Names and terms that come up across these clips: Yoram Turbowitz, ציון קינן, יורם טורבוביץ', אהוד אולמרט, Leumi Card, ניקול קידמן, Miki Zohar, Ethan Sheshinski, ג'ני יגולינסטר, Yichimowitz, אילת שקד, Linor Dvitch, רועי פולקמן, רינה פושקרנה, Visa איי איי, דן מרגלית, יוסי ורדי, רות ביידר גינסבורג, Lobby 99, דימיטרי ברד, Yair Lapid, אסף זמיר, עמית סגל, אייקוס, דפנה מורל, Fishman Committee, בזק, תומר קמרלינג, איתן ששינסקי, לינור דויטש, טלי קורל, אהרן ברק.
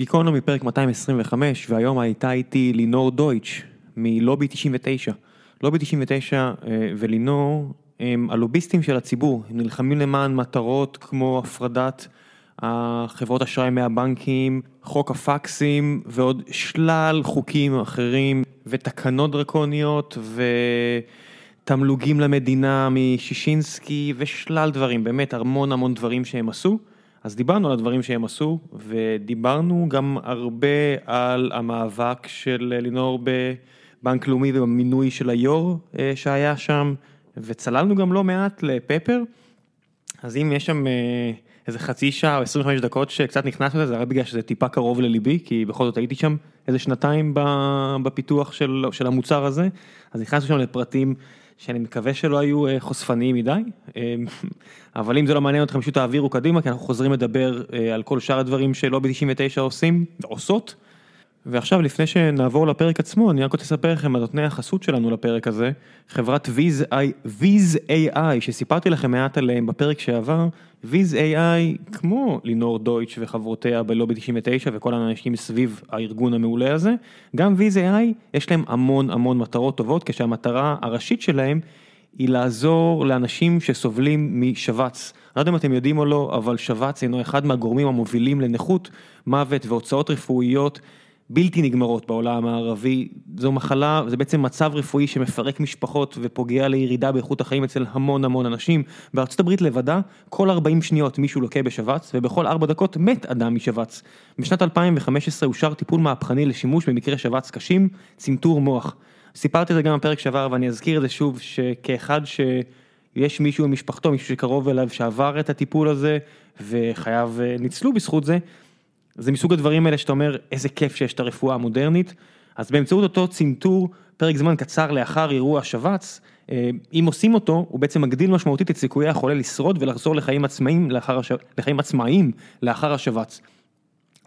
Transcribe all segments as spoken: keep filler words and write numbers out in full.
גיקונו מפרק מאתיים עשרים וחמש, והיום הייתה איתי לינור דויטש מלובי תשעים ותשע. לובי תשעים ותשע ולינור הם הלוביסטים של הציבור, הם נלחמים למען מטרות כמו הפרדת החברות אשראי מהבנקים, חוק הפקסים ועוד שלל חוקים אחרים ותקנות דרקוניות ותמלוגים למדינה משישינסקי ושלל דברים, באמת המון המון דברים שהם עשו. אז דיברנו על הדברים שהם עשו, ודיברנו גם הרבה על המאבק של לינור בבנק לאומי ובמינוי של היור שהיה שם, וצללנו גם לא מעט לפפר. אז אם יש שם איזה חצי שעה או עשרים וחמש דקות שקצת נכנס לזה, זה רק בגלל שזה טיפה קרוב לליבי, כי בכל זאת הייתי שם איזה שנתיים בפיתוח של, של המוצר הזה, אז נכנסנו שם לפרטים שאני מקווה שלא היו חושפניים מדי, אבל אם זה לא מעניין אתכם, פשוט תעבירו קדימה, כי אנחנו חוזרים לדבר על כל שאר הדברים שלובי תשעים ותשע עושים, עושות. ועכשיו, לפני שנעבור לפרק עצמו, אני רק רוצה לספר לכם על נותני החסות שלנו לפרק הזה, חברת Visa איי איי, שסיפרתי לכם מעט עליהם בפרק שעבר. Visa איי איי, כמו לינור דויטש וחברותיה בלובי תשעים ותשע וכל האנשים סביב הארגון המעולה הזה, גם Visa איי איי יש להם המון המון מטרות טובות, כשהמטרה הראשית שלהם היא לעזור לאנשים שסובלים משבץ. לא יודע אם אתם יודעים או לא, אבל שבץ אינו אחד מהגורמים המובילים לנכות, מוות והוצאות רפואיות בלתי נגמרות בעולם הערבי. זו מחלה, זה בעצם מצב רפואי שמפרק משפחות ופוגע לירידה באיכות החיים אצל המון המון אנשים. בארצות הברית לבדה, כל ארבעים שניות מישהו לוקה בשבץ, ובכל ארבע דקות מת אדם משבץ. בשנת אלפיים וחמש עשרה אושר טיפול מהפכני לשימוש במקרה שבץ קשים, צנתור מוח. סיפרתי את זה גם בפרק שעבר, ואני אזכיר את זה שוב, שכאחד שיש מישהו ממשפחתו, מישהו שקרוב אליו, שעבר את הטיפול הזה, וחייו ניצלו בזכות זה, זה מסוג הדברים האלה שאתה אומר, איזה כיף שיש את הרפואה המודרנית. אז באמצעות אותו צנתור, פרק זמן קצר לאחר אירוע שבץ, אם עושים אותו, הוא בעצם מגדיל משמעותית את סיכויי החולה לשרוד ולחזור לחיים עצמאיים לאחר, הש... לחיים עצמאיים לאחר השבץ.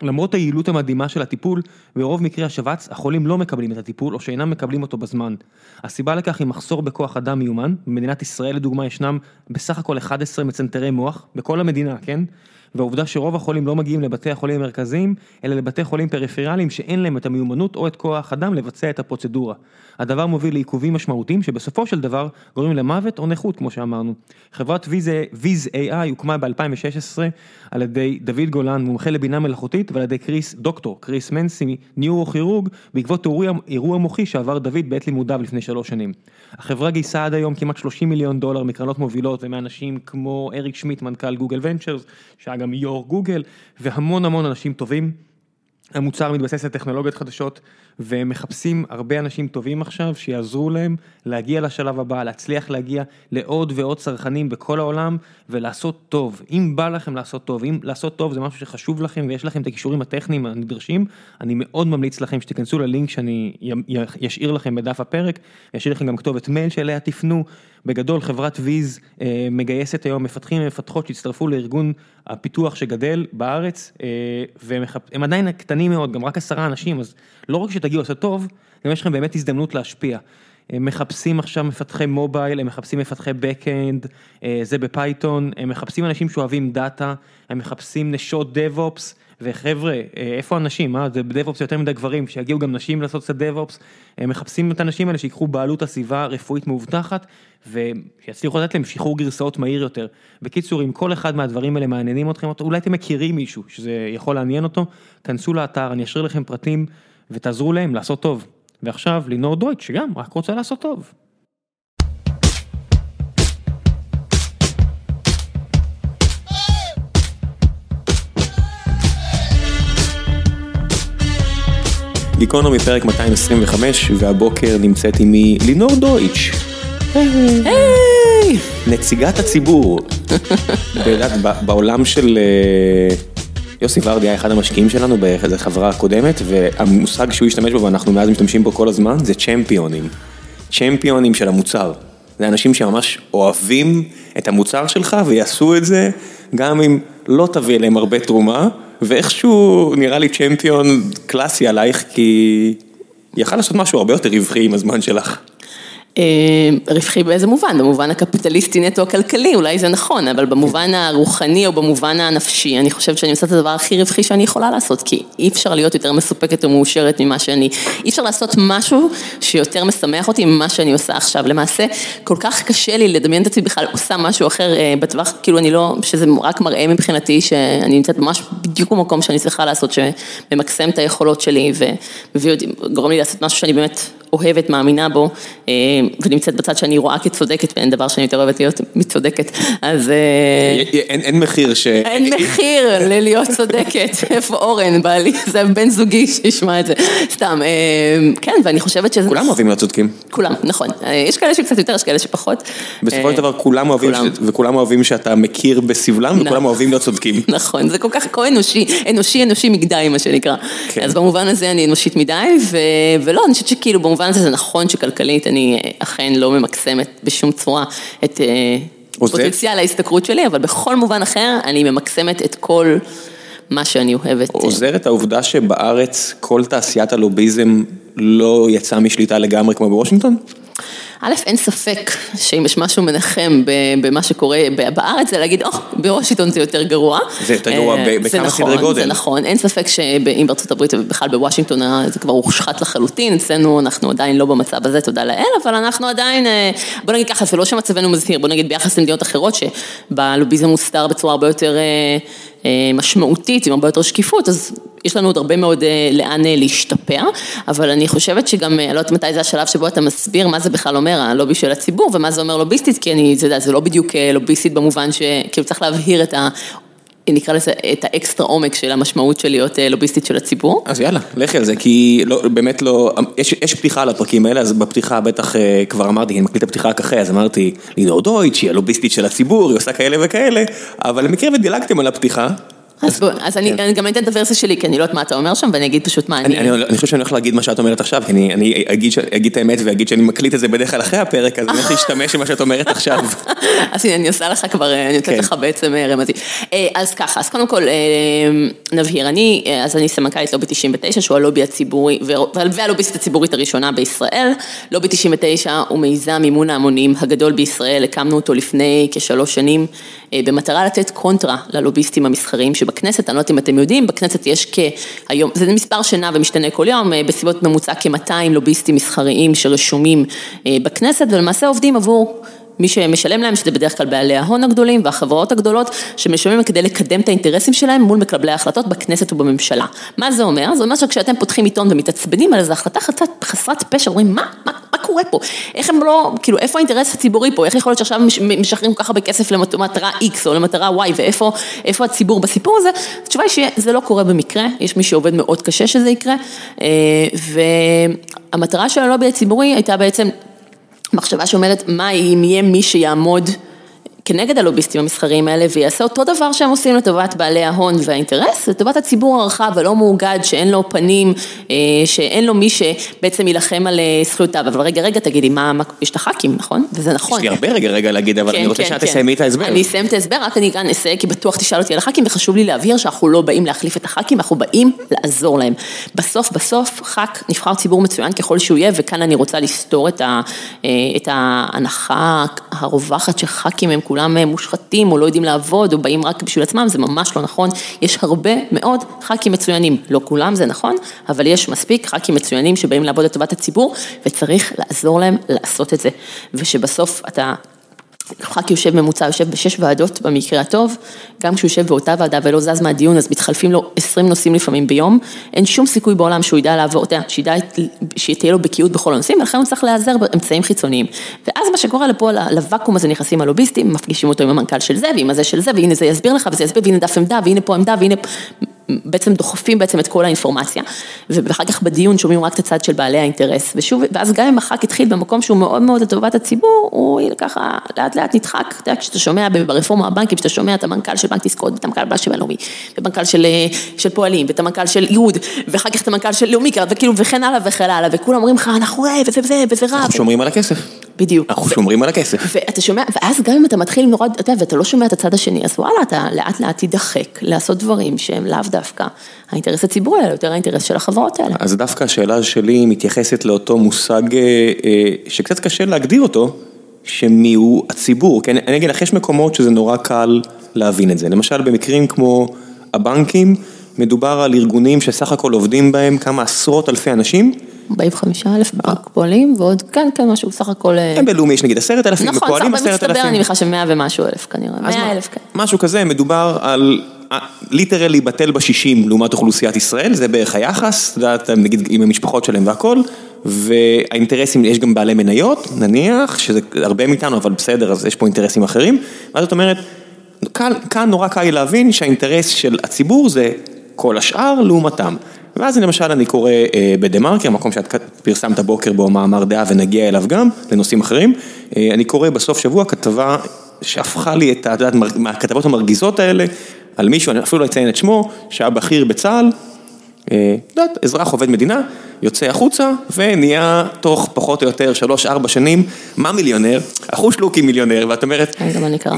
למרות היעילות המדהימה של הטיפול, ברוב מקרי השבץ, החולים לא מקבלים את הטיפול, או שאינם מקבלים אותו בזמן. הסיבה לכך היא מחסור בכוח אדם מיומן. במדינת ישראל, לדוגמה, ישנם בסך הכל אחד עשר מצנתרי מוח, בכל המדינה, כן? והעובדה שרוב החולים לא מגיעים לבתי החולים מרכזיים, אלא לבתי חולים פריפריאליים שאין להם את המיומנות או את כוח אדם לבצע את הפרוצדורה. הדבר מוביל לעיכובים משמעותיים שבסופו של דבר גורמים למוות או נכות, כמו שאמרנו. חברת Visa איי איי הוקמה ב-אלפיים ושש עשרה על ידי דוד גולן, מומחה לבינה מלאכותית, ועל ידי קריס, דוקטור קריס מנסי, ניורו-כירורג, בעקבות אירוע מוחי שעבר דוד בעת לימודיו לפני שלוש שנים. החברה גייסה עד היום כמעט שלושים מיליון דולר מקרנות מובילות ומאנשים כמו אריק שמיט, מנכ"ל גוגל ונצ'רס, שהיה גם יור גוגל, והמון המון אנשים טובים. המוצר מתבסס לטכנולוגיות חדשות, ומחפשים הרבה אנשים טובים עכשיו שיעזרו להם להגיע לשלב הבא, להצליח להגיע לעוד ועוד צרכנים בכל העולם, ולעשות טוב. אם בא לכם לעשות טוב, אם לעשות טוב זה משהו שחשוב לכם, ויש לכם את הכישורים הטכניים הנדרשים, אני מאוד ממליץ לכם שתיכנסו ללינק שאני ישאיר לכם בדף הפרק, ישאיר לכם גם כתובת מייל שאליה תפנו. בגדול, חברת ויז מגייסת היום מפתחים ומפתחות שהצטרפו לארגון הפיתוח שגדל בארץ, והם עדיין קטנים מאוד, גם רק עשרה אנשים, אז לא רק שתגיעו לעשות טוב, גם יש לכם באמת הזדמנות להשפיע. הם מחפשים עכשיו מפתחי מובייל, הם מחפשים מפתחי בק-אנד, זה בפייתון, הם מחפשים אנשים שאוהבים דאטה, הם מחפשים נשות דב-אופס, וחבר'ה, איפה הנשים? אה? זה בדב-אופס יותר מדי גברים, שיגיעו גם נשים לעשות את הדב-אופס, הם מחפשים את הנשים האלה שיקחו בעלות הסביבה רפואית מאובטחת, ושיצליחו לתת להם שחרור גרסאות מהיר יותר. בקיצור, אם כל אחד מהדברים האלה מעניינים אתכם, אולי אתם מכירים מישהו שזה יכול לעניין אותו, כנסו לאתר, אני אשאיר לכם פרטים, ותעזרו להם לעשות טוב. ועכשיו, לינור דויטש, שגם רק רוצה לעשות טוב. גיקונומי פרק מאתיים עשרים וחמש, והבוקר נמצאת עימי לינור דויטש. היי! נציגת הציבור. בעולם של... יוסי ורדי היה אחד המשקיעים שלנו באיזו חברה הקודמת, והמושג שהוא השתמש בו, ואנחנו מאז משתמשים בו כל הזמן, זה צ'מפיונים. צ'מפיונים של המוצר. זה אנשים שממש אוהבים את המוצר שלך, ויעשו את זה גם אם לא תביא להם הרבה תרומה, ואיכשהו נראה לי צ'מפיון קלאסי עלייך, כי יכל לעשות משהו הרבה יותר רווחי עם הזמן שלך. רווחי באיזה מובן? במובן הקפיטליסטי נטו הכלכלי, אולי זה נכון, אבל במובן הרוחני או במובן הנפשי, אני חושבת שאני עושה את הדבר הכי רווחי שאני יכולה לעשות, כי אי אפשר להיות יותר מסופקת או מאושרת ממה שאני, אי אפשר לעשות משהו שיותר משמח אותי ממה שאני עושה עכשיו. למעשה, כל כך קשה לי לדמיין את עצמי בכלל, עושה משהו אחר בטווח, כאילו אני לא, שזה רק מראה מבחינתי שאני נמצאת ממש בדיוק במקום שאני צריכה לעשות, שממקסם את היכולות שלי וגורם לי לעשות משהו שאני באמת אוהבת, מאמינה בו, ונמצאת בצד שאני רואה כצודקת, ואין דבר שאני יותר אוהבת להיות מצודקת, אז... אין מחיר ש... אין מחיר ללהיות צודקת, איפה אורן, בעלי, זה בן זוגי שישמע את זה, סתם, כן, ואני חושבת שזה... כולם אוהבים להיות צודקים. כולם, נכון, יש כאלה שקצת יותר, יש כאלה שפחות. בסופו של דבר, כולם אוהבים, וכולם אוהבים שאתה מכיר בסבלם, וכולם אוהבים להיות צודקים. נכון, זה כל כך כה אנושי, אנושי, אנושי מגדי, מה שנקרא. אז במובן הזה אני אנושית מדי, ולא, אני חושבת שכאילו, במובן הזה זה נכון שכלכלית אני אכן לא ממקסמת בשום צורה את פוטנציאל ההסתכרות שלי, אבל בכל מובן אחר אני ממקסמת את כל מה שאני אוהבת. עוזרת העובדה שבארץ כל תעשיית הלוביזם לא יצאה משליטה לגמרי כמו בוושינגטון? א', אין ספק שאם יש משהו מנחם במה שקורה בארץ, זה להגיד, אוח, בוושינגטון זה יותר גרוע. זה יותר גרוע בכמה סדרי גודל. זה נכון, אין ספק שאם בארצות הברית ובכלל בוושינגטון זה כבר הושחת לחלוטין, אצלנו אנחנו עדיין לא במצב הזה, תודה לאל, אבל אנחנו עדיין, בוא נגיד ככה, זה לא שמצבנו מזהיר, בוא נגיד ביחס למדינות אחרות, שבלוביזם מוסתר בצורה הרבה יותר משמעותית, עם הרבה יותר שקיפות, אז יש לנו עוד הרבה מאוד לאן להשתפר, אבל אני חושבת שגם, לא יודעת מתי זה השלב שבו אתה מסביר מה זה בכלל אומר הלובי של הציבור, ומה זה אומר לוביסטית, כי אני, זה, זה לא בדיוק לוביסטית במובן שכאילו צריך להבהיר את ה... נקרא לזה את האקסטרה עומק של המשמעות של להיות לוביסטית של הציבור. אז יאללה, לכי על זה, כי לא, באמת לא, יש, יש פתיחה על הפרקים האלה, אז בפתיחה בטח כבר אמרתי, אני מקליט הפתיחה ככה, אז אמרתי, לינור דויטש, היא הלוביסטית של הציבור, היא עושה כאלה וכאלה, אבל למקרה ודילגתם על הפתיחה, אז בואו, אז אני גם אתן את הוורסיה שלי, כי אני לא יודעת מה אתה אומר שם, ואני אגיד פשוט מה אני... אני חושב שאני הולך להגיד מה שאת אומרת עכשיו, כי אני אגיד את האמת, ואגיד שאני מקליט את זה בדרך כלל אחרי הפרק, אז אני הולך להשתמש עם מה שאת אומרת עכשיו. אז הנה, אני עושה לך כבר, אני נותנת לך בעצם רמזי. אז ככה, אז קודם כל, נבהיר, אני, אז אני סמנכ"לית לובי תשעים ותשע, שהוא הלובי הציבורי, והלוביסטית הציבורית הראשונה בישראל. לובי תשעים ותשע הוא מיזם מימון ההמונים הגדול בישראל, הקמנו אותו לפני כשלוש שנים, במטרה לתת קונטרה ללוביסטים המסחריים שבכנסת, אני לא יודעת אם אתם יודעים, בכנסת יש כהיום, זה מספר שנה ומשתנה כל יום, בסביבות ממוצע כ-מאתיים לוביסטים מסחריים שרשומים בכנסת, ולמעשה עובדים עבור מי שמשלם להם, שזה בדרך כלל בעלי ההון הגדולים והחברות הגדולות, שמשלמים כדי לקדם את האינטרסים שלהם מול מקבלי ההחלטות בכנסת ובממשלה. מה זה אומר? זה אומר שכשאתם פותחים עיתון ומתעצבנים על איזו החלטה חסרת פשע, אומרים, מה, מה, מה קורה פה? איך הם לא, כאילו, איפה האינטרס הציבורי פה? איך יכול להיות שעכשיו משחררים כל כך הרבה כסף למטרה X או למטרה Y, ואיפה, איפה הציבור בסיפור הזה? התשובה היא שזה לא קורה במקרה, יש מי שעובד מאוד קשה שזה יקרה, והמטרה של הלובי הציבורי הייתה בעצם מחשבה שאומרת, מה אם יהיה מי שיעמוד כנגד הלוביסטים המסחריים האלה, ויעשה אותו דבר שהם עושים לטובת בעלי ההון והאינטרס, לטובת הציבור הרחב, ולא מאוגד, שאין לו פנים, שאין לו מי שבעצם ילחם על זכויותיו. אבל רגע, רגע, תגידי, מה, מה, יש את החקים, נכון? וזה נכון. יש לי הרבה רגע, רגע להגיד, אבל כן, אני רוצה כן, שאת כן. תסיימי את ההסבר. אני אסיים את ההסבר, רק אני גם אסיים, כי בטוח תשאל אותי על החקים, וחשוב לי להבהיר שאנחנו לא באים להחליף את החקים, אנחנו באים לעזור להם. בסוף, בסוף, חק, נבחר ציבור מצוין ככל שהוא יהיה, וכאן אני רוצה לסתור את ה, את ההנחה הרווחת שחקים הם כולם מושחתים או לא יודעים לעבוד או באים רק בשביל עצמם, זה ממש לא נכון. יש הרבה מאוד ח"כים מצוינים, לא כולם זה נכון, אבל יש מספיק ח"כים מצוינים שבאים לעבוד לטובת הציבור וצריך לעזור להם לעשות את זה. ושבסוף אתה ח"כ יושב ממוצע, יושב בשש ועדות במקרה הטוב, גם כשהוא יושב באותה ועדה ולא זז מהדיון, אז מתחלפים לו עשרים נושאים לפעמים ביום, אין שום סיכוי בעולם שהוא ידע לעבור, שידע, שתהיה לו בקיאות בכל הנושאים, ולכן הוא צריך להיעזר באמצעים חיצוניים. ואז מה שקורה לפה, לוואקום הזה נכנסים הלוביסטים, מפגישים אותו עם המנכ"ל של זה, ועם הזה של זה, והנה זה יסביר לך, וזה יסביר, והנה דף עמדה, והנה פה עמדה, והנה... בעצם דוחפים בעצם את כל האינפורמציה, ואחר כך בדיון שומעים רק את הצד של בעלי האינטרס, ושוב, ואז גם אם החק התחיל במקום שהוא מאוד מאוד לטובת הציבור, הוא ככה לאט לאט נדחק, אתה יודע, כשאתה שומע ברפורמה הבנקים, כשאתה שומע את המנכ"ל של בנק דיסקונט, ואת המנכ"ל של לאומי, ומנכ"ל של, של פועלים, ואת המנכ"ל של יוד, ואחר כך את המנכ"ל של לאומי, וכאילו וכן הלאה וכן הלאה, וכולם אומרים לך, אנחנו, וזה, וזה, וזה רב. אנחנו שומרים על הכסף. בדיוק. אנחנו שומרים על הכסף. ואתה שומע, ואז גם אם אתה מתחיל נורא, ואתה לא שומע את הצד השני, אז וואלה, אתה לאט לאט תידחק לעשות דברים שהם לאו דווקא האינטרס הציבורי, אלא יותר האינטרס של החברות האלה. אז דווקא השאלה שלי מתייחסת לאותו מושג שקצת קשה להגדיר אותו, שמי הוא הציבור. כי אני אגיד לך, יש מקומות שזה נורא קל להבין את זה. למשל, במקרים כמו הבנקים, מדובר על ארגונים שסך הכל עובדים בהם כמה עשרות אלפי אנשים, ארבעים וחמישה אלף בנק פועלים, ועוד כאן כאן משהו, סך הכל... הם בלאומי, יש נגיד עשרת אלפים, בפועלים עשרת אלפים. נכון, סך במצטבר אני מחשב מאה ומשהו אלף כנראה, מאה אלף כאן. משהו כזה, מדובר על ליטרלי בטל בשישים לעומת אוכלוסיית ישראל, זה בערך היחס, נגיד עם המשפחות שלהם והכל, והאינטרסים, יש גם בעלי מניות, נניח, שזה הרבה מאיתנו, אבל בסדר, אז יש פה אינטרסים אחרים, ואז זאת אומרת, כאן נורא קל להבין שהאינטרס של הציבור זה כל השאר לעומתם. ואז למשל אני קורא בדמרקר, מקום שאת פרסמת הבוקר בו מאמר דעה ונגיע אליו גם לנושאים אחרים, אני קורא בסוף שבוע כתבה שהפכה לי את הכתבות המרגיזות האלה, על מישהו, אני אפילו לא אציין את שמו, שהיה בכיר בצהל, אזרח עובד מדינה, יוצא החוצה ונהיה תוך פחות או יותר שלוש ארבע שנים, מה מיליונר? החוש לוקי מיליונר, ואת אומרת,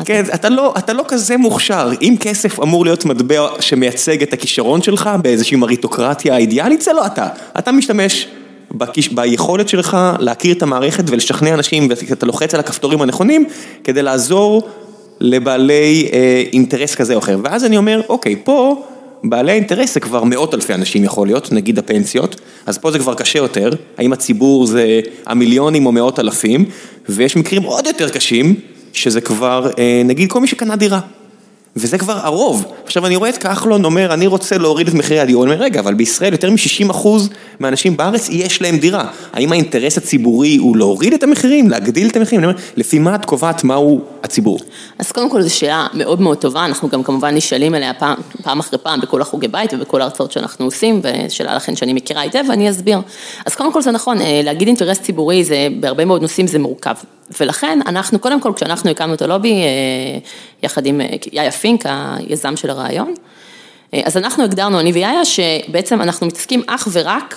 כן, אתה לא, אתה לא כזה מוכשר, אם כסף אמור להיות מטבע שמייצג את הכישרון שלך באיזושהי מריטוקרטיה האידיאלית, זה לא אתה, אתה משתמש בכיש, ביכולת שלך להכיר את המערכת ולשכנע אנשים, ואתה לוחץ על הכפתורים הנכונים כדי לעזור לבעלי אה, אינטרס כזה או אחר, ואז אני אומר, אוקיי, פה בעלי האינטרס זה כבר מאות אלפי אנשים יכול להיות, נגיד הפנסיות, אז פה זה כבר קשה יותר, האם הציבור זה המיליונים או מאות אלפים, ויש מקרים עוד יותר קשים, שזה כבר, נגיד, כל מי שקנה דירה, וזה כבר הרוב. עכשיו אני רואה את כחלון אומר, אני רוצה להוריד את מחירי הדיור, אני אומר, רגע, אבל בישראל יותר מ-שישים אחוז מהאנשים בארץ יש להם דירה, האם האינטרס הציבורי הוא להוריד את המחירים, להגדיל את המחירים, לפי מה את קובעת מהו הציבור? אז קודם כל זו שאלה מאוד מאוד טובה, אנחנו גם כמובן נשאלים עליה פעם, פעם אחרי פעם בכל החוגי בית ובכל ההרצאות שאנחנו עושים, ושאלה לכן שאני מכירה היטב, ואני אסביר. אז קודם כל זה נכון, להגיד אינטרס ציבורי זה, בהרבה מאוד נושאים זה מורכב. ולכן אנחנו, קודם כל, כשאנחנו הקמנו את הלובי, יחד עם יאיה פינק, היזם של הרעיון, אז אנחנו הגדרנו, אני ויאיה, שבעצם אנחנו מתעסקים אך ורק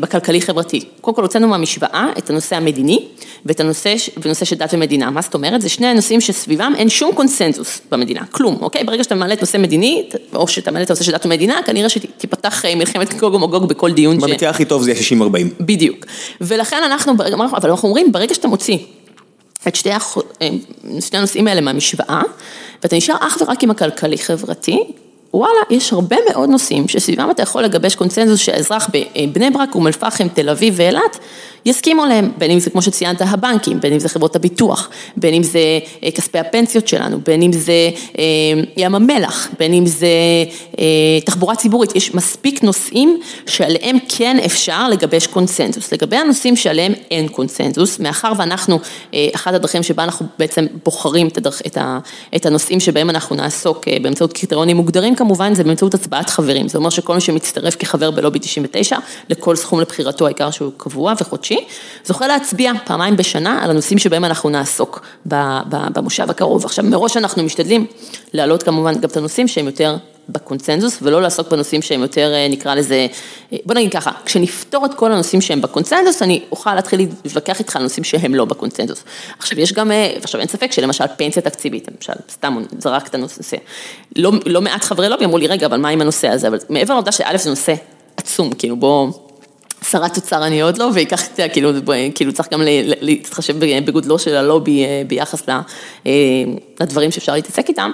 בכלכלי חברתי. קודם כל, הוצאנו מהמשוואה את הנושא המדיני, ואת הנושא, ונושא של דת ומדינה. מה זאת אומרת? זה שני הנושאים שסביבם אין שום קונסנזוס במדינה, כלום, אוקיי? ברגע שאתה מעלה את נושא מדיני, או שאתה מעלה את נושא של דת ומדינה, כנראה שתיפתח מלחמת גוג ומגוג בכל דיון. במקרה הכי טוב זה שישים ארבעים. בדיוק. ולכן אנחנו, אבל אנחנו אומרים, ברגע שאתה מוציא את שתי הנושאים האלה מהמשוואה, ואתה נשאר אך ורק עם הכלכלי חברתי, וואלה, יש הרבה מאוד נושאים שסביבם אתה יכול לגבש קונצנזוס שהאזרח בבני ברק, אום אל פחם, תל אביב ואילת, יסכימו להם, בין אם זה כמו שציינת הבנקים, בין אם זה חברות הביטוח, בין אם זה כספי הפנסיות שלנו, בין אם זה ים המלח, בין אם זה תחבורה ציבורית, יש מספיק נושאים שעליהם כן אפשר לגבש קונצנזוס. לגבי הנושאים שעליהם אין קונצנזוס, מאחר ואנחנו, אחת הדרכים שבה אנחנו בעצם בוחרים את הנושאים שבהם אנחנו נעסוק באמצעות קריטריונים מוגדרים, כמובן זה באמצעות הצבעת חברים, זה אומר שכל מי שמצטרף כחבר בלובי תשעים ותשע, לכל סכום לבחירתו, העיקר שהוא קבוע וחודשי, זוכה להצביע פעמיים בשנה על הנושאים שבהם אנחנו נעסוק במושב הקרוב. עכשיו מראש אנחנו משתדלים להעלות כמובן גם את הנושאים שהם יותר בקונצנזוס, ולא לעסוק בנושאים שהם יותר נקרא לזה, בוא נגיד ככה, כשנפתור את כל הנושאים שהם בקונצנזוס, אני אוכל להתחיל להתווכח איתך על נושאים שהם לא בקונצנזוס. עכשיו יש גם, עכשיו אין ספק שלמשל פנסיה תקציבית, למשל, סתם זרק את הנושא, לא, לא מעט חברי לובי אמרו לי, רגע, אבל מה עם הנושא הזה? אבל מעבר לעובדה שאלף זה נושא עצום, כאילו בוא, שרת תוצר אני עוד לא, ויקח את זה, כאילו, כאילו צריך גם להתחשב בגודלו של הלובי ביחס לדברים שאפשר להתעסק איתם,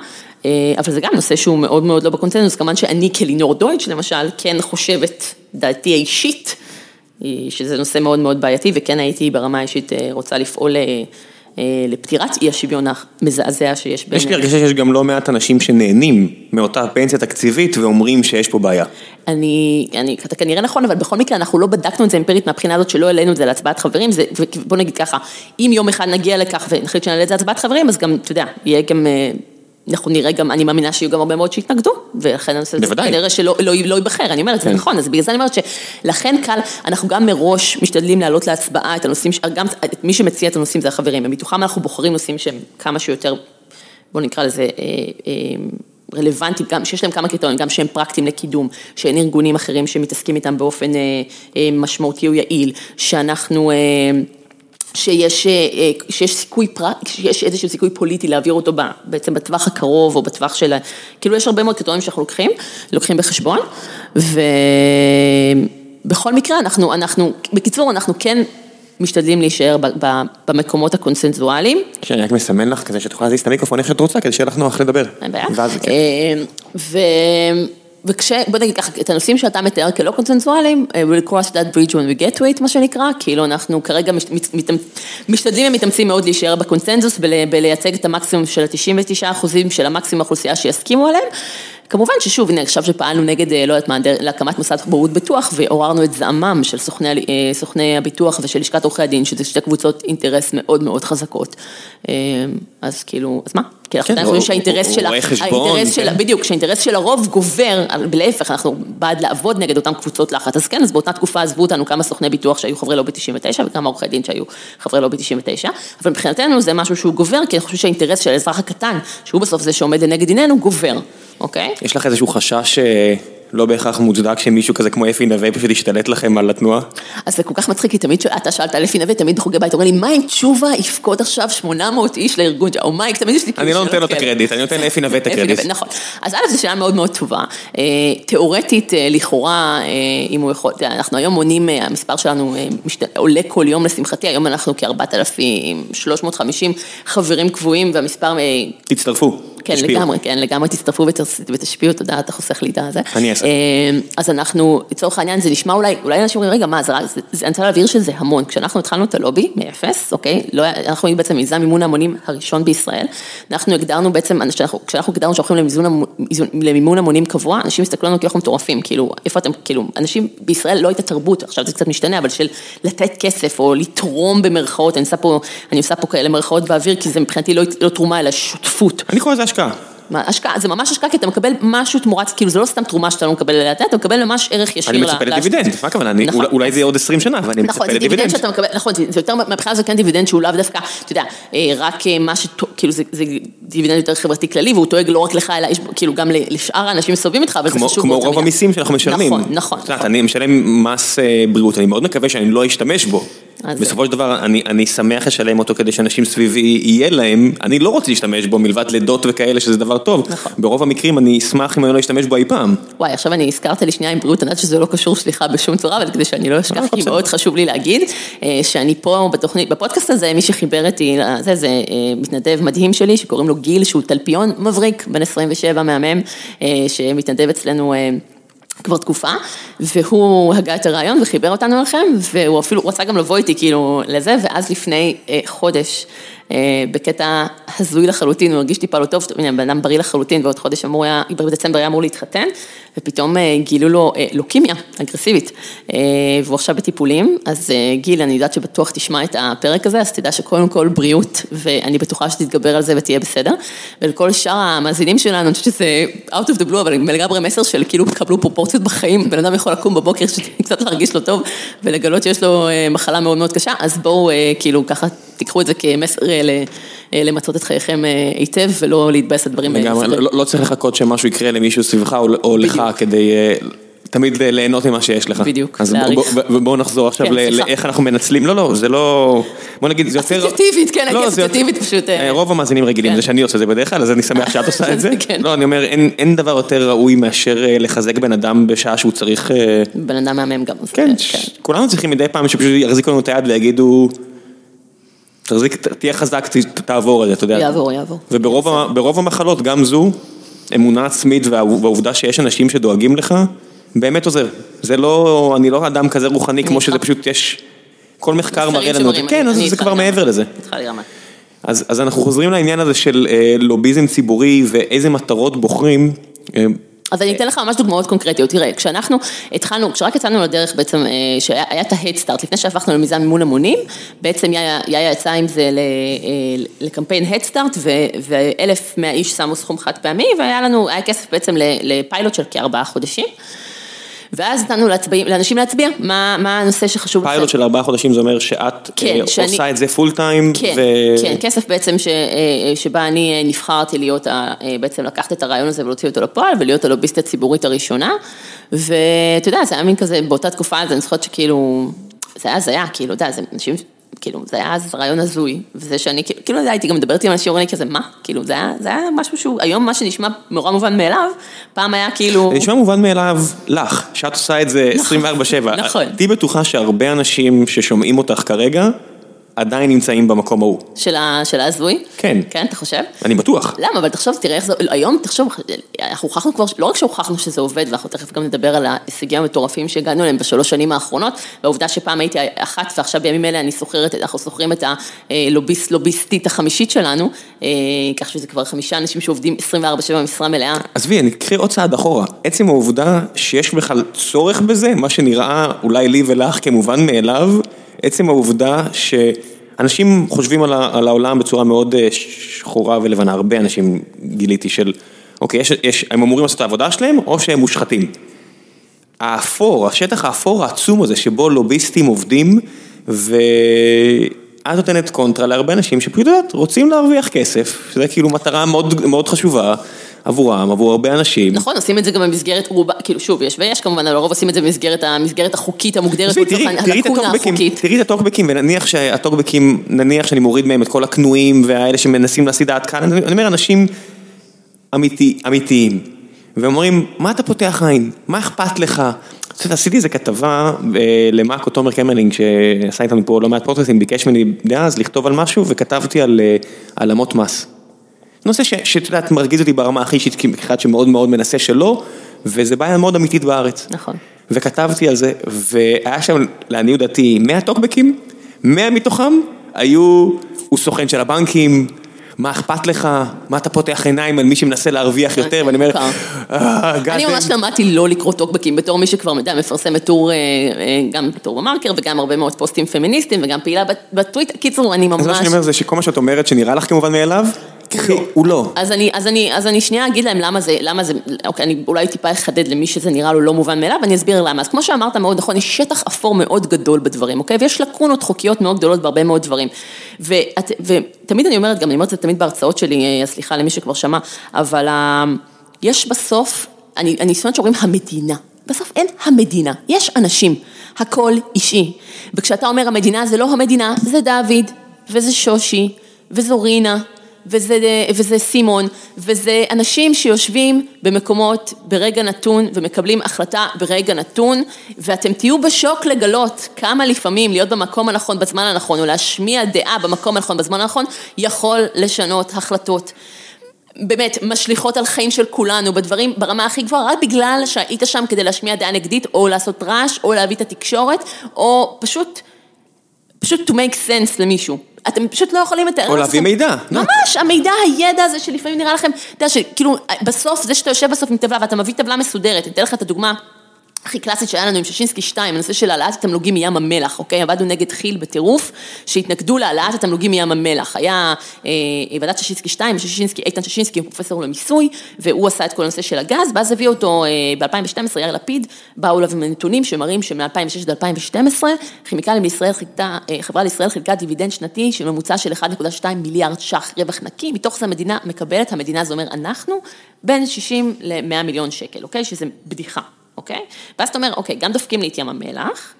אבל זה גם נושא שהוא מאוד מאוד לא בקונצנזוס, כמובן שאני כלינור דויטש למשל, כן חושבת דעתי האישית, שזה נושא מאוד מאוד בעייתי, וכן הייתי ברמה האישית רוצה לפעול לפתירת אי השוויון המזעזע שיש בין... יש לי הרגשה שיש גם לא מעט אנשים שנהנים מאותה פנסיה תקציבית ואומרים שיש פה בעיה. אני, אני, אתה כנראה נכון, אבל בכל מקרה אנחנו לא בדקנו את זה אמפירית מהבחינה הזאת שלא העלינו את זה להצבעת חברים, זה, בוא נגיד ככה, אם יום אחד נגיע לכך ונחליט שנעלה את זה להצבעת חברים, אז גם, אתה יודע, יהיה גם... אנחנו נראה גם, אני מאמינה שיהיו גם הרבה מאוד שהתנגדו, ולכן הנושא הזה נראה שלא לא, לא ייבחר, אני אומרת, זה נכון, אז בגלל זה אני אומרת שלכן קל, אנחנו גם מראש משתדלים לעלות להצבעה את הנושאים, גם את מי שמציע את הנושאים זה החברים, ומתוכם אנחנו בוחרים נושאים שהם כמה שיותר, בוא נקרא לזה, רלוונטיים, גם שיש להם כמה קריטריונים, גם שהם פרקטיים לקידום, שאין ארגונים אחרים שמתעסקים איתם באופן משמעותי או יעיל, שאנחנו... שיש, שיש סיכוי פרט, שיש איזשהו סיכוי פוליטי להעביר אותו בה, בעצם בטווח הקרוב או בטווח של, כאילו יש הרבה מאוד קטעים שאנחנו לוקחים, לוקחים בחשבון, ובכל מקרה אנחנו, אנחנו, בקיצור אנחנו כן משתדלים להישאר ב, ב, במקומות הקונסנזואליים. שאני רק מסמן לך כזה שתוכל להזיז את המיקרופון איך שאת רוצה, כדי שיהיה לך נוח לדבר. אין בעיה. ואז, כן. ו... וכש, בוא נגיד ככה, את הנושאים שאתה מתאר כלא קונצנזואליים, we'll cross that bridge when we get to it, מה שנקרא, כאילו אנחנו כרגע משתדלים ומתאמצים מאוד להישאר בקונצנזוס, ולייצג את המקסימום של ה-תשעים ותשעה אחוז של המקסימום האוכלוסייה שיסכימו עליהם, כמובן ששוב, הנה, עכשיו שפעלנו נגד, לא יודעת מה, להקמת מוסד בורות ביטוח, ועוררנו את זעמם של סוכני, סוכני הביטוח ושל לשכת עורכי הדין, שזה שתי קבוצות אינטרס מאוד מאוד חזקות. אז כאילו, אז מה? כי אנחנו חושבים שהאינטרס של, האינטרס של, בדיוק, שהאינטרס של הרוב גובר, להפך, אנחנו בעד לעבוד נגד אותם קבוצות לחץ. אז כן, אז באותה תקופה עזבו אותנו כמה סוכני ביטוח שהיו חברי לובי תשעים ותשע, וכמה עורכי דין שהיו חברי לובי תשעים ותשע, אבל מבחינתנו זה משהו שהוא גובר, כי אנחנו חושבים שהאינטרס של האזרח הקטן, שהוא בסוף זה שעומד לנגד עינינו, גובר. אוקיי? יש לך איזשהו חשש שלא בהכרח מוצדק שמישהו כזה כמו אפי נווה פשוט ישתלט לכם על התנועה? אז זה כל כך מצחיק, כי תמיד שאתה שאלת על אפי נווה, תמיד חוגי בית, אומר לי, מה אם תשובה יפקוד עכשיו שמונה מאות איש לארגון, או מייק, תמיד יש לי... אני לא נותן לו את הקרדיט, אני נותן לאפי נווה את הקרדיט. נכון. אז א', זו שאלה מאוד מאוד טובה. תיאורטית, לכאורה, אם הוא יכול... אנחנו היום מונים, המספר שלנו עולה כל יום לשמחתי, היום אנחנו כ-ארבעת אלפים שלוש מאות וחמישים חברים קבועים, והמספר... תצטרפו. כן, לגמרי, כן, לגמרי תצטרפו ותשפיעו, תודה, אתה חוסך לי את זה. אני אעשה. אז אנחנו, לצורך העניין, זה נשמע אולי, אולי אנשים אומרים, רגע, מה, זה רק, אני רוצה להבהיר שזה המון, כשאנחנו התחלנו את הלובי, מאפס, אוקיי, אנחנו בעצם מיזם מימון המונים הראשון בישראל, אנחנו הגדרנו בעצם, כשאנחנו הגדרנו שהולכים למימון המונים קבוע, אנשים הסתכלו לנו כאנחנו מטורפים, כאילו, איפה אתם, כאילו, אנשים בישראל לא הייתה תרבות, עכשיו זה קצת משתנה, אבל של לתת כסף או לתרום במרכאות, אני עושה פה, אני עושה פה כאלה מרכאות באוויר, כי זה מבחינתי לא, לא תרומה, אלא שותפות. אני חושב זה השקעה. השקעה, זה ממש השקעה, כי אתה מקבל משהו תמורת, כאילו זה לא סתם תרומה שאתה לא מקבל אליה, אתה מקבל ממש ערך ישיר. אני מצפה לדיבידנד, מה הכוונה? אולי זה יהיה עוד עשרים שנה, ואני מצפה לדיבידנד. נכון, זה יותר, מבחינה זו כן דיבידנד שהוא לאו דווקא, אתה יודע, רק מה ש... כאילו זה דיבידנד יותר חברתי כללי, והוא תואג לא רק לך, אלא כאילו גם לשאר האנשים מסובבים איתך, אבל זה חשוב. כמו רוב המיסים שאנחנו משלמים. נכון, נכון. אני משלם מס בריאות, אני מאוד מקווה שאני לא אשתמש בו. בסופו של דבר, אני, אני שמח לשלם אותו כדי שאנשים סביבי יהיה להם, אני לא רוצה להשתמש בו מלבד לידות וכאלה, שזה דבר טוב. נכון. ברוב המקרים אני אשמח אם אני לא אשתמש בו אי פעם. וואי, עכשיו אני הזכרת לי שנייה עם בריאות, אני יודעת שזה לא קשור סליחה בשום צורה, אבל כדי שאני לא אשכח, כי מאוד חשוב לי להגיד, שאני פה בתוכנית, בפודקאסט הזה, מי שחיבר אותי, זה, זה מתנדב מדהים שלי, שקוראים לו גיל, שהוא טלפיון מבריק, בן עשרים ושבע מהמם, שמתנדב אצלנו כבר תקופה, והוא הגע את הרעיון וחיבר אותנו לכם, והוא אפילו רצה גם לבוא איתי כאילו לזה, ואז לפני אה, חודש, אה, בקטע הזוי לחלוטין, הוא הרגיש טיפה לא טוב, בן אדם בריא לחלוטין, ועוד חודש אמור היה, בדצמבר היה אמור להתחתן, ופתאום אה, גילו לו אה, לוקימיה אגרסיבית, אה, והוא עכשיו בטיפולים, אז אה, גיל, אני יודעת שבטוח תשמע את הפרק הזה, אז תדע שקודם כל בריאות, ואני בטוחה שתתגבר על זה ותהיה בסדר, ולכל שאר המאזינים שלנו, אני חושבת שזה out of the blue, אבל מלגבר מסר של כאילו קבלו פרופורציות בחיים, בן אדם יכול לקום בבוקר שקצת להרגיש לא טוב, ולגלות שיש לו אה, מחלה מאוד מאוד קשה, אז בואו אה, כאילו ככה תיקחו את זה כמסר אה, למצות את חייכם אה, היטב, ולא להתבאס את דברים. לגמרי, לא, לא צריך לחכות שמשהו יקרה למישהו סביבך או, או לך כדי... אה, תמיד ליהנות ממה שיש לך. בדיוק. אז בואו נחזור עכשיו לאיך אנחנו מנצלים. לא, לא, זה לא... בואו נגיד, זה יותר... אסוציאטיבית, כן, אסוציאטיבית פשוט. רוב המאזינים רגילים, זה שאני עושה זה בדרך כלל, אז אני שמח שאת עושה את זה. לא, אני אומר, אין דבר יותר ראוי מאשר לחזק בן אדם בשעה שהוא צריך... בן אדם מהמם גם. כן, כולנו צריכים מדי פעם שפשוט יחזיקו לנו את היד ויגידו... תהיה חזק, תעבור על זה, אתה יודע. יעבור, יעבור. וברוב המחלות, גם זו, אמונה עצמית והעובדה שיש אנשים שדואגים לך באמת עוזר. זה לא, אני לא אדם כזה רוחני, כמו שזה פשוט יש, כל מחקר מראה לנו, כן, אז זה כבר מעבר לזה. אז אנחנו חוזרים לעניין הזה של לוביזם ציבורי, ואיזה מטרות בוחרים. אז אני אתן לך ממש דוגמאות קונקרטיות. תראה, כשאנחנו התחלנו, כשרק יצאנו לדרך בעצם, שהיה את ההדסטארט, לפני שהפכנו למיזם מימון המונים, בעצם יאיה יצא עם זה לקמפיין הדסטארט, ואלף מאה איש שמו סכום חד פעמי, והיה לנו, היה כסף בעצם לפיילוט של כארבעה חודשים. ואז נתנו לאנשים להצביע, מה הנושא שחשוב לכם? פיילוט של ארבעה חודשים זה אומר שאת עושה את זה פול טיים. כן, כסף בעצם שבה אני נבחרתי להיות, בעצם לקחת את הרעיון הזה ולהוציא אותו לפועל, ולהיות הלוביסט הציבורית הראשונה, ואתה יודע, זה היה מין כזה, באותה תקופה, אני זוכרת שכאילו, זה היה, זה היה, כאילו, אתה יודע, זה אנשים... כאילו, זה היה אז רעיון הזוי, וזה שאני, כאילו, הייתי גם מדברתי עם אנשים אורני כזה, מה? כאילו, זה היה, זה היה משהו שהוא, היום מה שנשמע נורא מובן מאליו, פעם היה כאילו... נשמע מובן מאליו לך, שאת עושה את זה עשרים וארבע שבע. נכון. תהי בטוחה שהרבה אנשים ששומעים אותך כרגע, עדיין נמצאים במקום ההוא. של הזוי? כן. כן, אתה חושב? אני בטוח. למה? אבל תחשוב, תראה איך זה... היום, תחשוב, אנחנו הוכחנו כבר, לא רק שהוכחנו שזה עובד, ואנחנו תכף גם נדבר על ההישגים המטורפים שהגענו אליהם בשלוש שנים האחרונות, והעובדה שפעם הייתי אחת, ועכשיו בימים אלה אני סוחרת, אנחנו סוחרים את הלוביסט, לוביסטית החמישית שלנו, כך שזה כבר חמישה אנשים שעובדים עשרים וארבע שבע במשרה מלאה. אז בי, אני אקחי עוד צעד אחורה. עצם העובדה שיש בכלל צורך בזה, מה שנראה אולי לי ולך כמובן מאליו, עצם העובדה שאנשים חושבים על, ה, על העולם בצורה מאוד שחורה ולבנה, הרבה אנשים גיליתי של, אוקיי, יש, יש, הם אמורים לעשות את העבודה שלהם, או שהם מושחתים. האפור, השטח האפור העצום הזה, שבו לוביסטים עובדים, ואת נותנת קונטרה להרבה אנשים שפשוט רוצים להרוויח כסף, שזה כאילו מטרה מאוד, מאוד חשובה, עבורם, עבור הרבה אנשים. נכון, עושים את זה גם במסגרת, כאילו שוב, יש ויש כמובן, לרוב עושים את זה במסגרת החוקית המוגדרת, הלקונה החוקית. תראי את הטוקבקים, ונניח שהטוקבקים, נניח שאני מוריד מהם את כל הקנויים, והאלה שמנסים להסיד עד כאן, אני אומר, אנשים אמיתיים, ואומרים, מה אתה פותח עין? מה אכפת לך? עשיתי איזו כתבה למאק או תומר קמרלינג, שעשה איתם פה לא מעט פודקאסטים, ביקש ממני דאז לכתוב על משהו, וכתבתי על העלמות מס. נושא שאת מרגיז אותי ברמה הכי אישית, כאחד שמאוד מאוד מנסה שלא, וזה בעיה מאוד אמיתית בארץ. נכון. וכתבתי על זה, והיה שם, לעניות דעתי, מאה טוקבקים, מאה מתוכם היו, הוא סוכן של הבנקים, מה אכפת לך, מה אתה פותח עיניים על מי שמנסה להרוויח יותר, ואני אומר, אני ממש למדתי לא לקרוא טוקבקים, בתור מי שכבר מדע, מפרסם את טור, גם טור במרקר, וגם הרבה מאוד פוסטים פמיניסטיים, וגם פעילה בטוויטר, קיצור, אני ממש... אז מה שאני אומר זה שכל מה שאת אומרת שנראה לך כמובן מאליו, הוא לא. אז אני, אז אני, אז אני שנייה אגיד להם למה זה, למה זה, אוקיי, אני אולי טיפה אחדד למי שזה נראה לו לא מובן מאליו, ואני אסביר למה. אז כמו שאמרת מאוד נכון, יש שטח אפור מאוד גדול בדברים, אוקיי? ויש לקונות חוקיות מאוד גדולות בהרבה מאוד דברים. ואת, ותמיד אני אומרת, גם אני אומרת זה תמיד בהרצאות שלי, סליחה למי שכבר שמע, אבל יש בסוף, אני, אני שונאת שאומרים המדינה. בסוף אין המדינה, יש אנשים, הכל אישי. וכשאתה אומר המדינה, זה לא המדינה, זה דוד, וזה שושי, וזה רינה. וזה, וזה סימון, וזה אנשים שיושבים במקומות ברגע נתון, ומקבלים החלטה ברגע נתון, ואתם תהיו בשוק לגלות כמה לפעמים להיות במקום הנכון, בזמן הנכון, או להשמיע דעה במקום הנכון, בזמן הנכון, יכול לשנות החלטות. באמת, משליחות על חיים של כולנו, בדברים ברמה הכי גבוהה, רק בגלל שהיית שם כדי להשמיע דעה נגדית, או לעשות רעש, או להביא את התקשורת, או פשוט, פשוט to make sense למישהו. אתם פשוט לא יכולים לתאר. או להביא מידע. ממש, המידע, הידע הזה שלפעמים נראה לכם, אתה יודע שכאילו, בסוף, זה שאתה יושב בסוף עם טבלה, ואתה מביא טבלה מסודרת, אני אתן לך את הדוגמה הכי קלאסית שהיה לנו עם ששינסקי שתיים, הנושא של העלאת התמלוגים מים המלח, אוקיי? עבדנו נגד חיל בטירוף, שהתנגדו להעלאת התמלוגים מים המלח. היה ועדת ששינסקי שתיים, ששינסקי, איתן ששינסקי, הוא פרופסור למיסוי, והוא עשה את כל הנושא של הגז, ואז הביא אותו ב-אלפיים ושתים עשרה, יאיר לפיד, באו אליו עם הנתונים שמראים שמ-אלפיים ושש עד אלפיים ושתים עשרה, כימיקלים לישראל חילקה, חברה לישראל חילקה דיבידנד שנתי של ממוצע של אחד נקודה שתיים מיליארד ש"ח רווח נקי, מתוך זה המדינה מקבלת, המדינה זה אומר אנחנו, בין שישים למאה מיליון שקל, אוקיי? שזה בדיחה. אוקיי? ואז אתה אומר, אוקיי, גם דופקים לי את ים המלח,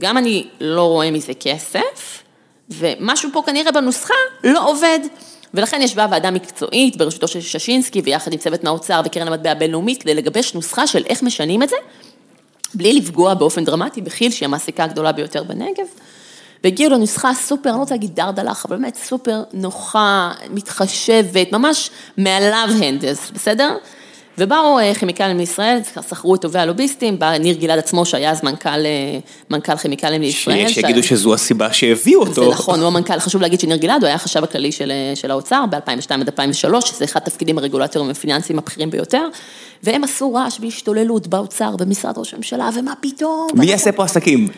גם אני לא רואה מזה כסף, ומשהו פה כנראה בנוסחה לא עובד. ולכן ישבה ועדה מקצועית בראשותו של ששינסקי, ויחד עם צוות מהאוצר וקרן המטבע הבינלאומית, כדי לגבש נוסחה של איך משנים את זה, בלי לפגוע באופן דרמטי בכי"ל, שהיא המעסיקה הגדולה ביותר בנגב. והגיעו לנוסחה סופר, אני לא רוצה להגיד דרדלך, אבל באמת סופר נוחה, מתחשבת, ממש מעליו הנדס, בסדר? ובאו כימיקלים לישראל, שכרו את טובי הלוביסטים, בא ניר גלעד עצמו, שהיה אז מנכ"ל, מנכ"ל כימיקלים לישראל. שיגידו ש... שזו הסיבה שהביאו אותו. זה נכון, הוא המנכ"ל, חשוב להגיד שניר גלעד, הוא היה החשב הכללי של, של האוצר, ב-אלפיים ושתיים עד אלפיים ושלוש, שזה אחד התפקידים הרגולטוריים הפיננסיים הבכירים ביותר, והם עשו רעש והשתוללות באוצר, במשרד ראש הממשלה, ומה פתאום? מי יעשה פה עסקים?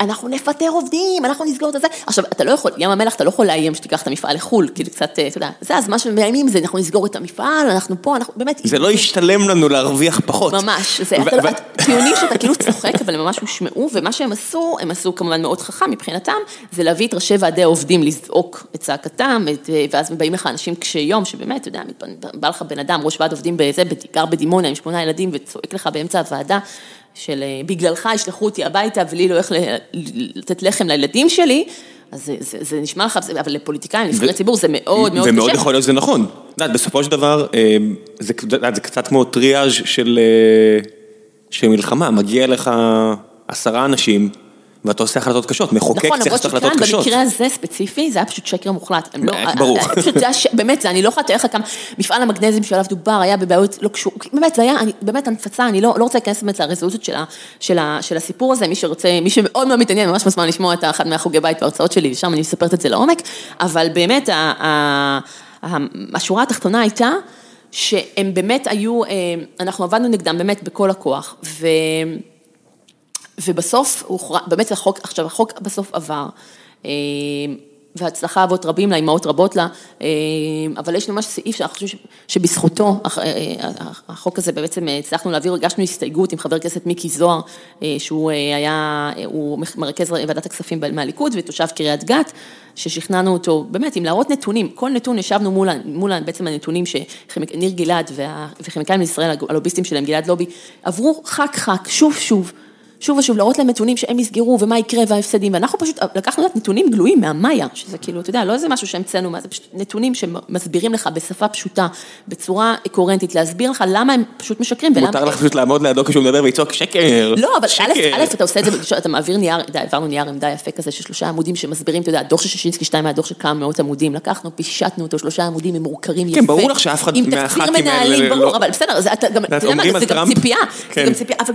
אנחנו נפטר עובדים, אנחנו נסגור את זה. עכשיו, אתה לא יכול, ים המלח, אתה לא יכול לאיים שתיקח את המפעל לחול, כי זה קצת, אתה יודע, זה אז מה שמאיימים זה, אנחנו נסגור את המפעל, אנחנו פה, אנחנו באמת... זה לא ישתלם לנו להרוויח פחות. ממש, זה טיעונים שאתה כאילו צוחק, אבל הם ממש הושמעו, ומה שהם עשו, הם עשו כמובן מאוד חכם מבחינתם, זה להביא את ראשי ועדי העובדים לזעוק את צעקתם, ואז באים לך אנשים קשי יום, שבאמת, אתה יודע, בא לך בן אדם, ראש ועד עובדים בזה, גר בדימונה, עם שמונה ילדים, וצועק לך באמצע הוועדה, של בגללך ישלחו אותי הביתה, ולי לא איך לתת לחם לילדים שלי, אז זה, זה, זה נשמע לך, אבל לפוליטיקאים, נבחרי ציבור, זה מאוד מאוד קשה. ומאוד יכול להיות שזה נכון. דעת, בסופו של דבר, זה, דעת, זה קצת כמו טריאז' של, של מלחמה. מגיע לך עשרה אנשים, ואתה עושה החלטות קשות, מחוקק נכון, צריך החלטות קשות. נכון, אבל במקרה הזה ספציפי, זה היה פשוט שקר מוחלט. ברור. לא, פשוט זה היה, ש... באמת, זה, אני לא חייתה איך כמה, מפעל המגנזים שעליו דובר, היה בבעיות לא קשור, באמת, זה היה, אני, באמת, הנפצה, אני לא, לא רוצה להיכנס באמת לרזולוציות של, ה, של, ה, של הסיפור הזה, מי שרוצה, מי שמאוד מאוד מתעניין, ממש מסמן לשמוע את אחד מהחוגי בית בהרצאות שלי, ושם אני מספרת את זה לעומק, אבל באמת, ה, ה, ה, השורה התחתונה הייתה, שהם באמת היו, אנחנו עבדנו נגדם באמת בכל הכוח, ו... ובסוף, באמת החוק, עכשיו החוק בסוף עבר, והצלחה אבות רבים לה, אמהות רבות לה, אבל יש ממש סעיף שאנחנו חושבים שבזכותו, החוק הזה בעצם הצלחנו להעביר, הרגשנו הסתייגות עם חבר כנסת מיקי זוהר, שהוא היה, הוא מרכז ועדת הכספים מהליכוד, ותושב קריית גת, ששכנענו אותו, באמת, אם להראות נתונים, כל נתון ישבנו מול, מול בעצם הנתונים שניר גלעד וכימיקלים לישראל, הלוביסטים שלהם, גלעד לובי, עברו חק חק, שוב שוב, שוב ושוב, להראות להם נתונים שהם יסגרו, ומה יקרה וההפסדים, ואנחנו פשוט לקחנו נתונים גלויים מהמאיה, שזה כאילו, אתה יודע, לא איזה משהו שהמצאנו, זה פשוט נתונים שמסבירים לך בשפה פשוטה, בצורה קוהרנטית, להסביר לך למה הם פשוט משקרים. מותר לך פשוט לעמוד לידו כשהוא מדבר ויצעוק שקר. לא, אבל א', א', אתה עושה את זה, אתה מעביר נייר, העברנו נייר עמדה יפה כזה, ששלושה עמודים שמסבירים, אתה יודע, הדוח של ששינסקי שתיים היה דוח של כמה מאות עמודים, לקחנו, פישטנו אותו, שלושה עמודים, הם מורכרים יפה. כן, ברור לך שאף אחד מהח"כים האלה לא... אבל בסדר, זה גם ציפייה, אבל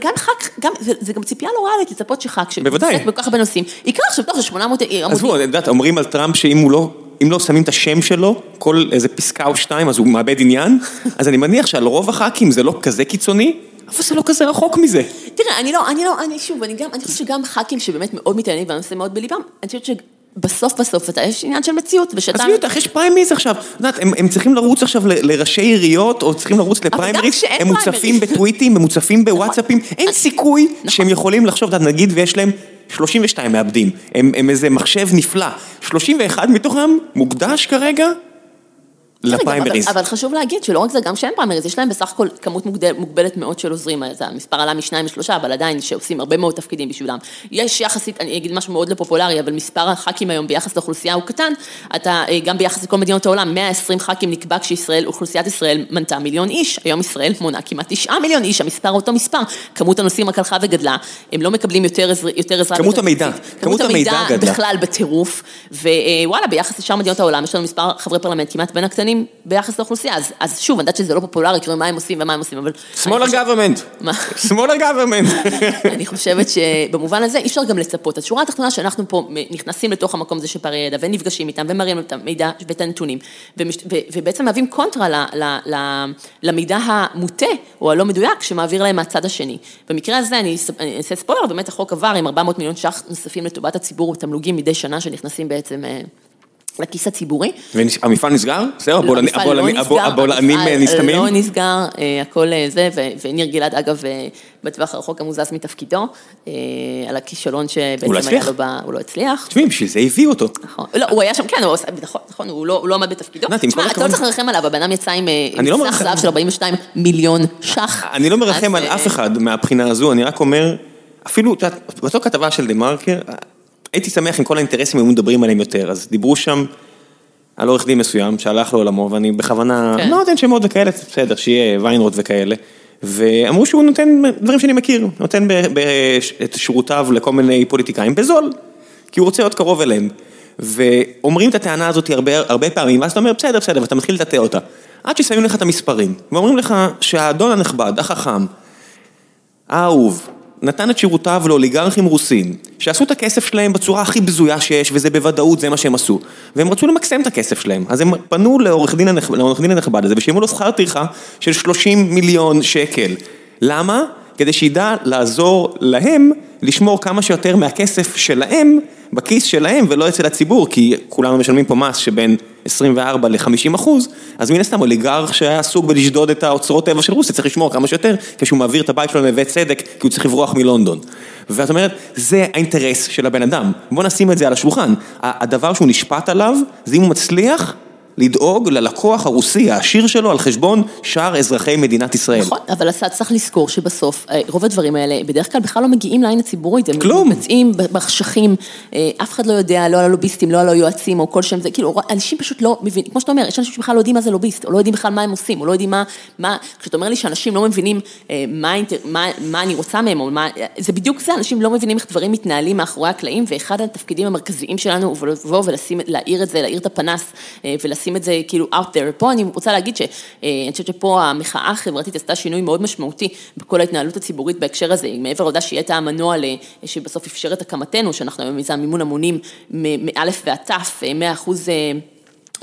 גם ציפייה לא ריאלית לצפות שחק, שבסק בכל כך הרבה נושאים, יקרה עכשיו תוך שמונה מאות עמודים. אז בואו, יודעת, אומרים על טראמפ שאם הוא לא, אם לא שמים את השם שלו, כל איזה פסקה או שתיים, אז הוא מאבד עניין, אז אני מניח שעל רוב הח"כים זה לא כזה קיצוני, אבל זה לא כזה רחוק מזה. תראה, אני לא, אני לא, אני שוב, אני גם, אני חושבת שגם ח"כים שבאמת מאוד מתעניינים, ואני עושה מאוד בליבם, אני חושבת ש... בסוף בסוף, אתה יש עניין של מציאות, ושאתה... אז ביותך, יש פריימריז עכשיו, יודעת, הם, הם צריכים לרוץ עכשיו לראשי עיריות, או צריכים לרוץ לפריימריז, הם מוצפים בטוויטים, הם מוצפים בוואטסאפים, אין סיכוי שהם יכולים לחשוב, יודעת, נגיד, ויש להם שלושים ושתיים מעבדים, הם, הם איזה מחשב נפלא, שלושים ואחד מתוכם מוקדש כרגע, לפריימריז. אבל, אבל חשוב להגיד שלא רק זה, גם שאין פריימריז, יש להם בסך הכל כמות מוגדל, מוגבלת מאוד של עוזרים, המספר עלה משניים לשלושה, אבל עדיין שעושים הרבה מאוד תפקידים בשבילם. יש יחסית, אני אגיד משהו מאוד לא פופולרי, אבל מספר הח"כים היום ביחס לאוכלוסייה הוא קטן, אתה, גם ביחס לכל מדינות העולם, מאה ועשרים ח"כים נקבע כשישראל, אוכלוסיית ישראל מנתה מיליון איש, היום ישראל מונה כמעט תשעה מיליון איש, המספר אותו מספר, כמות הנושאים רק הלכה וגדלה, הם לא מקבלים יותר עזרה, יותר עזרה כמות המידע, כמות המידע בכלל בטירוף, ווואלה, ביחס לשאר מדינות העולם, יש לנו מספר חברי פרלמנט, כמעט בין הקטנים ביחס לאוכלוסייה, אז, אז שוב, אני יודעת שזה לא פופולרי, כאילו מה הם עושים ומה הם עושים, אבל... שמאל הגוורמנט, שמאל הגוורמנט. אני חושבת שבמובן הזה אי אפשר גם לצפות. השורה התחתונה שאנחנו פה נכנסים לתוך המקום הזה של פערי ידע, ונפגשים איתם, ומראים את המידע ואת הנתונים, ובעצם מהווים קונטרה למידע המוטה, או הלא מדויק, שמעביר להם מהצד השני. במקרה הזה, אני אעשה ספוילר, באמת החוק עבר עם ארבע מאות מיליון ש"ח נוספים לטובת הציבור, תמלוגים מדי שנה שנכנסים בעצם לכיס הציבורי. והמפעל נסגר? זהו, הבולענים נסתמים? לא נסגר, הכל זה, וניר גלעד, אגב, בטווח הרחוק המוזז מתפקידו, על הכישלון שבעצם היה לו, הוא לא הצליח. תשמעי, בשביל זה הביאו אותו. נכון, לא, הוא היה שם, כן, נכון, הוא לא עמד בתפקידו. תשמע, אתה לא צריך לרחם עליו, הבן אדם יצא עם סך זהב של ארבעים ושניים מיליון ש"ח. אני לא מרחם על אף אחד מהבחינה הזו, אני רק אומר, אפילו, בתוך כתבה של דה מרקר, הייתי שמח אם כל האינטרסים היו מדברים עליהם יותר, אז דיברו שם על עורך דין מסוים, שהלך לעולמו, ואני בכוונה, לא נותן שמות וכאלה, בסדר, שיהיה ויינרוט וכאלה, ואמרו שהוא נותן דברים שאני מכיר, נותן את שירותיו לכל מיני פוליטיקאים בזול, כי הוא רוצה להיות קרוב אליהם, ואומרים את הטענה הזאת הרבה פעמים, ואז אתה אומר, בסדר, בסדר, ואתה מתחיל לתתא אותה, עד שסיימים לך את המספרים, ואומרים לך שהאדון הנכבד, החכם, האהוב, נתן את שירותיו לאוליגרכים רוסים, שעשו את הכסף שלהם בצורה הכי בזויה שיש, וזה בוודאות, זה מה שהם עשו. והם רצו למקסם את הכסף שלהם, אז הם פנו לעורך דין הנכבד הזה, ושילמו לו שכר טרחה של שלושים מיליון שקל. למה? כדי שידע לעזור להם, לשמור כמה שיותר מהכסף שלהם, בכיס שלהם, ולא אצל הציבור, כי כולנו משלמים פה מס שבין עשרים וארבע ל-חמישים אחוז, אז מן הסתם אוליגרח שהיה עסוק בלשדוד את האוצרות טבע של רוסיה, צריך לשמור כמה שיותר, כשהוא מעביר את הבית שלו לנווה צדק, כי הוא צריך לברוח מלונדון. ואת אומרת, זה האינטרס של הבן אדם, בוא נשים את זה על השולחן, הדבר שהוא נשפט עליו, זה אם הוא מצליח, לדאוג ללקוח הרוסי העשיר שלו על חשבון שאר אזרחי מדינת ישראל. נכון, אבל צריך לזכור שבסוף רוב הדברים האלה בדרך כלל בכלל לא מגיעים לעין הציבורית, הם מתבצעים בחשכים, אף אחד לא יודע, לא על הלוביסטים, לא על היועצים או כל שם זה, כאילו אנשים פשוט לא מבינים, כמו שאתה אומר, יש אנשים שבכלל לא יודעים מה זה לוביסט, או לא יודעים בכלל מה הם עושים, או לא יודעים מה, כשאתה אומר לי שאנשים לא מבינים מה אני רוצה מהם, זה בדיוק זה, אנשים לא מבינים איך דברים מתנהלים מאחורי הקלעים, ואחד התפקידים המרכזיים שלנו הוא לבוא ולהאיר את זה, להאיר את הפנס, ולשים את זה כאילו out there. פה אני רוצה להגיד שאני חושבת שפה המחאה החברתית עשתה שינוי מאוד משמעותי בכל ההתנהלות הציבורית בהקשר הזה, מעבר לעובדה שיהיה את המנוע שבסוף אפשר את הקמתנו, שאנחנו היום מזה מימון המונים מאלף ועד תף, מאה אחוז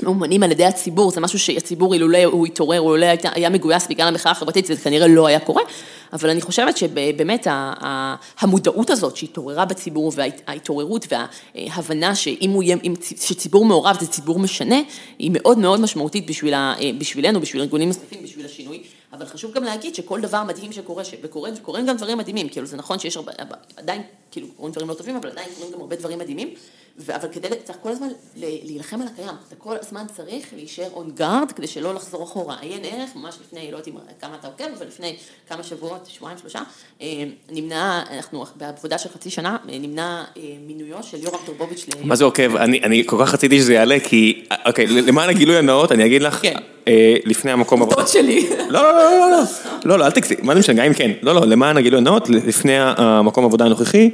מאומנים על ידי הציבור, זה משהו שהציבור אילולא הוא התעורר, אילולא היה מגויס בגלל המחאה החברתית, זה כנראה לא היה קורה, אבל אני חושבת שבאמת המודעות הזאת שהתעוררה בציבור, וההתעוררות וההבנה שציבור מעורב זה ציבור משנה, היא מאוד מאוד משמעותית בשבילנו, בשביל ארגונים נוספים, בשביל השינוי, אבל חשוב גם להגיד שכל דבר מדהים שקורה, שקורים גם דברים מדהימים, כאילו זה נכון שיש עדיין, כאילו קוראים דברים לא טובים, אבל עדיין קוראים גם הרבה דברים מדהימים, אבל כדי, צריך כל הזמן להילחם על הקיים, אתה כל הזמן צריך להישאר on guard, כדי שלא לחזור אחורה, אין ערך, ממש לפני, לא יודעת כמה אתה עוקב, אבל לפני כמה שבועות, שבועיים, שלושה, נמנע, אנחנו בעבודה של חצי שנה, נמנע מינויו של יורם טורבוביץ' מה זה עוקב? אני כל כך חציתי שזה יעלה, כי, אוקיי, למען הגילוי הנאות, אני אגיד לך, לפני המקום עבודה. עובדות שלי. לא, לא, לא, לא, לא, לא, אל תקצי, מה זה משנה, גם אם כן, לא, לא, למען הגילוי הנאות, לפני המקום עבודה הנוכחי,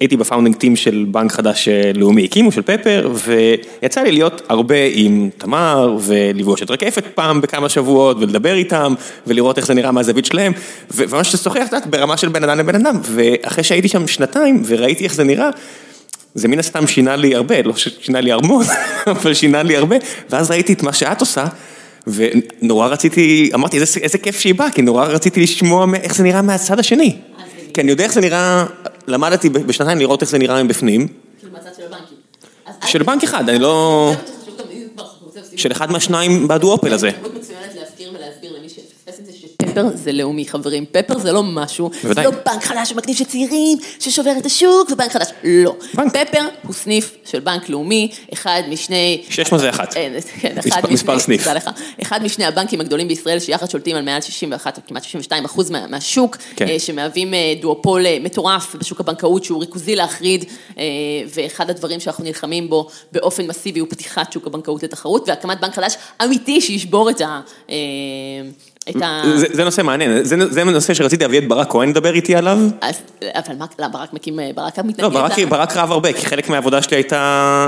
הייתי בפאונדינג טים של בנק חדש לאומי הקימו, של פפר, ויצא לי להיות הרבה עם תמר, ולפגוש את רקפת פעם בכמה שבועות, ולדבר איתם, ולראות איך זה נראה מהזווית שלהם, וממש ששוחח ברמה של בן אדם לבן אדם, ואחרי שהייתי שם שנתיים, וראיתי איך זה נראה, זה מן הסתם שינה לי הרבה, לא שינה לי ארמון, אבל שינה לי הרבה, ואז ראיתי את מה שאת עושה, ונורא רציתי, אמרתי, איזה, איזה כיף שהיא באה, כי נורא רציתי לשמוע איך זה נראה מהצד השני. כי אני יודע איך זה נראה, למדתי בשנתיים לראות איך זה נראה מבפנים. של מצד של הבנקים. של בנק אחד, אני לא... של אחד מהשניים בעדו אופל הזה. זאת מצוינת להזכיר ולהסביר למי שפספס את זה שפפר זה לאומי, חברים. פפר זה לא משהו, זה לא בנק חדש שמקניב שצעירים, ששובר את השוק, זה בנק חדש. לא. פפר הוא סניף של בנק לאומי, אחד משני... שש מזה אחת. כן, מספר סניף. אחד משני הבנקים הגדולים בישראל, שיחד שולטים על מעל שישים ואחת, או כמעט שישים ושתיים אחוז מהשוק, שמהווים דואופול מטורף בשוק הבנקאות, שהוא ריכוזי להחריד, ואחד הדברים שאנחנו נלחמים בו באופן מסיבי, הוא פתיחת שוק הבנקאות לתחרות, והקמת בנק חדש אמיתי שישבור את ה... זה, זה נושא מעניין, זה, זה נושא שרציתי אביית ברק כהן לדבר איתי עליו. אז, אבל מה, לא, ברק מקים, ברק מתנגד. לא, ברק, לה... ברק רב הרבה, כי חלק מהעבודה שלי הייתה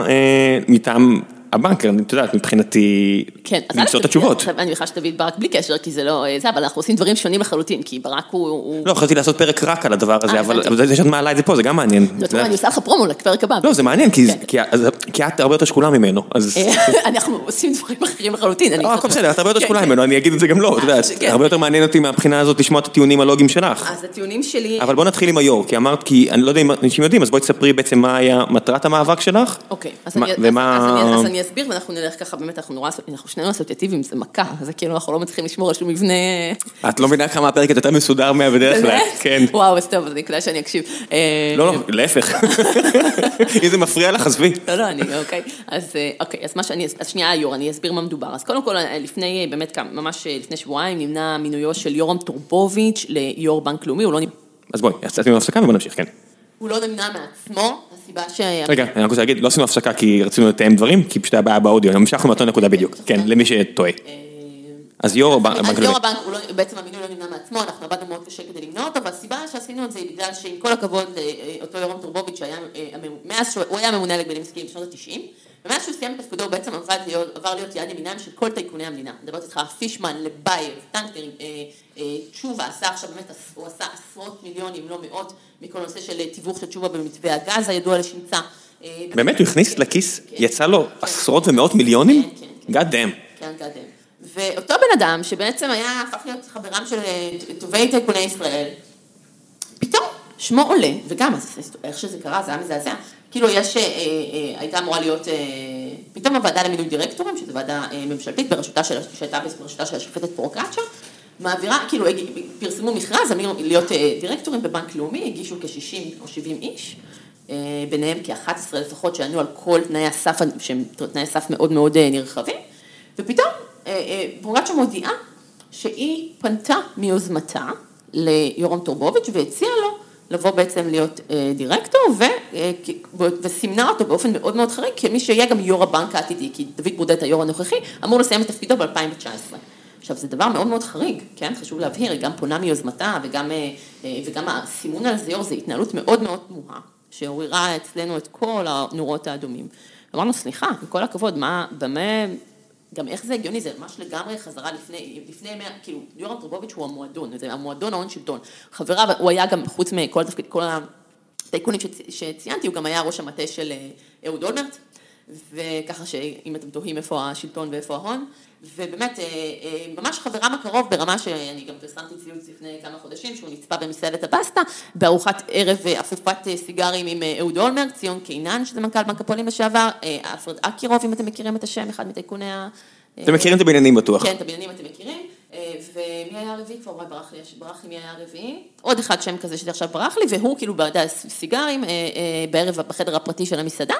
אה, מטעם הבנקר, אני יודעת, מבחינתי כן, למצוא את התשובות. אני בכלל שתביא ברק בלי קשר, כי זה לא זה, אבל אנחנו עושים דברים שונים לחלוטין, כי ברק הוא... לא, חשבתי לעשות פרק רק על הדבר הזה, אבל זה שאת מעלה את זה פה, זה גם מעניין. זאת אומרת, אני עושה לך פרומו לפרק הבא. לא, זה מעניין, כי את הרבה יותר שקולה ממנו. אנחנו עושים דברים אחרים לחלוטין. הכל בסדר, את הרבה יותר שקולה ממנו, אני אגיד את זה גם לא, הרבה יותר מעניין אותי מהבחינה הזאת לשמוע את הטיעונים הלוגיים שלך. אז הטיעונים שלי... אבל בוא נתחיל עם היור, כי אמרת, כי אני לא יודע אם אנשים יודעים, אז בואי תספרי בעצם מה היה מטרת המאבק שלך. אוקיי, אז אני אסביר, ואנחנו נלך ככה, באמת, אנחנו נורא, אנחנו שנינו אסוציאטיבים, זה מכה, זה כאילו אנחנו לא מצליחים לשמור על שום מבנה... את לא מבינה כמה הפרקת יותר מסודר מה בדרך כלל, כן. וואו, אז טוב, אז אני כדאי שאני אקשיב. לא, לא, להפך. אם זה מפריע לך, עזבי. לא, לא, אני, אוקיי. אז אוקיי, אז מה שאני, אז שנייה, יור, אני אסביר מה מדובר. אז קודם כל, לפני, באמת, ממש לפני שבועיים, נמנע מינויו של יורם טורבוביץ' ליו"ר בנק לאומי, הוא לא נמנע. אז בואי, יצאנו להפסקה ובוא נמשיך, כן. הוא לא נמנע מעצמו. רגע, אני רוצה להגיד, לא עשינו הפסקה כי רצינו לתאם דברים, כי פשוט הבעיה באודיו, המשכנו מאותו נקודה בדיוק, כן, למי שטועה. אז יור הבנק, בעצם המינוי לא נמנע מעצמו, אנחנו עבדנו מאוד קשה כדי למנוע אותו, והסיבה שעשינו את זה היא בגלל שעם כל הכבוד אותו יורם טורבוביץ' מאז שהוא היה ממונה על הגבלים עסקיים בשנות ה-תשעים, ומאז שהוא סיים את תפקודו הוא בעצם עבר להיות יד ימינם של כל טייקוני המדינה, מדברת איתך פישמן, לבייב, טנקר, תשובה, עשה עכשיו באמת, הוא עשה עשרות מיליונים, לא מאות, מכל הנושא של תיווך של תשובה במתווה הגז הידוע לשמצה. באמת הוא הכניס לכיס, יצא לו עשרות ומאות מיליונים? God damn. כן, God damn. ואותו בן אדם שבעצם היה הפך להיות חברם של טובי טייקוני ישראל, פתאום שמו עולה, וגם איך שזה קרה, זה היה מזעזע, כאילו יש, הייתה אמורה להיות, פתאום הוועדה למינוי דירקטורים, שזו ועדה ממשלתית בראשותה של, שהייתה בראשותה של השופטת פרוקצ'ה, מעבירה, כאילו פרסמו מכרז, אמרו להיות דירקטורים בבנק לאומי, הגישו כ-שישים או שבעים איש, ביניהם כ-אחת עשרה לפחות שענו על כל תנאי הסף, שהם תנאי הסף מאוד מאוד נרחבים, ופתאום פרוגצ'ה מודיעה שהיא פנתה מיוזמתה ליורם טורבוביץ' והציעה לו לבוא בעצם להיות דירקטור, וסימנה אותו באופן מאוד מאוד חריג, כמי שיהיה גם יו"ר הבנק העתידי, כי דוד ברודט, היו"ר הנוכחי, אמור לסיים את תפקידו ב-אלפיים תשע עשרה. עכשיו, זה דבר מאוד מאוד חריג, כן? חשוב להבהיר, היא גם פונה מיוזמתה, וגם, וגם הסימון על זה, זה התנהלות מאוד מאוד תמוהה, שעוררה אצלנו את כל הנורות האדומים. אמרנו, סליחה, מכל הכבוד, מה, במה, גם איך זה הגיוני, זה ממש לגמרי חזרה לפני, לפני, כאילו, יורם טורבוביץ' הוא המועדון, זה המועדון ההון שלטון. חברה, הוא היה גם, חוץ מכל תפקיד, כל הטייקונים שציינתי, הוא גם היה ראש המטה של אהוד אולמרט, וככה שאם אתם תוהים איפה השלטון ואיפה ההון, ובאמת, ממש חברה מקרוב ברמה שאני גם פרסמתי ציוד לפני כמה חודשים, שהוא נצפה במסעדת הבסטה, בארוחת ערב אפופת סיגרים עם אהוד אולמרט, ציון קינן, שזה מנכ"ל בנק הפועלים לשעבר, אפרד אקירוב, אם אתם מכירים את השם, אחד מטייקוני ה... אתם מכירים את הבניינים בטוח. כן, את הבניינים אתם מכירים. ומי היה הרביעי? כבר אולי ברח לי, ברח לי מי היה הרביעי. עוד אחד שם כזה שזה עכשיו ברח לי, והוא כאילו בעדה סיגרים בערב בחדר הפרטי של המסעדה.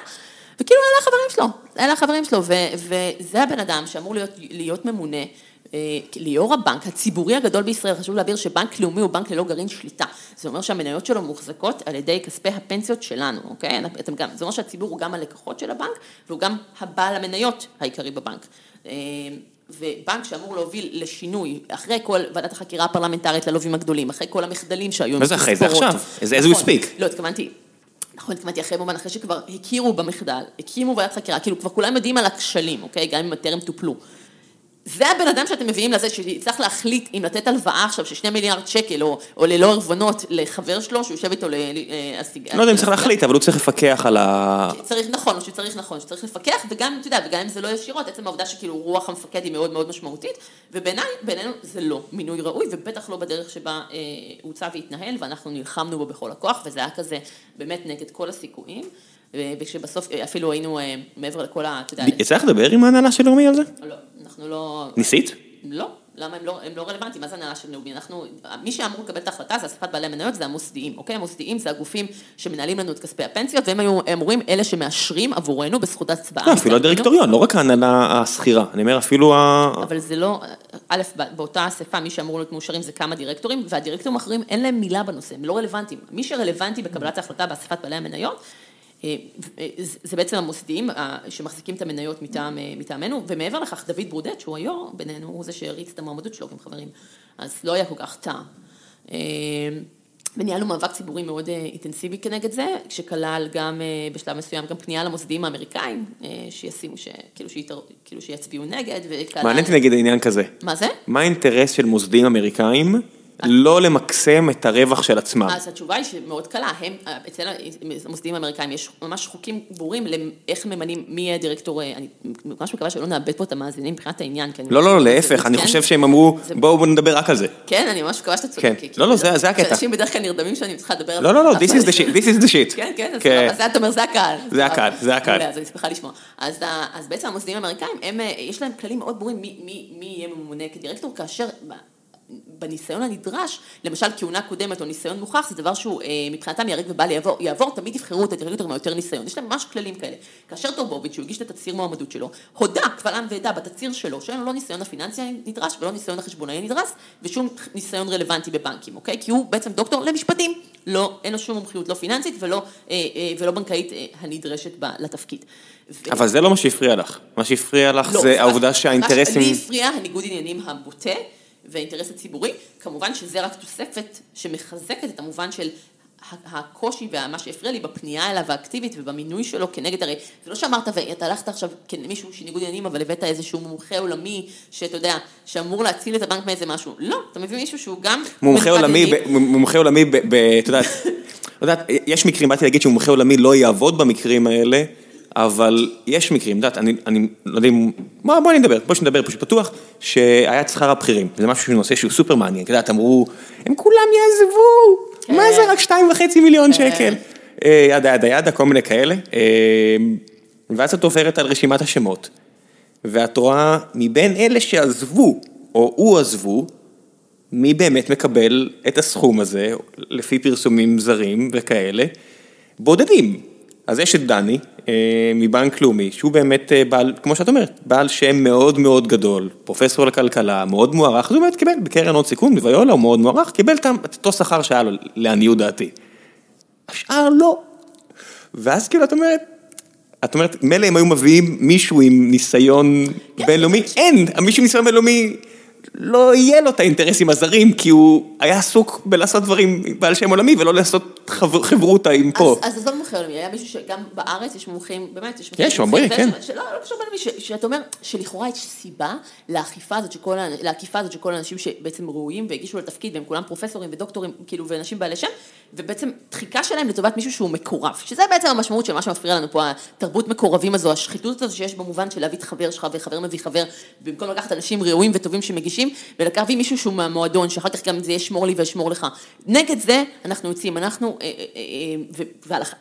וכאילו אלה החברים שלו, אלה החברים שלו, וזה הבן אדם שאמור להיות, להיות ממונה ליאור הבנק הציבורי הגדול בישראל. חשוב להבהיר שבנק לאומי הוא בנק ללא גרעין שליטה, זה אומר שהמניות שלו מוחזקות על ידי כספי הפנסיות שלנו, אוקיי? אתם גם, זה אומר שהציבור הוא גם הלקוחות של הבנק, והוא גם הבעל המניות העיקרי בבנק. ובנק שאמור להוביל לשינוי, אחרי כל ועדת החקירה הפרלמנטרית ללווים הגדולים, אחרי כל המחדלים שהיו... מה זה אחרי זה עכשיו? איזה הוא הספיק? לא, התכוונתי. נכון, התכמנתי אחרי מובן, אחרי שכבר הכירו במחדל, הקימו ועדת חקירה, כאילו כבר כולם יודעים על הכשלים, אוקיי? גם אם הטרם טופלו. זה הבן אדם שאתם מביאים לזה, שצריך להחליט אם לתת הלוואה עכשיו, ששני מיליארד שקל, או, או ללא ערבונות לחבר שלו, שהוא יושב איתו ל... לא יודע אם צריך להחליט, אבל הוא צריך לפקח על ה... צריך, נכון, שצריך, נכון, שצריך לפקח, וגם, אתה יודע, וגם אם זה לא ישירות, עצם העובדה שכאילו רוח המפקד היא מאוד מאוד משמעותית, ובינינו, בינינו זה לא מינוי ראוי, ובטח לא בדרך שבה הוצא והתנהל, ואנחנו נלחמנו בו בכל הכוח, וזה היה כזה באמת נגד כל הסיכויים. וכשבסוף אפילו היינו מעבר לכל ה... יצא לך לדבר עם ההנהלה של לאומי על זה? לא, אנחנו לא... ניסית? לא, למה הם לא רלוונטיים? מה זה הנהלה של לאומי? אנחנו, מי שאמור לקבל את ההחלטה זה אספת בעלי המניות, זה המוסדיים, אוקיי? המוסדיים זה הגופים שמנהלים לנו את כספי הפנסיות, והם היו אמורים אלה שמאשרים עבורנו בזכות הצבעה. אפילו הדירקטוריון, לא רק ההנהלה הסחירה, אני אומר אפילו ה... אבל זה לא... א', באותה אספה, מי שאמור להיות מאושרים זה כמה דירקטורים, והדירקטורים האחרים אין להם מילה בנושא, הם לא רלוונטיים. מי שרלוונטי בקבלת ההחלטה באספת בעלי המניות, זה בעצם המוסדיים שמחזיקים את המניות מטעם, מטעמנו, ומעבר לכך, דוד ברודט, שהוא היו"ר בינינו, הוא זה שהריץ את המועמדות שלו, עם חברים, אז לא היה כל כך טעם. וניהלנו מאבק ציבורי מאוד אינטנסיבי כנגד זה, שכלל גם בשלב מסוים, גם פנייה למוסדיים האמריקאים, שישימו, שכאילו שיתר, כאילו שיצביעו נגד, וכלל... מעניין נגד העניין כזה. מה זה? מה האינטרס של מוסדיים אמריקאים? לא למקסם את הרווח של עצמם. אז התשובה היא שמאוד קלה, הם, אצל המוסדים האמריקאים יש ממש חוקים ברורים לאיך ממנים מי הדירקטור, אני ממש מקווה שלא נאבד פה את המאזינים מבחינת העניין. לא, לא, להפך, אני חושב שהם אמרו, בואו נדבר רק על זה. כן, אני ממש מקווה שאתה צודק. לא, לא, זה הקטע. אנשים בדרך כלל נרדמים שאני צריכה לדבר על זה. לא, לא, לא, this is the shit, this is the shit. כן, כן, אז אתה אומר, זה הקהל. זה הקהל, זה הקהל. אז אני שמחה לשמוע. אז בעצם המוסדים האמריקאים, יש להם כללים מאוד ברורים מי יהיה ממונה כדירקטור, כאשר בניסיון הנדרש, למשל כהונה קודמת או ניסיון מוכח, זה דבר שהוא מבחינתם ירק ובא ליעבור, יעבור, תמיד יבחרו את הדירקטורים היותר ניסיון, יש להם ממש כללים כאלה. כאשר טורבוביץ' שהוא הגיש את התצהיר מועמדות שלו, הודה קבל עם ועדה בתצהיר שלו, שאין לו לא ניסיון הפיננסי נדרש ולא ניסיון החשבונאי נדרש, ושום ניסיון רלוונטי בבנקים, אוקיי? כי הוא בעצם דוקטור למשפטים, לא, אין לו שום מומחיות, לא פיננסית ולא, ולא בנקאית הנדרשת לתפקיד. אבל זה לא מה שהפריע לך. מה שהפריע לך זה העובדה שהאינטרסים... לי הפריע הניגוד עניינים הבוטה והאינטרס הציבורי, כמובן שזה רק תוספת שמחזקת את המובן של הקושי ומה שהפריע לי בפנייה אליו האקטיבית ובמינוי שלו כנגד, הרי זה לא שאמרת ואתה הלכת עכשיו כמישהו שניגוד עניינים, אבל הבאת איזשהו מומחה עולמי שאתה יודע, שאמור להציל את הבנק מאיזה משהו, לא, אתה מביא מישהו שהוא גם מומחה עולמי, מומחה עולמי, אתה יודעת, יש מקרים, באתי להגיד שמומחה עולמי לא יעבוד במקרים האלה, אבל יש מקרים, דעת, אני, אני לא יודע אם, בוא, בוא נדבר, בוא שנדבר פשוט פתוח, שהיה שכר הבכירים, זה משהו שהוא נושא שהוא סופר מעניין, כדעת, אמרו, הם כולם יעזבו, כן. מה זה רק שתיים וחצי מיליון כן. שקל? ידה, ידה, ידה, כל מיני כאלה, ואז את עוברת על רשימת השמות, ואת רואה מבין אלה שעזבו, או הוא עזבו, מי באמת מקבל את הסכום הזה, לפי פרסומים זרים וכאלה, בודדים. אז יש את דני, מבנק לאומי, שהוא באמת בעל, כמו שאת אומרת, בעל שם מאוד מאוד גדול, פרופסור לכלכלה, מאוד מוערך, זאת אומרת, קיבל בקרן עוד סיכון, בוויולה, הוא מאוד מוערך, קיבל את אותו שכר שהיה לו, לעניות דעתי. השאר לא. ואז כאילו, את אומרת, את אומרת, מלא הם היו מביאים מישהו עם ניסיון בינלאומי, אין, מישהו עם ניסיון בינלאומי, לא יהיה לו את האינטרסים הזרים, כי הוא היה עסוק בלעשות דברים בעל שם עולמי, ולא לעשות חברותה עם פה. אז עזוב מומחי עולמי, היה מישהו שגם בארץ יש מומחים, באמת יש מומחים. יש, אמרי, כן. שלא, לא פשוט בלמי, שאתה אומר, שלכאורה יש סיבה להקיפה הזאת שכל האנשים שבעצם ראויים, והגישו לתפקיד, והם כולם פרופסורים ודוקטורים, כאילו, ואנשים בעלי שם, ובעצם דחיקה שלהם לטובת מישהו שהוא מקורב, שזה בעצם המשמעות של מה שמפריע לנו פה, התרבות מקורבים הזו, השחיתות הזו שיש במובן של להביא את חבר שלך וחבר מביא חבר, במקום לקחת אנשים ראויים וטובים שמגישים, ולקחת מישהו שהוא מהמועדון, שאחר כך גם זה ישמור לי וישמור לך. נגד זה אנחנו יוצאים, אנחנו,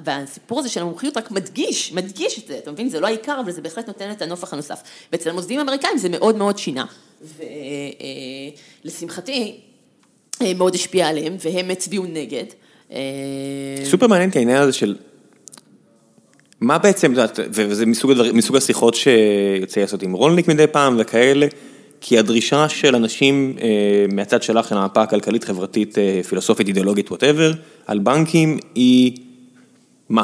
והסיפור הזה של המומחיות רק מדגיש, מדגיש את זה, אתה מבין? זה לא העיקר, אבל זה בהחלט נותן את הנופח הנוסף. ואצל המוסדים האמריקאים זה מאוד מאוד שינה. ולשמחתי, מאוד השפיע עליהם, והם הצביעו נגד. סופר מעניין את העניין הזה של מה בעצם, וזה מסוג השיחות שיוצא לעשות עם רולניק מדי פעם וכאלה, כי הדרישה של אנשים מהצד שלך של המפה הכלכלית, חברתית, פילוסופית, אידיאולוגית, whatever, על בנקים היא מה?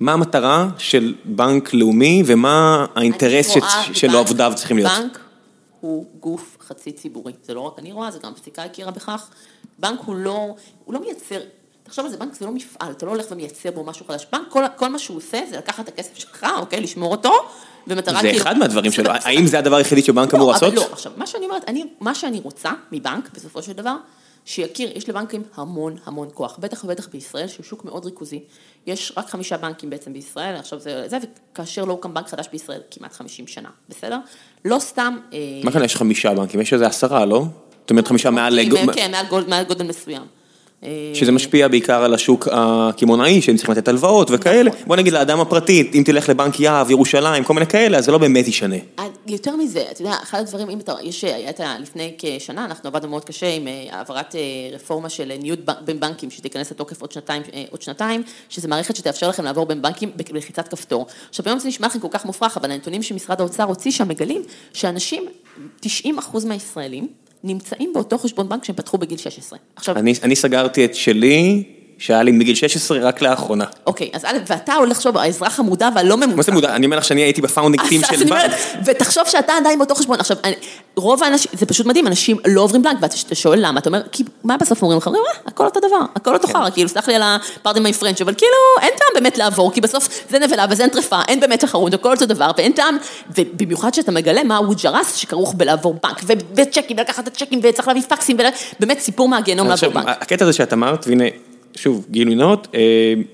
מה המטרה של בנק לאומי ומה האינטרס שלו עבודיו צריכים להיות? בנק הוא גוף חצי ציבורי, זה לא רק אני רואה, זה גם פסיקה הכירה בכך, בנק הוא לא, הוא לא מייצר, תחשוב על זה, בנק זה לא מפעל, אתה לא הולך ומייצר בו משהו חדש, בנק, כל, כל מה שהוא עושה זה לקחת את הכסף שלך, אוקיי, לשמור אותו, ומטרה... זה כאילו, אחד מהדברים שלו, האם זה הדבר היחידי שבנק אמור לעשות? לא, עכשיו, מה שאני אומרת, אני, מה שאני רוצה מבנק, בסופו של דבר, שיקיר, יש לבנקים המון המון כוח, בטח ובטח בישראל, שהוא שוק מאוד ריכוזי, יש רק חמישה בנקים בעצם בישראל, עכשיו זה, זה וכאשר לא הוקם בנק חדש בישראל, כמעט חמישים שנה, בסדר? לא סתם... מה כאן יש חמישה בנקים? יש איזה עשרה, לא? זאת אומרת חמישה מעל... כן, מעל גודל מסוים. שזה משפיע בעיקר על השוק הכימונאי, שהם צריכים לתת הלוואות וכאלה. בוא נגיד לאדם הפרטית, אם תלך לבנק יהב, ירושלים, כל מיני כאלה, אז זה לא באמת ישנה. יותר מזה, אתה יודע, אחד הדברים, אם הייתה לפני כשנה, אנחנו עבדנו מאוד קשה עם העברת רפורמה של ניוד בין בנקים, שתיכנס לתוקף עוד שנתיים, שזה מערכת שתאפשר לכם לעבור בין בנקים בלחיצת כפתור. עכשיו, היום זה נשמע לכם כל כך מופרך, אבל הנתונים שמשרד האוצר הוציא שם מגלים שאנשים, תשעים אחוז מהישראלים נמצאים באותו חשבון בנק שהם פתחו בגיל שש עשרה. עכשיו... אני, אני סגרתי את שלי, שהיה לי בגיל שש עשרה רק לאחרונה. אוקיי, אז א', ואתה הולך שוב, האזרח המודע והלא ממודע. מה זה מודע? אני אומר לך שאני הייתי בפאונדינג טים של בנק. ותחשוב שאתה עדיין באותו חשבון. עכשיו, אני, רוב האנשים, זה פשוט מדהים, אנשים לא עוברים בנק, ואתה שואל למה, אתה אומר, כי, מה בסוף אומרים לך? אומרים, מה? הכל אותו דבר, הכל אותו חר, כאילו, סלח לי על הפרדים מהפרנץ', אבל כאילו, אין טעם באמת לעבור, כי בסוף זה נבלה וזה אין טרפה, אין באמת תחרות, הכל אותו דבר, ואין טעם, ובמיוחד שאתה מגלה מה הוא ג'רס שכרוך בלעבור בנק, וצ'קים, לקחת את צ'קים, וצריך להביא פקסים, באמת סיפור מהגיהנום לעבור בנק. הקטע הזה שאת אמרת, והנה, שוב, גילוי נאות,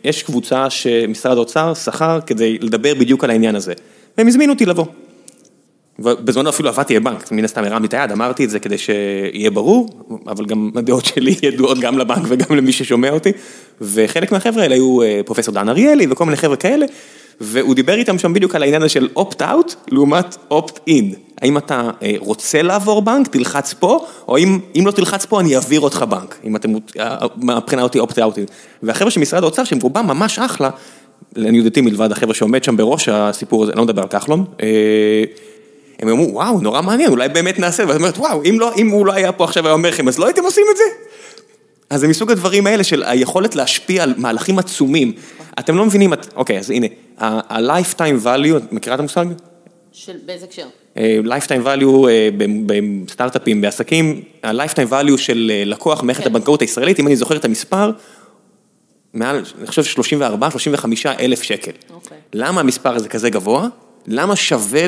יש קבוצה שמשרד האוצר שכר כדי לדבר בדיוק על העניין הזה. והם הזמינו אותי לבוא. ובזמנו אפילו עבדתי בבנק, מן הסתם הרמתי את היד, אמרתי את זה כדי שיהיה ברור, אבל גם הדעות שלי ידועות גם לבנק וגם למי ששומע אותי. וחלק מהחבר'ה האלה היו פרופסור דן אריאלי וכל מיני חבר'ה כאלה, והוא דיבר איתם שם בדיוק על העניין של opt-out לעומת opt-in. האם אתה רוצה לעבור בנק, תלחץ פה, או אם, אם לא תלחץ פה, אני אעביר אותך בנק, אם אתם, מבחינה אותי opt-out. והחבר'ה של משרד האוצר, שהם רובם ממש אחלה, אני יודעתי מלבד החבר'ה שעומד שם בראש הסיפור הזה, אני לא מדבר על כחלון, הם אמרו, וואו, נורא מעניין, אולי באמת נעשה, ואז אומרת, וואו, אם לא, אם הוא לא היה פה עכשיו היה אומר לכם, אז לא הייתם עושים את זה? אז זה מסוג הדברים האלה של היכולת להשפיע על מהלכים עצומים. אתם לא מבינים, את... אוקיי, אז הנה, ה-lifetime value, את מכירה את המושג? של באיזה קשר? lifetime value בסטארט-אפים, בעסקים, ה-lifetime value של לקוח מערכת הבנקאות הישראלית, אם אני זוכר את המספר, מעל, אני חושב, שלושים וארבעה, שלושים וחמישה אלף שקל. למה המספר הזה כזה גבוה? למה שווה,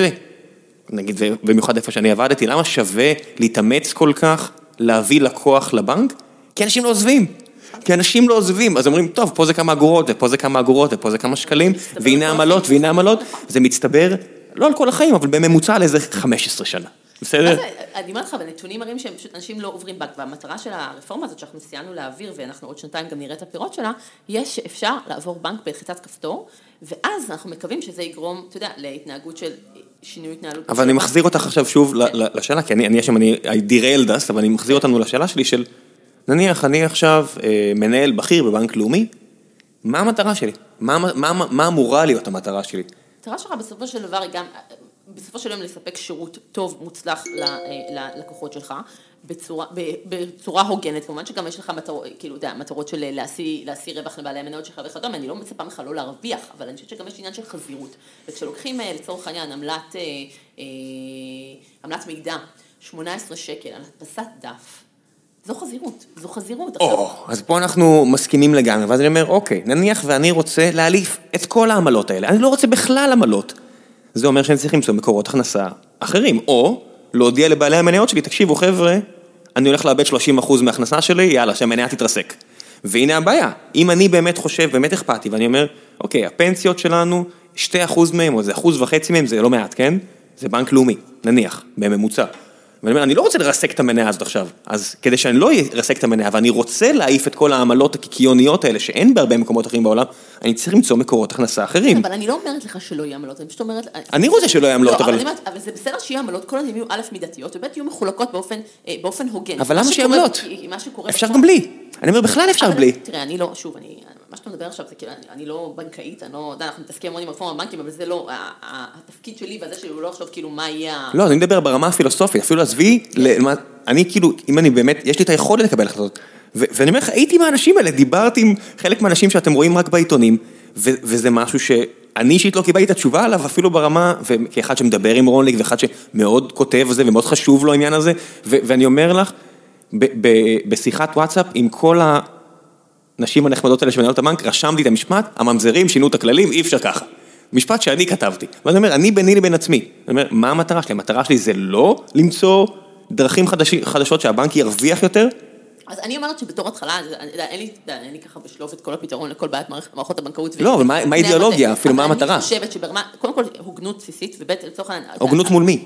נגיד, במיוחד איפה שאני עבדתי, למה שווה להתאמץ כל כך, להביא לקוח לבנק? כי אנשים לא עוזבים, כי אנשים לא עוזבים, אז אומרים, טוב, פה זה כמה אגורות, ופה זה כמה אגורות, ופה זה כמה שקלים, והנה עמלות, והנה עמלות, זה מצטבר, לא על כל החיים, אבל בממוצע על איזה חמש עשרה שנה, בסדר? אני אומר לך, בנתונים מראים שאנשים לא עוברים בנק, והמטרה של הרפורמה הזאת שאנחנו סיימנו להעביר, ואנחנו עוד שנתיים גם נראה את הפירות שלה, יש שאפשר לעבור בנק בלחיצת כפתור, ואז אנחנו מקווים שזה יגרום, אתה יודע, להתנהגות של... שינוי התנהלות. אבל אני מחזיר אותך עכשיו שוב לשאלה, כי אני שם, אני דירי אלדס, אבל אני מחזיר אותנו לשאלה שלי של, נניח, אני עכשיו מנהל בכיר בבנק לאומי, מה המטרה שלי? מה, מה, מה, מה אמורה להיות המטרה שלי? המטרה שלך בסופו של דבר היא גם, בסופו של יום לספק שירות טוב, מוצלח ללקוחות שלך, בצורה, בצורה הוגנת, כמובן שגם יש לך מטרות, כאילו, יודע, מטרות של להשיא, להשיא רווח לבעלי המניות שלך וכדומה, אני לא מצפה ממך לא להרוויח, אבל אני חושבת שגם יש עניין של חזירות, וכשלוקחים לצורך העניין עמלת, עמלת מידע, שמונה עשרה שקל, על הדפסת דף, זו חזירות, זו חזירות. או, אז פה אנחנו מסכימים לגמרי, ואז אני אומר, אוקיי, נניח ואני רוצה להעליף את כל העמלות האלה, אני לא רוצה בכלל עמלות, זה אומר שאני צריך למצוא מקורות הכנסה אחרים, או להודיע לבעלי המניות שלי, תקשיבו חבר'ה, אני הולך לאבד שלושים אחוז מההכנסה שלי, יאללה, שהמניה תתרסק. והנה הבעיה, אם אני באמת חושב, באמת אכפתי, ואני אומר, אוקיי, הפנסיות שלנו, שני אחוז מהם, או זה אחוז וחצי מהם, זה לא מעט, כן? זה בנק לאומי, נניח, בממוצע. ואני אומר, אני לא רוצה לרסק את המניה הזאת עכשיו, אז כדי שאני לא ארסק את המניה, ואני רוצה להעיף את כל העמלות הקיקיוניות האלה, שאין בהרבה מקומות אחרים בעולם, אני צריך למצוא מקורות הכנסה אחרים. אבל אני לא אומרת לך שלא יהיו עמלות, אני פשוט אומרת... אני רוצה שלא יהיו עמלות, אבל... אבל זה בסדר שיהיו עמלות, כל הזמן יהיו א' מידתיות, וב' יהיו מחולקות באופן הוגן. אבל למה שיהיו עמלות? אפשר גם בלי. אני אומר, בכלל אפשר בלי. תראה, אני לא, שוב, אני... מה שאתה מדבר עכשיו, זה כאילו, אני לא בנקאית, אני לא, אנחנו מתעסקים מאוד עם הרפורמה בבנקים, אבל זה לא, התפקיד שלי וזה שלי, הוא לא עכשיו כאילו מה יהיה... לא, אני מדבר ברמה הפילוסופית, אפילו עזבי, אני כאילו, אם אני באמת, יש לי את היכולת לקבל החלטות, ואני אומר לך, הייתי עם האנשים האלה, דיברתי עם חלק מהאנשים שאתם רואים רק בעיתונים, וזה משהו שאני אישית לא קיבלתי את התשובה עליו, אפילו ברמה, כאחד שמדבר עם רונליק, ואחד שמאוד כותב על זה, ומאוד חשוב לו העניין הזה, ואני אומר לך, בשיחת וואטסאפ, עם כל ה... נשים הנחמדות האלה שמנהלות הבנק, רשמתי את המשפט, הממזרים שינו את הכללים, אי אפשר ככה. משפט שאני כתבתי. ואני אומר, אני ביני לבין עצמי. אני אומר, מה המטרה שלי? המטרה שלי זה לא למצוא דרכים חדשות שהבנק ירוויח יותר. אז אני אומרת שבתור התחלה, אין לי ככה בשלוף את כל הפתרון לכל בעיית מערכות הבנקאות. לא, אבל מה האידיאולוגיה? אפילו מה המטרה? אני חושבת שברמה, קודם כל, הוגנות בסיסית, ובית לצורך... הוגנות מול מי?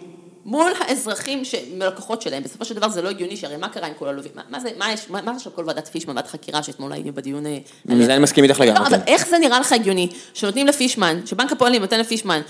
מול האזרחים שמלקוחות שלהם, בסופו של דבר זה לא הגיוני, שהרי מה קרה עם כל הלווים? מה זה, מה יש, מה עכשיו כל ועדת פישמן, ועדת חקירה, שאתמול היינו בדיון... מזה אני מסכים איתך לגמרי. אבל איך זה נראה לך הגיוני, שנותנים לפישמן, שבנק הפועלים נותן לפישמן,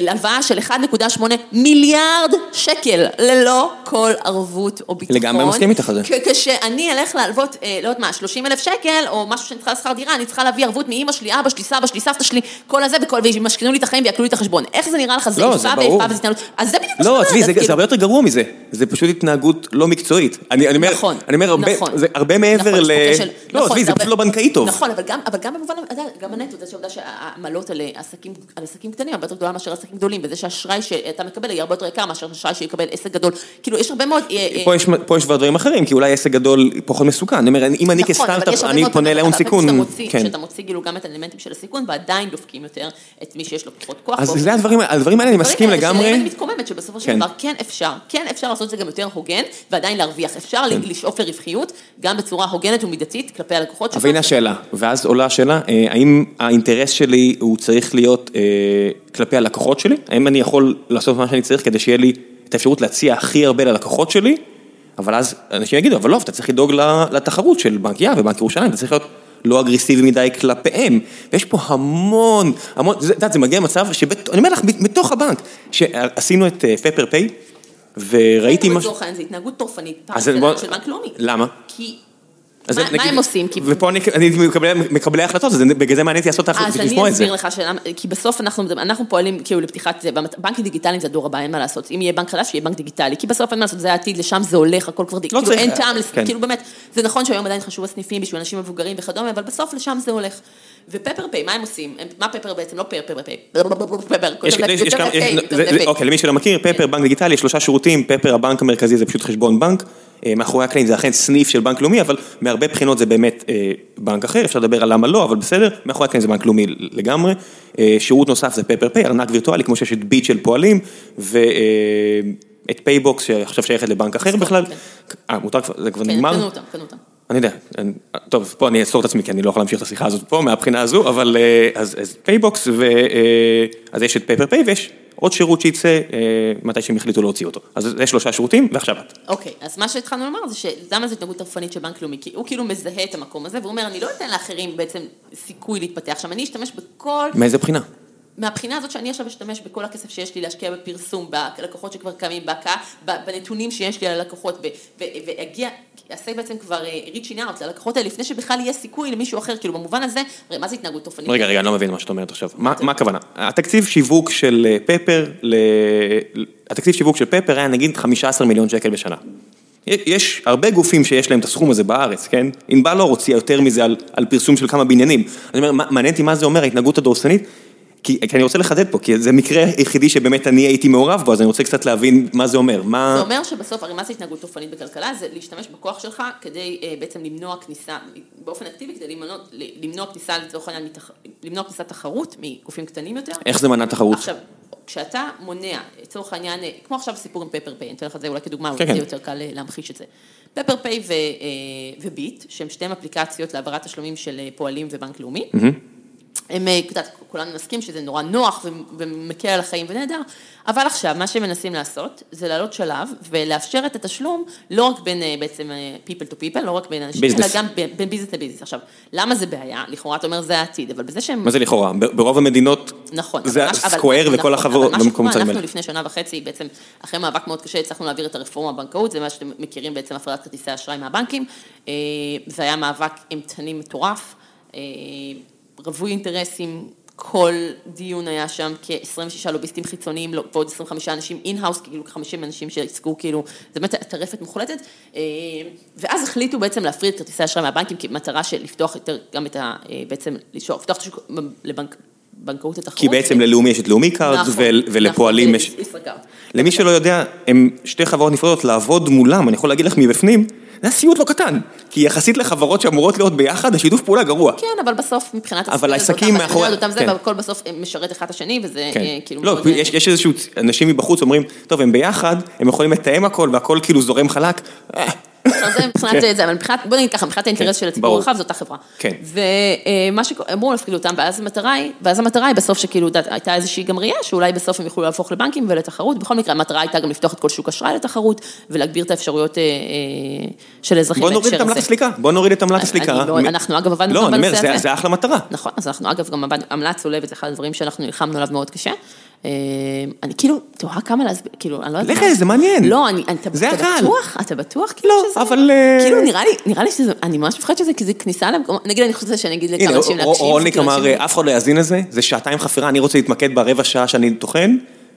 הלוואה של אחד נקודה שמונה מיליארד שקל, ללא כל ערבות או ביטחון. לגמרי מסכים איתך על זה. כשאני אלך להלוות, לא יודעת מה, שלושים אלף שקל, או משהו שאני צריכה לשכר דירה, אני צריכה להביא ערבות מאמא שלי, אבא שלי, סבא שלי, סבתא שלי, כל הזה, ומשכנו לי את החיים ויקלו לי את החשבון. איך זה נראה לך? זה איפה ואיפה וזה התנהלות. אז זה בדיוק לא, זה הרבה יותר גרוע מזה. זה פשוט התנהגות לא מקצועית. נכון, נכון. זה הרבה מעבר ל... לא, זה פשוט לא בנקאי טוב. נכון, אבל גם במובן, גם הנטו, זה שעובדה שהעמלות על עסקים קטנים, הרבה יותר גדולה מאשר עסקים גדולים, וזה שהאשראי שאתה מקבל היא הרבה יותר יקר מאשר האשראי שיקבל עסק גדול. כאילו, יש הרבה מאוד... פה יש דברים אחרים, כי אולי עסק גדול פחות מסוכן. אני אומר, אם אני כסטארט-אפ, אני פונה אליהם סיכון. שאתה מוציא גילו גם את האלמנטים של הסיכון, ועדיין דופקים יותר את מי שיש לו פחות כוח. אז זה הדברים, הדברים האלה, אני מסכים לגמרי. מתקוממת שבסופו של דבר, כן אפשר, כן אפשר לעשות את זה גם יותר הוגן, ועדיין להרוויח. אפשר לשאוף לרווחיות, גם בצורה הוגנת ומידתית, כלפי הלקוחות שלנו. אבל הנה השאלה, ואז עולה השאלה, האם האינטרס שלי הוא צריך להיות כלפי הלקוחות שלי? האם אני יכול לעשות מה שאני צריך כדי שיהיה לי את האפשרות להציע הכי הרבה ללקוחות שלי? אבל אז אנשים יגידו, אבל לא, אתה צריך לדאוג לתחרות של בנק יא ובנק ירושלים, אתה צריך להיות לא אגרסיבי מדי כלפיהם, ויש פה המון, המון, זה, זה מגיע למצב שבתוך, אני אומר לך, מתוך הבנק, שעשינו את פפר פיי, וראיתי מה... זה התנהגות טורפנית, פעם של בנק לאומי. למה? כי... מה הם עושים? ופה אני מקבלי ההחלטות, בגלל זה מעניינתי לעשות את ההחלטות, לשמוע את זה. אז אני אסביר לך שאלה, כי בסוף אנחנו פועלים כאילו לפתיחת, בנקים דיגיטליים זה הדור הבא, אין מה לעשות, אם יהיה בנק חדש, שיהיה בנק דיגיטלי, כי בסוף אין מה לעשות, זה העתיד, לשם זה הולך, הכל כבר דיגיטלי, כאילו אין טעם, כאילו באמת, זה נכון שהיום עדיין חשוב הסניפים בשביל אנשים מבוגרים וכדומה, אבל בסוף לשם זה הולך. ופפר פיי, מה הם עושים? מה פפר בעצם? לא פפר פיי. אוקיי, למי שלא מכיר, פפר בנק דיגיטלי, יש שלושה שירותים, פפר הבנק המרכזי זה פשוט חשבון בנק, מאחורי הקלעים זה אכן סניף של בנק לאומי, אבל מהרבה בחינות זה באמת בנק אחר, אפשר לדבר על למה לא, אבל בסדר, מאחורי הקלעים זה בנק לאומי לגמרי, שירות נוסף זה פפר פיי, ארנק וירטואלי, כמו שיש את ביט של פועלים, ו... את פייבוקס שעכשיו שייכת לבנק אחר בכלל. אה, מותר כבר, זה כבר נגמר? כן, קנו אותם, קנו אותם. אני יודע, טוב, פה אני אסור את עצמי, כי אני לא יכול להמשיך את השיחה הזאת פה, מהבחינה הזו, אבל אז פייבוקס, אז יש את פייפר פיי, ויש עוד שירות שייצא מתי שהם החליטו להוציא אותו. אז יש שלושה שירותים, ועכשיו את. אוקיי, אז מה שהתחלנו לומר זה שזמה זו התנהגות הרפנית של בנק לאומי, כי הוא כאילו מזהה את המקום הזה, והוא אומר, אני לא אתן לאחרים בעצם סיכוי להתפתח שם, אני אשתמש בכל... מאיזה בחינה? מהבחינה הזאת שאני עכשיו אשתמש בכל הכסף שיש לי להשקיע בפרסום, בלקוחות שכבר קמים בהקעה, בנתונים שיש לי על הלקוחות, והגיע, עשה בעצם כבר ריצ'ינג אאוט ללקוחות האלה, לפני שבכלל יהיה סיכוי למישהו אחר, כאילו במובן הזה, הרי מה זה התנהגות תופנית? רגע, רגע, אני לא מבין מה שאת אומרת עכשיו. מה הכוונה? התקציב שיווק של פפר, התקציב שיווק של פפר היה נגיד חמישה עשר מיליון שקל בשנה. יש הרבה גופים שיש להם את הסכום הזה בארץ, כן? אינבל לא רוצה יותר מזה על, על פרסום של כמה בניינים. אני אומר, מעניינתי מה זה אומר, ההתנהגות הדורסנית, כי, כי אני רוצה לחדד פה, כי זה מקרה היחידי שבאמת אני הייתי מעורב בו, אז אני רוצה קצת להבין מה זה אומר. מה... זה אומר שבסוף, הרי מה זה התנהגות תופנית בכלכלה, זה להשתמש בכוח שלך כדי אה, בעצם למנוע כניסה, באופן אקטיבי, כדי למנוע, למנוע כניסה, לצורך העניין, למנוע כניסה תחרות מגופים קטנים יותר. איך זה מנע תחרות? עכשיו, כשאתה מונע, צורך העניין, כמו עכשיו סיפור עם פפר פיי, אני אתן לך את זה אולי כדוגמה, אבל זה יותר קל להמחיש את זה. פפר פיי וביט, שהם שתיים אפליקציות להעברת תשלומים של פועלים ובנק לאומי, הם, כולנו נסכים שזה נורא נוח ומקל על החיים ונהדר, אבל עכשיו מה שהם מנסים לעשות זה לעלות שלב ולאפשר את התשלום לא רק בין בעצם people to people, לא רק בין אנשים, אלא גם בין ביזנס לביזנס. עכשיו, למה זה בעיה? לכאורה אתה אומר זה העתיד, אבל בזה שהם... מה זה לכאורה? ברוב המדינות זה סקואר וכל החברות במקום צרים. אנחנו לפני שנה וחצי, בעצם אחרי מאבק מאוד קשה, הצלחנו להעביר את הרפורמה הבנקאות, זה מה שאתם מכירים בעצם הפרדת כרטיסי האשראי מהבנקים, זה היה מאבק אימתני מטורף, רבוי אינטרסים, כל דיון היה שם כ-עשרים ושישה לוביסטים חיצוניים, ועוד עשרים וחמישה אנשים אין-האוס, כאילו כ-חמישים אנשים שעסקו, כאילו, זה באמת טרפת מוחלטת, ואז החליטו בעצם להפריד את כרטיסי האשראי מהבנקים, כמטרה של לפתוח יותר גם את ה... בעצם לפתוח את השוק לבנק... בנקאות התחרות. כי בעצם ללאומי יש את לאומי קארד, ולפועלים יש... למי שלא יודע, הם שתי חברות נפרדות, לעבוד מולם, אני יכול להגיד לך מבפנים, זה הסיוט לא קטן, כי יחסית לחברות שאמורות להיות ביחד, השיתוף פעולה גרוע. כן, אבל בסוף מבחינת... אבל העסקים מאחורי... הכל בסוף משרת אחד השני, וזה כאילו... לא, יש איזשהו... אנשים מבחוץ אומרים, טוב, הם ביחד, הם יכולים לתאם הכל, והכל כאילו זורם חלק. זה מבחינת זה, אבל מבחינת, בוא נגיד ככה, מבחינת האינטרס של הציבור הרחב, זאת החברה. כן. ומה שאמרו להפחיד אותם, ואז המטרה היא, ואז המטרה היא בסוף שכאילו, הייתה איזושהי גם ראייה, שאולי בסוף הם יוכלו להפוך לבנקים ולתחרות, בכל מקרה, המטרה הייתה גם לפתוח את כל שוק אשראי לתחרות, ולהגביר את האפשרויות של אזרחים. בוא נוריד את עמלת הסליקה, בוא נוריד את עמלת הסליקה. אנחנו אגב עבדנו גם בנושא הזה. לא, זה אחלה מטרה. נכון, אז אנחנו אגב גם עמלת צולבת, זה אחד הדברים שאנחנו נלחמנו עליו מאוד קשה. אני כאילו, תוהה כמה להסביר, כאילו, אני לא יודעת. לך, זה מעניין. לא, אתה בטוח, אתה בטוח כאילו שזה... לא, אבל... כאילו, נראה לי שזה, אני ממש מפחד שזה כזה כניסה עליו, נגיד, אני חושבת שאני אגיד לכמה אנשים להקשיב. רולניק אמר, אף אחד לא יאזין לזה, זה שעתיים חפירה, אני רוצה להתמקד ברבע שעה שאני תוכן,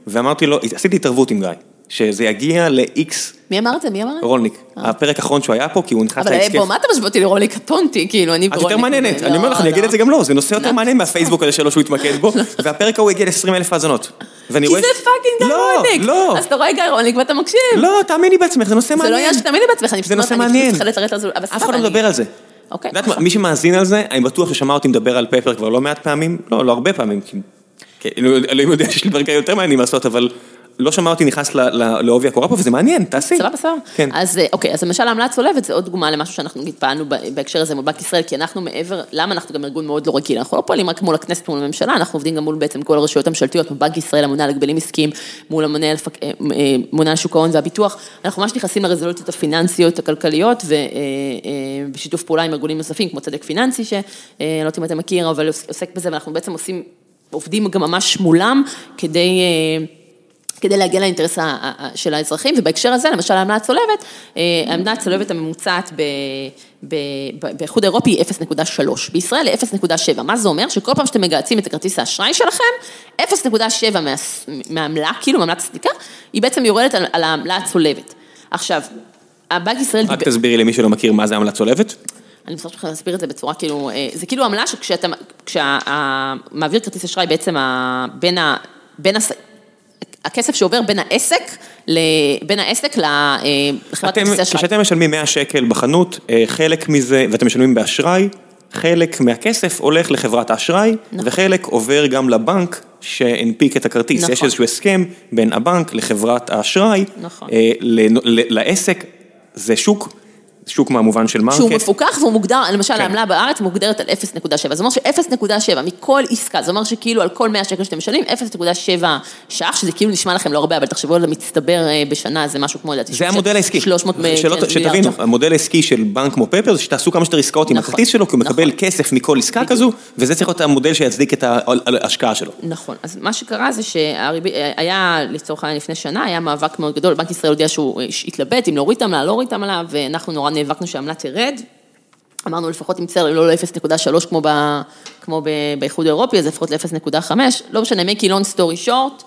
ואמרתי לו, עשיתי התערבות עם גיא, שזה יגיע ל-X... מי אמר את זה? מי אמר? רולניק. הפרק האחרון שהוא היה פה, כי הוא נחת להסקף. אבל בוא, מה אתה משווה אותי לרולניק? קטונתי, כאילו, אני ברולניק. את יותר מעניינת, אני אומר לך, אני אגיד את זה גם לא, זה נושא יותר מעניין מהפייסבוק הזה שלו שהוא התמקד בו, והפרק ההוא הגיע ל-עשרים אלף האזנות. כי זה פאקינג גרולניק. לא, לא. אז אתה רואה גרולניק ואתה מקשיב. לא, תאמיני בעצמך, זה נושא מעניין. זה לא היה שתאמיני בעצמך, מי שמאזין על זה, אני בטוח ששמע אותי מדבר על פפר כבר לא מעט פעמים, לא, לא הרבה פעמים, לא יודע שיש לי ברקע יותר מעניינים לעשות, אבל לא שמע אותי נכנס לעובי הקורא פה, וזה מעניין, תעשי. סבבה, סבבה. כן. אז אוקיי, אז למשל העמלה הצולבת, זה עוד דוגמה למשהו שאנחנו פעלנו בהקשר הזה מול בנק ישראל, כי אנחנו מעבר, למה אנחנו גם ארגון מאוד לא רגיל, אנחנו לא פועלים רק מול הכנסת, מול הממשלה, אנחנו עובדים גם מול בעצם כל הרשויות הממשלתיות, בנק ישראל, המונה על הגבלים עסקיים, מול המונה על שוק ההון והביטוח, אנחנו ממש נכנסים לרזולוציות הפיננסיות, הכלכליות, ובשיתוף פעולה עם ארגונים נוספים, כמו צדק פיננסי, שאני לא יודעת אם אתה מכיר, אבל עוסק בזה, ואנחנו בעצם עושים, עובדים גם ממש מולם, כדי כדי להגיע לאינטרס של האזרחים, ובהקשר הזה, למשל, העמלה הצולבת, העמלה הצולבת הממוצעת באיחוד האירופי היא אפס נקודה שלוש, בישראל היא אפס נקודה שבע, מה זה אומר? שכל פעם שאתם מגהצים את הכרטיס האשראי שלכם, אפס נקודה שבע מהעמלה, כאילו, מעמלת הסליקה, היא בעצם יורדת על העמלה הצולבת. עכשיו, הבנק ישראל... רק תסבירי למי שלא מכיר מה זה העמלה הצולבת? אני מספר שכם להסביר את זה בצורה כאילו... זה כאילו עמלה שכשאתה... כשהמעביר כרטיס אשראי בעצם בין ה... הכסף שעובר בין העסק, בין העסק לחברת הכסף האשראי. כשאתם משלמים מאה שקל בחנות, חלק מזה, ואתם משלמים באשראי, חלק מהכסף הולך לחברת האשראי, וחלק עובר גם לבנק שהנפיק את הכרטיס. יש איזשהו הסכם בין הבנק לחברת האשראי, לעסק, זה שוק שוק מהמובן של מרקט. שהוא מפוקח והוא מוגדר, למשל, העמלה בארץ מוגדרת על אפס נקודה שבע. זה אומר ש-אפס נקודה שבע מכל עסקה, זה אומר שכאילו על כל מאה שקל שאתם משלמים, אפס נקודה שבע שח, שזה כאילו נשמע לכם לא הרבה, אבל תחשבו על המצטבר בשנה, זה משהו כמו, לדעתי, זה המודל העסקי. שתבינו, המודל העסקי של בנק כמו פפר, זה שתעשו כמה שתר עסקאות עם הכרטיס שלו, כי הוא מקבל כסף מכל עסקה כזו, וזה צריך להיות המודל שיצדיק את ההשקעה שלו. נכון. אז מה שקרה זה שהיה, לצורך העניין, לפני שנה, היה מאבק מאוד גדול. בנק ישראל הודיע שהוא התלבט, אם להוריד עמלה, לא להוריד עמלה, ואנחנו נורא נאבקנו שהעמלה תרד. אמרנו, לפחות אם צר, לא ל-אפס נקודה שלוש כמו ב, כמו באיחוד האירופי, אז לפחות ל-אפס נקודה חמש. לא משנה, make long story short.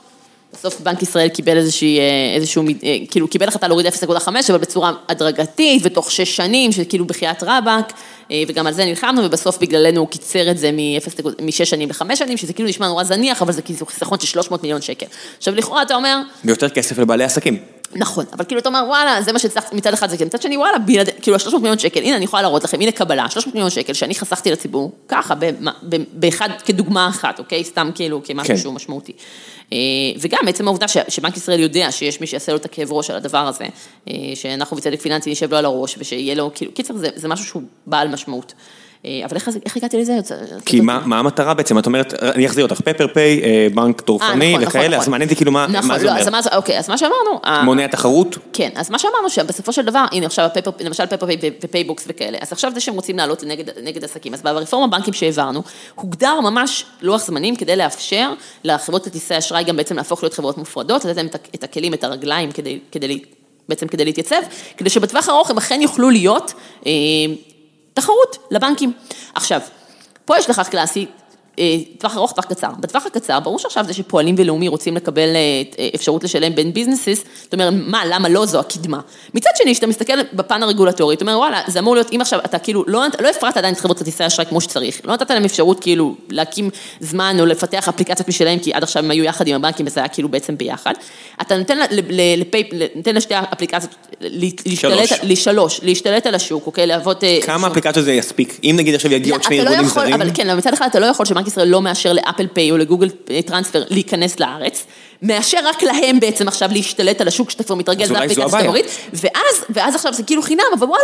בסוף בנק ישראל קיבל איזשהו, כאילו קיבל החלטה להוריד אפס נקודה חמש, אבל בצורה הדרגתית, ותוך שש שנים, שכאילו בחיית רבק, וגם על זה נלחמנו, ובסוף בגללנו הוא קיצר את זה משש שנים לחמש שנים, שזה כאילו נשמע נורא זניח, אבל זה כאילו חיסכון של שלוש מאות מיליון שקל. עכשיו, לכאורה אתה אומר... ויותר כסף לבעלי עסקים. נכון, אבל כאילו אתה אומר, וואלה, זה מה שצריך, מצד אחד זה כן, מצד שני, וואלה, בלעד, כאילו, שלוש מאות מיליון שקל, הנה אני יכולה להראות לכם, הנה קבלה, שלוש מאות מיליון שקל שאני חסכתי לציבור, ככה, באחד, כדוגמה אחת, אוקיי? סתם כאילו, כמשהו שהוא משמעותי. וגם, עצם העובדה שבנק ישראל יודע שיש מי שיעשה לו את הכאב ראש על הדבר הזה, שאנחנו בצדק פיננסי נשב לו על הראש, ושיהיה לו, כאילו, קיצר, זה, זה משהו שהוא בעל משמעות. אבל איך, איך הגעתי לזה? כי מה, מה המטרה בעצם? את אומרת, אני אחזיר אותך, פפר פיי, בנק טורפני, נכון, וכאלה, נכון, אז מעניין נכון. כאילו מה, נכון, מה זה לא, אומר. אז מה, אוקיי, אז מה שאמרנו... מונע תחרות? כן, אז מה שאמרנו שבסופו של דבר, הנה עכשיו, הפפר, למשל פפר פיי ופייבוקס וכאלה, אז עכשיו זה שהם רוצים לעלות לנגד, נגד עסקים, אז ברפורמה בנקים שהעברנו, הוגדר ממש לוח זמנים כדי לאפשר לחברות כרטיסי אשראי גם בעצם להפוך להיות חברות מופרדות, לתת להם את הכלים, את הרגליים כדי, כדי, בעצם כדי להתייצב, כדי שבטווח ארוך הם אכן יוכלו להיות, תחרות לבנקים. עכשיו, פה יש לך קלאסי, טווח ארוך, טווח קצר. בטווח הקצר, ברור שעכשיו זה שפועלים ולאומי רוצים לקבל אפשרות לשלם בין ביזנסיס, זאת אומרת, מה, למה לא זו הקדמה. מצד שני, שאתה מסתכל בפן הרגולטורי, זאת אומרת, וואלה, זה אמור להיות, אם עכשיו אתה כאילו, לא, לא הפרעת עדיין את חברות כרטיסי אשראי כמו שצריך, לא נתת להם אפשרות כאילו להקים זמן או לפתח אפליקציות משלהם, כי עד עכשיו הם היו יחד עם הבנקים, וזה היה כאילו בעצם ביחד. אתה נותן לפי, נותן לשתי האפליקציות לשלוש, להשתלט על השוק, אוקיי, לעבוד... כמה אפליקציות זה יספיק? אם נגיד עכשיו יגיע עוד שני ארגונים זרים? אבל כן, מצד אחד אתה לא יכול שבנק ישראל לא מאשר לאפל פיי או לגוגל טרנספר להיכנס לארץ, מאשר רק להם בעצם עכשיו להשתלט על השוק שאתה כבר מתרגל לאפליקציה הסטורית, ואז, ואז עכשיו זה כאילו חינם, אבל וואלה,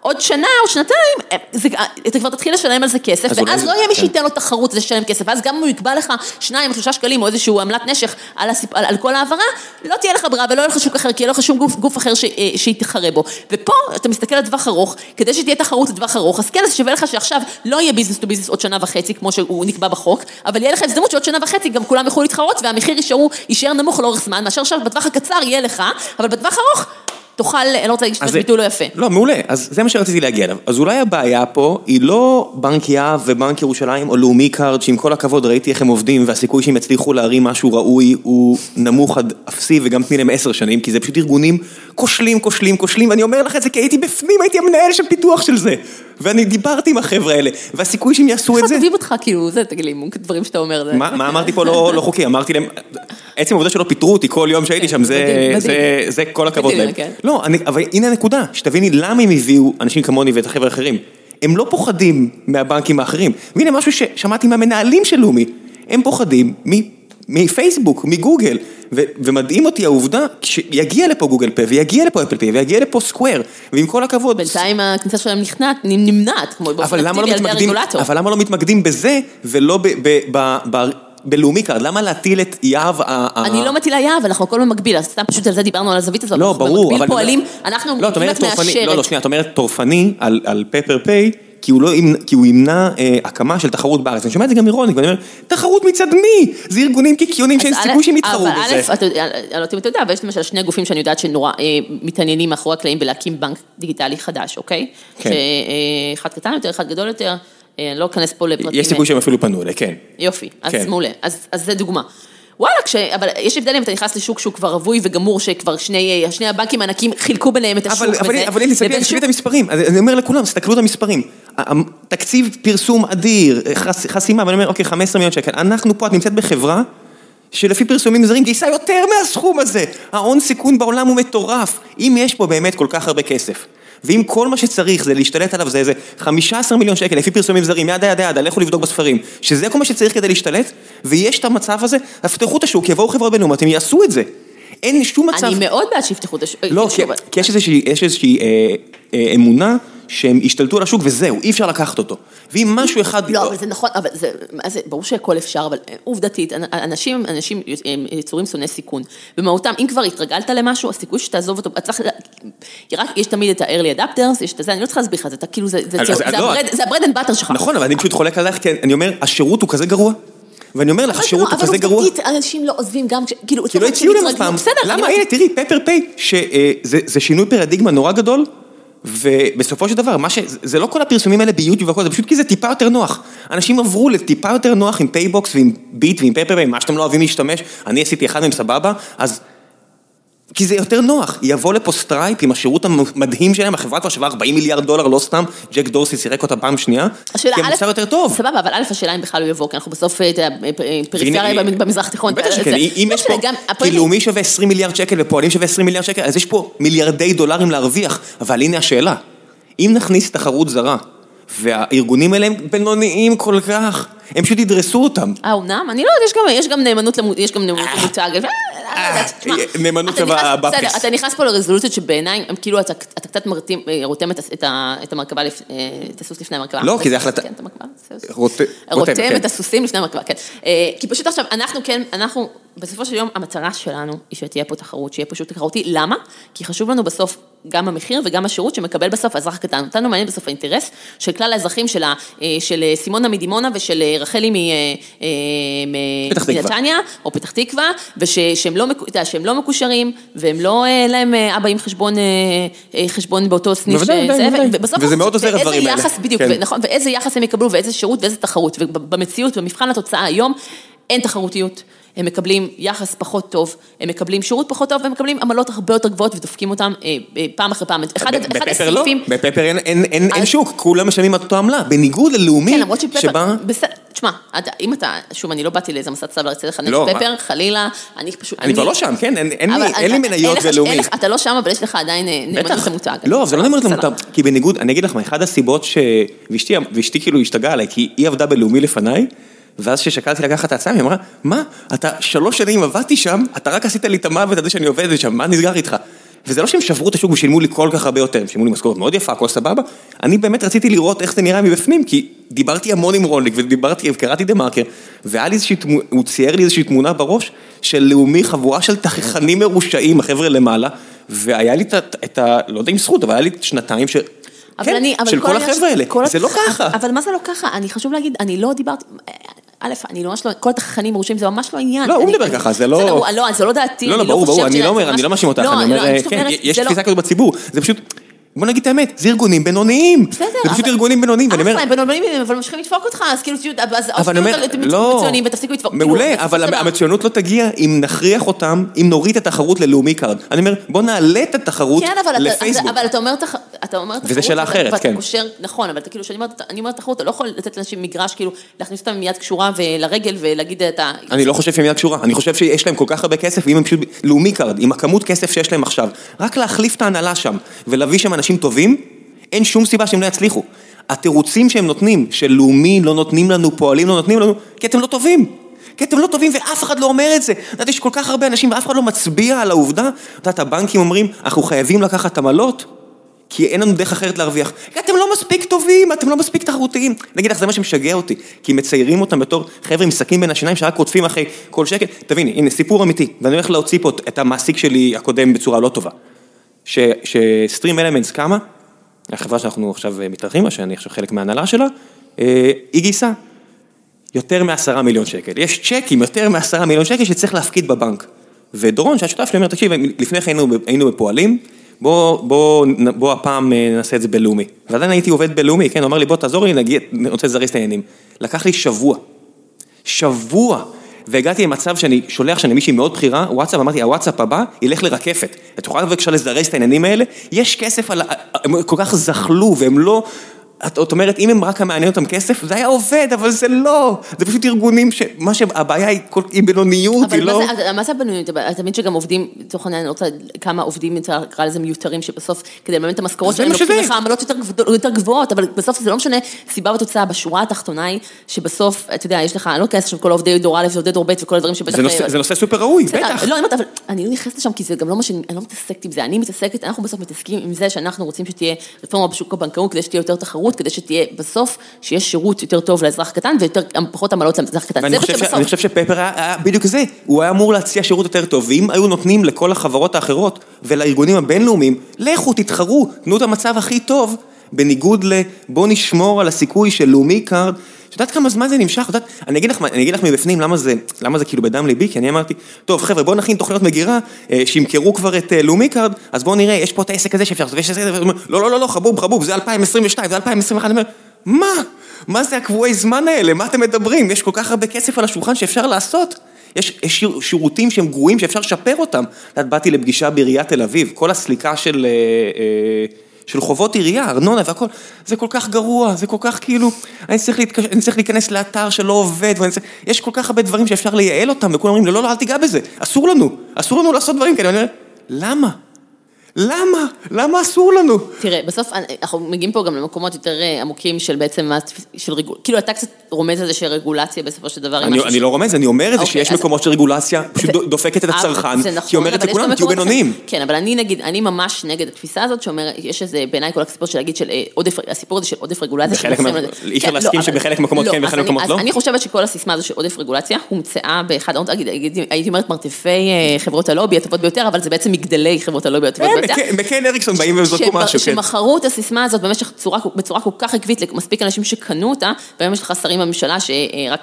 עוד שנה או שנתיים, זה, אתה כבר תתחיל לשלם על זה כסף, ואז לא יהיה מי שייתן לו תחרות זה לשלם כסף, ואז גם אם הוא יקבע לך שניים או שלושה שקלים או איזשהו עמלת נשך על, הסיפ... על, על כל העברה, לא תהיה לך ברירה ולא יהיה לך שוק אחר, כי יהיה לך שום גוף, גוף אחר ש... שיתחרה בו. ופה אתה מסתכל על דווח ארוך, כדי שתהיה תחרות לדווח ארוך, אז כן, אז שווה לך שעכשיו לא יהיה ביזנס טו ביזנס עוד שנה וחצי, כמו שהוא נקבע בחוק, אבל יהיה לך הזדמנות שעוד שנה וחצי גם כולם יוכלו להתחרות, והמחיר יישארו, יישאר נמוך לאורך זמן, מאשר שבטווח הקצר יהיה לך, אבל בטווח ארוך תוכל, אני לא רוצה להגיד שזה ביטוי לא יפה. לא, מעולה. אז זה מה שרציתי להגיע אליו. אז אולי הבעיה פה היא לא בנק יהב ובנק ירושלים או לאומי קארד, שעם כל הכבוד ראיתי איך הם עובדים, והסיכוי שהם יצליחו להרים משהו ראוי הוא נמוך עד אפסי, וגם תני להם עשר שנים, כי זה פשוט ארגונים כושלים, כושלים, כושלים, ואני אומר לך את זה כי הייתי בפנים, הייתי המנהל של פיתוח של זה. ואני דיברתי עם החבר'ה האלה, והסיכוי שהם יעשו את זה... תביב אותך, כאילו, זה, תגיד לי, דברים שאתה אומר... מה אמרתי פה לא חוקי, אמרתי להם... עצם העובדה שלא פיתרו אותי כל יום שהייתי שם, זה כל הכבוד להם. לא, אבל הנה הנקודה, שתביני למה הם הביאו אנשים כמוני ואת החבר'ה האחרים. הם לא פוחדים מהבנקים האחרים. והנה משהו ששמעתי מהמנהלים של לאומי, הם פוחדים מפייסבוק, מגוגל, ומדהים אותי העובדה, שיגיע לפה גוגל פי, ויגיע לפה אפל פי, ויגיע לפה סקוואר, ועם כל הכבוד... בינתיים הכניסה שלהם נמנעת, כמו באופן אקטיבי על ידי הרגולטור. אבל למה לא מתמקדים בזה, ולא ב... בלאומי קארד, למה להטיל את יהב? אני לא מטילה יהב, אנחנו הכל במקביל, אז סתם פשוט על זה דיברנו על הזווית הזאת. לא, ברור. במקביל פועלים, אנחנו באמת מאשרת. לא, לא, שנייה, את אומרת טורפני על פפר פיי, כי הוא ימנע הקמה של תחרות בארץ. אני שומע את זה גם אירוניק, ואני אומר, תחרות מצד מי? זה ארגונים כקיונים שאין סיכוי שהם יתחרו בזה. אבל א', אלותי, אתה יודע, ויש למשל שני גופים שאני יודעת שנורא מתעניינים מאחורי הקלעים ולהקים בנק דיגיטלי חדש, אוקיי? אחד קטן יותר, אחד גדול יותר. לא אכנס פה לפרטים. יש סיכוי שהם אפילו פנו אלה, כן. יופי, אז מעולה, אז זה דוגמה. וואלה, אבל יש הבדל אם אתה נכנס לשוק שהוא כבר רווי וגמור, שכבר שני הבנקים הענקים חילקו ביניהם את השוק. אבל אין לי סביב את המספרים, אני אומר לכולם, סתכלו את המספרים. תקציב פרסום אדיר, חסימה, ואני אומר, אוקיי, חמישה עשר מיליון שקל, אנחנו פה, את נמצאת בחברה, שלפי פרסומים זרים גייסה יותר מהסכום הזה. ההון סיכון בעולם הוא מטורף. אם יש פה באמת כל כך הרבה כסף. ואם כל מה שצריך זה להשתלט עליו, זה איזה חמישה עשר מיליון שקל, לפי פרסומים זרים, יד יד יד, הלכו לבדוק בספרים, שזה כל מה שצריך כדי להשתלט, ויש את המצב הזה, הפתחו את השוק, יבואו חברות בינלאומיות, הם יעשו את זה. אין שום מצב. אני מאוד בעד שיפתחו את השוק. לא, כי יש איזושהי אמונה שהם השתלטו על השוק וזהו, אי אפשר לקחת אותו. ואם משהו אחד... לא, אבל זה נכון, אבל זה ברור שהכל אפשר, אבל עובדתית, אנשים יצורים שונאי סיכון. במהותם, אם כבר התרגלת למשהו, הסיכוי שתעזוב אותו, יש תמיד את ה-early adapters, יש את זה, אני לא צריכה להסביר לך, זה כאילו, זה ה-bread and butter שלך. נכון, אבל אני פשוט חולק עליך, כי אני אומר, השירות הוא כזה גרוע. ואני אומר לך, שירות הוא כזה גרוע. אבל עובדתית, אנשים לא עוזבים גם, כאילו... כי לא הציעו להם פעם. למה? הנה, תראי, פפר פיי, שזה שינוי פרדיגמה נורא גדול, ובסופו של דבר, זה לא כל הפרסומים האלה ביוטיוב וכל זה, פשוט כי זה טיפה יותר נוח. אנשים עברו לטיפה יותר נוח עם פייבוקס ועם ביט ועם פפר פיי, מה שאתם לא אוהבים להשתמש, אני עשיתי אחד מהם סבבה, אז... כי זה יותר נוח, יבוא לפה סטרייפ עם השירות המדהים שלהם, החברה כבר שווה ארבעים מיליארד דולר, לא סתם, ג'ק דורסי סירק אותה פעם שנייה, כי המוצר יותר טוב. סבבה, אבל א' השאלה אם בכלל הוא יבוא, כי אנחנו בסוף פריפריה במזרח תיכון. בטח שכן, אם יש פה, כי לאומי שווה עשרים מיליארד שקל ופועלים שווה עשרים מיליארד שקל, אז יש פה מיליארדי דולרים להרוויח, אבל הנה השאלה, אם נכניס תחרות זרה, והארגונים האלה הם בינוניים כל כך, הם פשוט ידרסו אותם. אה, אמנם? אני לא יודעת, יש גם נאמנות למותג. נאמנות לבאפיס. אתה נכנס פה לרזולוציות שבעיניי, כאילו אתה קצת רותם את המרכבה, את הסוס לפני המרכבה. לא, כי זה החלטה. רותם את הסוסים לפני המרכבה, כן. כי פשוט עכשיו, אנחנו כן, אנחנו, בסופו של יום, המטרה שלנו היא שתהיה פה תחרות, שיהיה פשוט תחרותי. למה? כי חשוב לנו בסוף גם המחיר וגם השירות שמקבל בסוף האזרח הקטן. אותנו מעניין בסוף האינטרס של כלל האזרחים של סימונה מדימונה ושל רחלי מנתניה, או פתח תקווה, ושהם לא מקושרים, והם לא להם אבא עם חשבון באותו סניף. וזה מאוד עוזר הדברים האלה. בדיוק, ואיזה יחס הם יקבלו, ואיזה שירות, ואיזה תחרות. ובמציאות, במבחן התוצאה היום, אין תחרותיות. הם מקבלים יחס פחות טוב, הם מקבלים שירות פחות טוב, והם מקבלים עמלות הרבה יותר גבוהות, ודופקים אותם פעם אחרי פעם. בפפר לא, בפפר אין שוק, כולם משלמים את אותו עמלה, בניגוד ללאומי, שבה... תשמע, אם אתה, שוב, אני לא באתי לאיזה מסע צלב לרצה לך, נגד פפר, חלילה, אני פשוט... אני כבר לא שם, כן, אין לי מניות ולאומי. אתה לא שם, אבל יש לך עדיין נאמנות למותג. לא, זה לא נאמנות למותג, כי בניגוד, אני אגיד לך, אחד הסיבות ש... ואשתי כאילו השתגעה עליי, כי היא עבדה בלאומי לפניי, ואז ששקלתי לקחת את ההצעה, היא אמרה, מה, אתה שלוש שנים עבדתי שם, אתה רק עשית לי את המוות הזה שאני עובדת שם, מה נסגר איתך? וזה לא שהם שברו את השוק ושילמו לי כל כך הרבה יותר, הם שילמו לי משכורת מאוד יפה, הכל סבבה, אני באמת רציתי לראות איך זה נראה מבפנים, כי דיברתי המון עם רולניק, ודיברתי, קראתי דה מרקר, והוא צייר לי איזושהי תמונה בראש, של לאומי חבורה של תככנים מרושעים, החבר'ה למעלה, והיה לי את ה... לא יודע אם זכות, אבל היה לי שנתיים ש... כן, של כל החבר'ה האלה, זה לא ככה. אבל מה זה לא ככה? אני חשוב להגיד, אני לא דיברתי, א', אני ממש לא, כל התכנים מרושים, זה ממש לא עניין. לא, הוא מדבר ככה, זה לא... לא, זה לא דעתי. לא, לא, ברור, ברור, אני לא אומר, אני לא מאשים אותך, אני אומר, כן, יש תפיסה כזאת בציבור, זה פשוט, בוא נגיד את האמת, זה ארגונים בינוניים. בסדר. זה פשוט ארגונים בינוניים, ואני אומר... בינוניים, אבל ממשיכים לדפוק אותך, אז כאילו... אבל אני אומר, לא. מעולה, אבל המצוינות לא תגיע אם נכריח אותם, אם נוריד את התחרות ללאומי קארד. אני אומר, בוא נעלה את התחרות לפייסבוק. כן, אבל אתה אומר תחרות... וזה שאלה אחרת, כן. נכון, אבל כאילו, אני אומר תחרות, אתה לא יכול לתת לאנשים מגרש, כאילו, להכניס אותם עם יד קשורה ולרגל ולהגיד את ה... אני לא חושב שהם יד קשורה, אני חושב שיש להם כל כך הרבה כסף, ואם הם פשוט לאומי קארד, עם הכמות כסף שיש להם עכשיו, רק להחליף את ההנהלה שם, ולהביא שם אנשים טובים, אין שום סיבה שהם לא יצליחו. התירוצים שהם נותנים, של לאומי לא נותנים לנו, פועלים לא נותנים לנו, כי אתם לא טובים. כי אתם לא טובים ואף אחד לא אומר את זה. נדע שכל כך הרבה אנשים ואף אחד לא מצביע על העובדה. יודעת, הבנקים אומרים, אנחנו חייבים לקחת את המלות, כי אין לנו דרך אחרת להרוויח. כי אתם לא מספיק טובים, אתם לא מספיק תחרותיים. נגיד לך, זה מה שמשגע אותי, כי מציירים אותם בתור חבר'ה עם סכין בין השיניים שרק קוטפים אחרי כל שקל. תביני, הנה, סיפור אמיתי, ואני הולך להוציא פה את המעסיק שלי הקודם בצורה לא טובה. שסטרים אלמנטס קמה, החברה שאנחנו עכשיו מתארחים, שאני עכשיו חלק מהנהלה שלה, היא גייסה יותר מעשרה מיליון שקל. יש צ'קים יותר מעשרה מיליון שקל שצריך להפקיד בבנק. ודורון, שהשותף שלי אומר, תקשיב, לפני כן היינו בפועלים, בוא, בוא, בוא הפעם נעשה את זה בלאומי. ועדיין הייתי עובד בלאומי, כן, הוא אמר לי, בוא תעזור לי, נגיד, רוצה לזריס את העניינים. לקח לי שבוע. שבוע. והגעתי למצב שאני שולח שאני מישהי מאוד בחירה, וואטסאפ, אמרתי, הוואטסאפ הבא ילך לרקפת. את יכולה לבקשה לזרז את העניינים האלה? יש כסף על... הם כל כך זחלו, והם לא... את אומרת, אם הם רק המעניין אותם כסף, זה היה עובד, אבל זה לא. זה פשוט ארגונים שמה שהבעיה היא בינוניות, היא לא... אבל מה זה הבינוניות? תמיד שגם עובדים, תוך אני רוצה כמה עובדים, קרא לזה מיותרים, שבסוף, כדי לממן את המשכורות, הם לוקחים לך עמלות יותר גבוהות, אבל בסוף זה לא משנה, סיבה ותוצאה, בשורה התחתונה היא, שבסוף, אתה יודע, יש לך, אני לא כעס של כל עובדי דור א' ועובדי דור ב' וכל הדברים שבטח... זה נושא סופר ראוי, בטח. לא, אבל אני לא נכנסת לשם, כי זה גם לא מה שאני, אני לא מתעסקת עם זה, אני מתעסקת, אנחנו בסוף מתעסקים עם זה שאנחנו רוצים שתהיה רפורמה בשוק הבנקאות, כדי שתהיה יותר תחרות, כדי שתהיה בסוף, שיש שירות יותר טוב לאזרח קטן, ופחות עמלות לאזרח קטן. ואני חושב שפפר היה בדיוק זה, הוא היה אמור להציע שירות יותר טוב, ואם היו נותנים לכל החברות האחרות, ולארגונים הבינלאומיים, לכו תתחרו, תנו את המצב הכי טוב, בניגוד לבוא נשמור על הסיכוי של לאומי קארד, שדעת כמה זמן זה נמשך, יודעת, אני אגיד לך, אני אגיד לך מבפנים, למה זה, למה זה כאילו בדם ליבי, כי אני אמרתי, טוב, חבר'ה, בואו נכין תוכניות מגירה, שימכרו כבר את לאומי קארד, אז בואו נראה, יש פה את העסק הזה שאפשר, ויש את זה, לא, לא, לא, לא, חבוב, חבוב, זה אלפיים עשרים ושתיים, זה אלפיים עשרים ואחת, אני אומר, מה? מה זה הקבועי זמן האלה? מה אתם מדברים? יש כל כך הרבה כסף על השולחן שאפשר לעשות. יש, יש שירותים שהם גרועים שאפשר לשפר אותם. יודעת, באתי לפגישה בעיריית תל אביב, כל הסליקה של, אה, אה, של חובות עירייה, ארנונה והכל, זה כל כך גרוע, זה כל כך כאילו, אני צריך, להתקש... אני צריך להיכנס לאתר שלא עובד, ואני צריך... יש כל כך הרבה דברים שאפשר לייעל אותם, וכולם אומרים, לא, לא, אל תיגע בזה, אסור לנו, אסור לנו לעשות דברים כאלה, אני אומר, למה? למה? למה אסור לנו? תראה, בסוף אנחנו מגיעים פה גם למקומות יותר עמוקים של בעצם, כאילו אתה קצת רומז על זה שרגולציה בסופו של דבר... אני לא רומז, אני אומר את זה שיש מקומות שרגולציה פשוט דופקת את הצרכן, כי אומרת לכולם, תהיו בינוניים. כן, אבל אני נגיד, אני ממש נגד התפיסה הזאת שאומרת, יש איזה בעיניי כל הסיפור של להגיד של עודף, הסיפור הזה של עודף רגולציה... אי אפשר להסכים שבחלק מקומות כן ובחלק מקומות לא? אני חושבת שכל הסיסמה הזו של עודף רגולציה הומצאה באחד, הייתי אומרת מרתפי חברות הלובי הטובות ביותר, אבל זה בעצם מגדלי חברות הלובי הטובות. מקן אריקסון באים וזרקו משהו. שמחרו את הסיסמה הזאת בצורה כל כך עקבית למספיק אנשים שקנו אותה, והיום יש לך שרים בממשלה שרק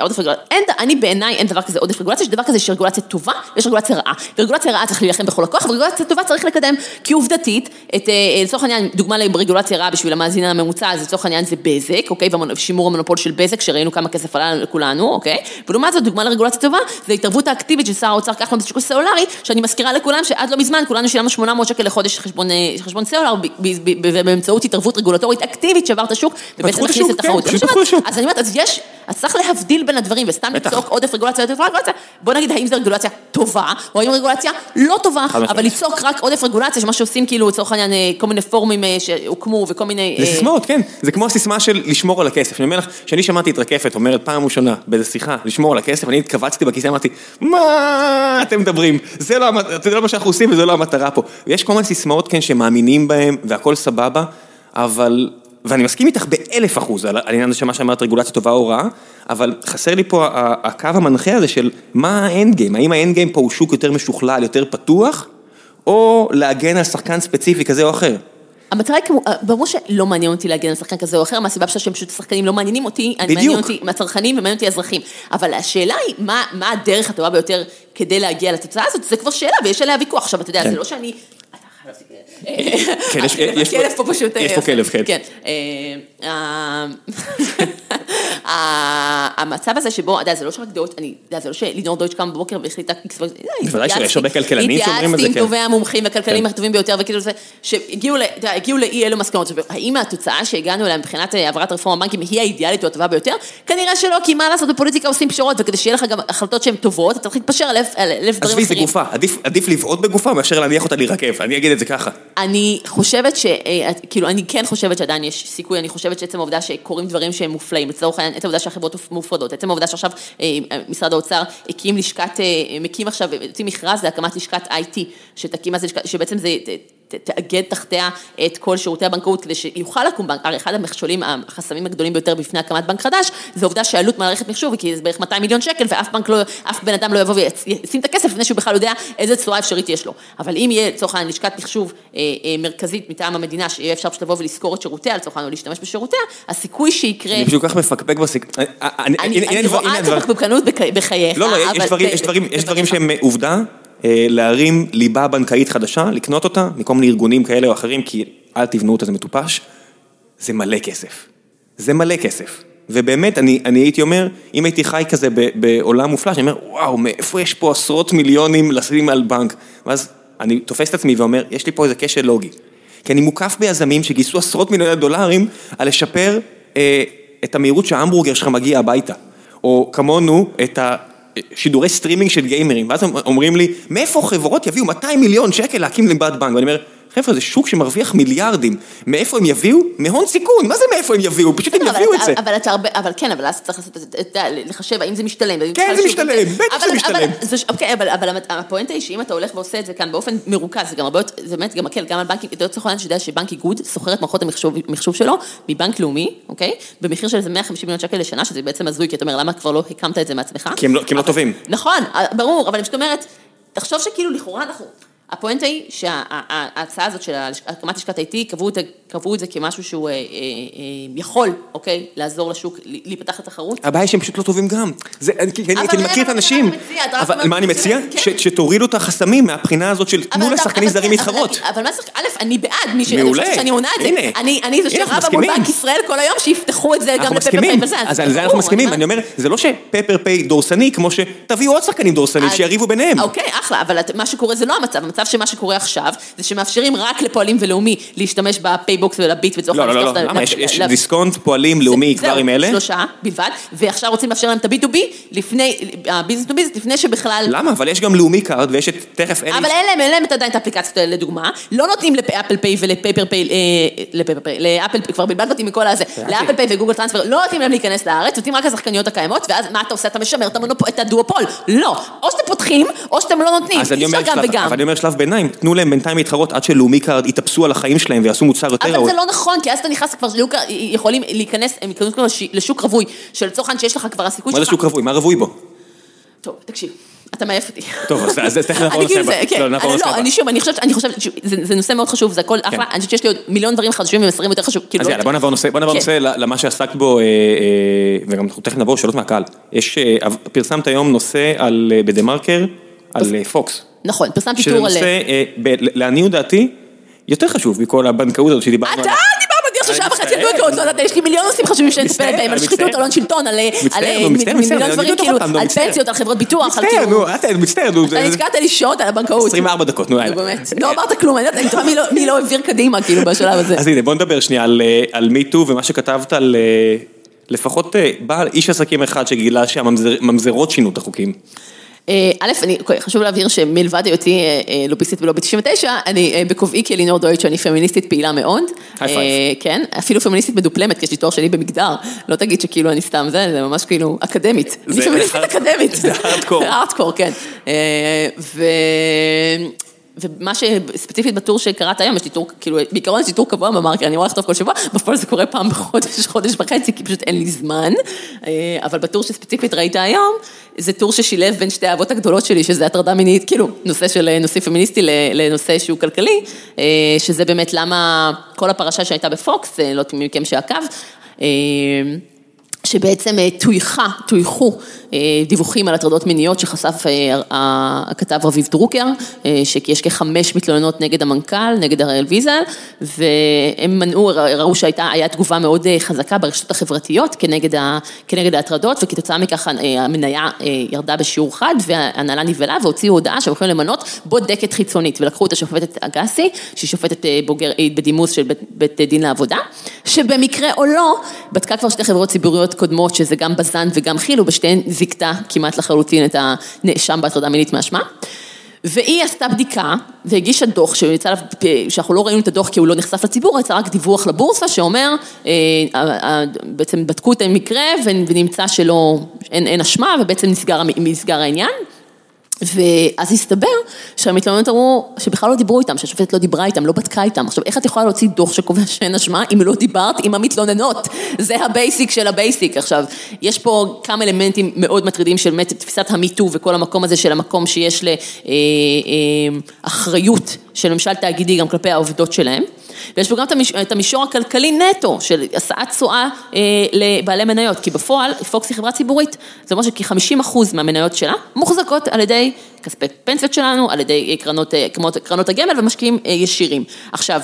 עודף רגולציה. אני בעיניי אין דבר כזה עודף רגולציה, יש דבר כזה שרגולציה טובה, יש רגולציה רעה. רגולציה רעה צריך להילחם בכל הכוח, ורגולציה טובה צריך לקדם, כי עובדתית, לצורך העניין, דוגמה לרגולציה רעה בשביל המאזין הממוצע, אז לצורך העניין זה בזק, אוקיי? ושימור המונופול של בזק, שראינו כמה כסף עלה לכולנו, אוקיי? ולעומת זאת, דוגמה לרגולציה טובה, זה התערבות האקטיבית של שר האוצר כחלון בשוק הסלולרי, שאני מזכירה לכולם שעד לא מזמן, כולנו שילמנו שמונה מאות שקל לחודש חשבון, חשבון סלולר, באמצעות התערבות רגולטורית אקטיבית שעבר את השוק, ובעצם הכניס את התחרות. אז אני אומרת, אז יש, אז צריך להבדיל בין הדברים, וסתם לצעוק עודף רגולציה, בוא נגיד, האם זה רגולציה טובה, או האם רגולציה לא טובה, אבל לצעוק רק עודף רגולציה, שמה שעושים כאילו, לצורך העניין, כל מיני פורומים שהוקמו, וכל מיני... זה סיסמאות, כן. זה כמו הסיסמה של לשמור על הכסף. אני אומר לך, שאני שמעתי את רקפת, אומרת פעם ראשונה, באיזה שיחה, לשמור על הכסף, אני התכווצתי בכיסא, אמרתי, מה אתם מדברים? זה לא מה שאנחנו עושים, וזה לא המטרה פה. ויש כל מיני סיסמאות, כן, שמאמינים בהם, והכל סבבה, אבל... ואני מסכים איתך באלף אחוז, על העניין שמה שאמרת, רגולציה טובה או רעה, אבל חסר לי פה הקו המנחה הזה של מה האנדגיים, האם האנדגיים פה הוא שוק יותר משוכלל, יותר פתוח, או להגן על שחקן ספציפי כזה או אחר? המטרה היא כמו, ברור שלא מעניין אותי להגן על שחקן כזה או אחר, מהסיבה שהם פשוט שחקנים לא מעניינים אותי, אני מעניין אותי מהצרכנים ומעניין אותי האזרחים, אבל השאלה היא מה, מה הדרך הטובה ביותר כדי להגיע לתוצאה הזאת, זה כבר שאלה ויש עליה ויכוח, עכשיו אתה יודע, זה לא שאני... כן, יש פה פשוט יש פה כלב, כן המצב הזה שבו, זה לא שרק דעות, זה לא שלינור דויטש קם בבוקר והחליטה בוודאי שיש הרבה כלכלנים שאומרים את זה, התייעצתי עם טובי המומחים והכלכלנים הכתובים ביותר שהגיעו לאי אלו מסקנות, האם התוצאה שהגענו אליה מבחינת העברת הרפורמה בנקים היא האידיאלית או הטובה ביותר? כנראה שלא, כי מה לעשות, בפוליטיקה עושים פשרות, וכדי שיהיה לך גם החלטות שהן טובות אתה צריך להתפשר על אלף דברים אחרים. עדיף לבעוט בגופה מאשר להניח אותה להירקב, אני אגיד את זה ככה. אני חושבת ש... כאילו, אני כן חושבת שעדיין יש סיכוי, אני חושבת שעצם העובדה שקוראים דברים שהם מופלאים, עצם העובדה שהחברות מופרדות, עצם העובדה שעכשיו משרד האוצר הקים לשכת, מקים עכשיו, יוצאים מכרז להקמת לשכת איי טי, שתקים, שבעצם זה... תאגד תחתיה את כל שירותי הבנקאות, כדי שיוכל לקום בנק, הרי אחד המכשולים, החסמים הגדולים ביותר בפני הקמת בנק חדש, זה עובדה שעלות מערכת מחשוב, כי זה בערך מאתיים מיליון שקל, ואף בנק לא, אף בן אדם לא יבוא וישים את הכסף, לפני שהוא בכלל יודע איזה צורה אפשרית יש לו. אבל אם יהיה, לצורך העניין, לשכת מחשוב מרכזית מטעם המדינה, שיהיה אפשר לבוא ולזכור את שירותיה, לצורך העניין, או להשתמש בשירותיה, הסיכוי שיקרה... אני פשוט כך מפקפק בסיק... אני רואה את המחבקנות בחייך. לא, יש דברים שהם עובדה, להרים ליבה בנקאית חדשה, לקנות אותה, מכל מיני ארגונים כאלה או אחרים, כי אל תבנו אותה, זה מטופש, זה מלא כסף. זה מלא כסף. ובאמת, אני, אני הייתי אומר, אם הייתי חי כזה בעולם מופלא, שאני אומר, וואו, מאיפה יש פה עשרות מיליונים לשים על בנק? ואז אני תופס את עצמי ואומר, יש לי פה איזה קשר לוגי. כי אני מוקף ביזמים שגייסו עשרות מיליוני דולרים על לשפר אה, את המהירות שההמבורגר שלך מגיע הביתה, או כמונו את השידורי סטרימינג של גיימרים, ואז אומרים לי, מאיפה חברות יביאו מאתיים מיליון שקל להקים לבד בנק? ואני אומר, חבר'ה, זה שוק שמרוויח מיליארדים. מאיפה הם יביאו? מהון סיכון. מה זה מאיפה הם יביאו? פשוט הם יביאו את זה. אבל כן, אבל אז צריך לחשב, האם זה משתלם. כן, זה משתלם, בטח זה משתלם. אוקיי, אבל הפואנטה היא שאם אתה הולך ועושה את זה כאן באופן מרוכז, זה גם הרבה יותר, זה באמת גם מקל, גם על בנקים, אתה צריך לדעת שבנק איגוד סוחרת מערכות המחשוב שלו מבנק לאומי, אוקיי? במחיר של מאה וחמישים מיליון שקל לשנה, שזה בעצם הזוי, כי אתה אומר, למה כבר לא הקמת את זה מעצמך? כי הם לא טובים. נכון, ברור, אבל זאת אומרת, תחשוב שכאילו לכאורה אנחנו הפואנטה היא שההצעה הזאת של הקמת לשכת איי טי, קבעו את זה כמשהו שהוא יכול, אוקיי, לעזור לשוק, להיפתח לתחרות. הבעיה שהם פשוט לא טובים גם. כי אני מכיר את האנשים. אבל מה אני מציע? שתורידו את החסמים מהבחינה הזאת של תנו לשחקנים זרים להתחרות. אבל מה צריך? א', אני בעד מי שאני עונה את זה. אני זה שרב מול בנק ישראל כל היום שיפתחו את זה גם לפפר פיי וזה. אז על זה אנחנו מסכימים. אני אומר, זה לא שפפר פיי דורסני, כמו שתביאו עוד שחקנים דורסנים שיריבו ביניהם. אוקיי, אחלה, אבל מה שקורה זה לא המצב. המצב שמה שקורה עכשיו, זה שמאפשרים רק לפועלים ולאומי להשתמש בפייבוקס ולביט וצורך. לא, לא, לא, למה? יש דיסקונט פועלים לאומי כבר עם אלה? שלושה בלבד, ועכשיו רוצים לאפשר להם את הבי-טו-בי לפני, הביזנס-טו-ביז, לפני שבכלל... למה? אבל יש גם לאומי קארד ויש את תכף... אבל אין להם, אין להם את עדיין את האפליקציות האלה, לדוגמה, לא נותנים לאפל פיי ולפפר פיי, לפפר פיי, לאפל פיי, כבר בלבד נותנים מכל הזה, לאפל פיי וגוגל טרנספר, לא נותנים להם להיכנס לארץ, נותנים רק השחקניות הקיימות, ואז מה אתה עושה? אתה משמר את הדואופול. לא. או שאתם פותחים, או שאתם לא נותנים. שלב ביניים, תנו להם בינתיים להתחרות עד שלאומי קארד יתאפסו על החיים שלהם ויעשו מוצר יותר אבל זה לא נכון, כי אז אתה נכנס כבר יכולים להיכנס, הם יכנסו לשוק רווי של צורכן שיש לך כבר הסיכוי שלך. מה זה שוק רווי? מה רווי בו? טוב, תקשיב, אתה מעייף אותי. טוב, אז תכף נעבור לסבא. אני חושבת, זה נושא מאוד חשוב, זה הכל אחלה, אני חושבת שיש לי עוד מיליון דברים חדשים ומסרים יותר חשוב. אז יאללה, בוא נעבור נושא למה שעסקת בו, וגם תכף נעבור שאלות מהקהל. פרסמת היום נושא בדה-מרקר על פוקס. נכון, פרסמתי טור עליהם. לעניות דעתי, יותר חשוב מכל הבנקאות הזאת שדיברנו עליהם. אתה דיברנו על דרך של שעה וחצי על בנקאות, לא יודעת, יש לי מיליון נושאים חשבים שאני אטפלת בהם, על שחיתות, על הון שלטון, על מיליון דברים, על פנסיות, על חברות ביטוח. מצטער, נו, מצטער, נו. אתה נתקעת לי שעות על הבנקאות. עשרים וארבע דקות, נו, יאללה. לא אמרת כלום, אני יודעת, מי לא העביר קדימה, כאילו, בשלב הזה. אז הנה, בוא נדבר שנייה על מיטו ומה שכתבת על... לפחות בעל איש עסקים אחד שגילה שהממזרות שינו את החוקים. א', אני, חשוב להבהיר שמלבד היותי לוביסטית בלובי תשעים ותשע, אני בקובעי כלינור דויטש, אני פמיניסטית פעילה מאוד. כן, אפילו פמיניסטית מדופלמת, כי יש לי תואר שלי במגדר. לא תגיד שכאילו אני סתם זה, זה ממש כאילו אקדמית. אני פמיניסטית אקדמית. זה הארדקור. הארדקור, כן. ו... ומה שספציפית בטור שקראת היום, יש לי טור, כאילו, בעיקרון יש לי טור קבוע במרקר, אני רואה לכתוב כל שבוע, בפועל זה קורה פעם בחודש, חודש וחצי, כי פשוט אין לי זמן, אבל בטור שספציפית ראית היום, זה טור ששילב בין שתי האהבות הגדולות שלי, שזה הטרדה מינית, כאילו, נושא של נושא פמיניסטי לנושא שהוא כלכלי, שזה באמת למה כל הפרשה שהייתה בפוקס, לא תמיד מכם שעקב, שבעצם תויכה, תויכו דיווחים על הטרדות מיניות שחשף הכתב רביב דרוקר, שיש כחמש מתלוננות נגד המנכ"ל, נגד הראל ויזל, והם מנעו, ראו שהיה תגובה מאוד חזקה ברשתות החברתיות כנגד, כנגד ההטרדות, וכתוצאה מכך המניה ירדה בשיעור חד, וההנהלה נבלה, והוציאו הודעה שהם יכולים למנות בודקת חיצונית, ולקחו את השופטת אגסי, שהיא שופטת בוגר בדימוס של בית, בית דין לעבודה, שבמקרה או לא, בדקה כבר שתי חברות ציבוריות קודמות, שזה גם בזן וגם חיל, ובשתיהן זיקתה כמעט לחלוטין את הנאשם בהטרדה מינית מאשמה. והיא עשתה בדיקה והגישה דוח, שאנחנו לא ראינו את הדוח כי הוא לא נחשף לציבור, יצא רק דיווח לבורסה שאומר, בעצם בדקו את המקרה ונמצא שלא, אין אשמה ובעצם נסגר העניין. ואז הסתבר שהמתלוננות אמרו שבכלל לא דיברו איתם, שהשופטת לא דיברה איתם, לא בדקה איתם. עכשיו, איך את יכולה להוציא דוח שקובע שאין אשמה אם לא דיברת עם המתלוננות? זה הבייסיק של הבייסיק. עכשיו, יש פה כמה אלמנטים מאוד מטרידים של באמת תפיסת המיטו וכל המקום הזה של המקום שיש לאחריות של ממשל תאגידי גם כלפי העובדות שלהם. ויש פה גם את המישור הכלכלי נטו, של הסעת סועה לבעלי מניות, כי בפועל, פוקס היא חברה ציבורית, זאת אומרת שכ-חמישים אחוז מהמניות שלה מוחזקות על ידי כספי פנסיות שלנו, על ידי קרנות, קרנות הגמל ומשקיעים ישירים. עכשיו,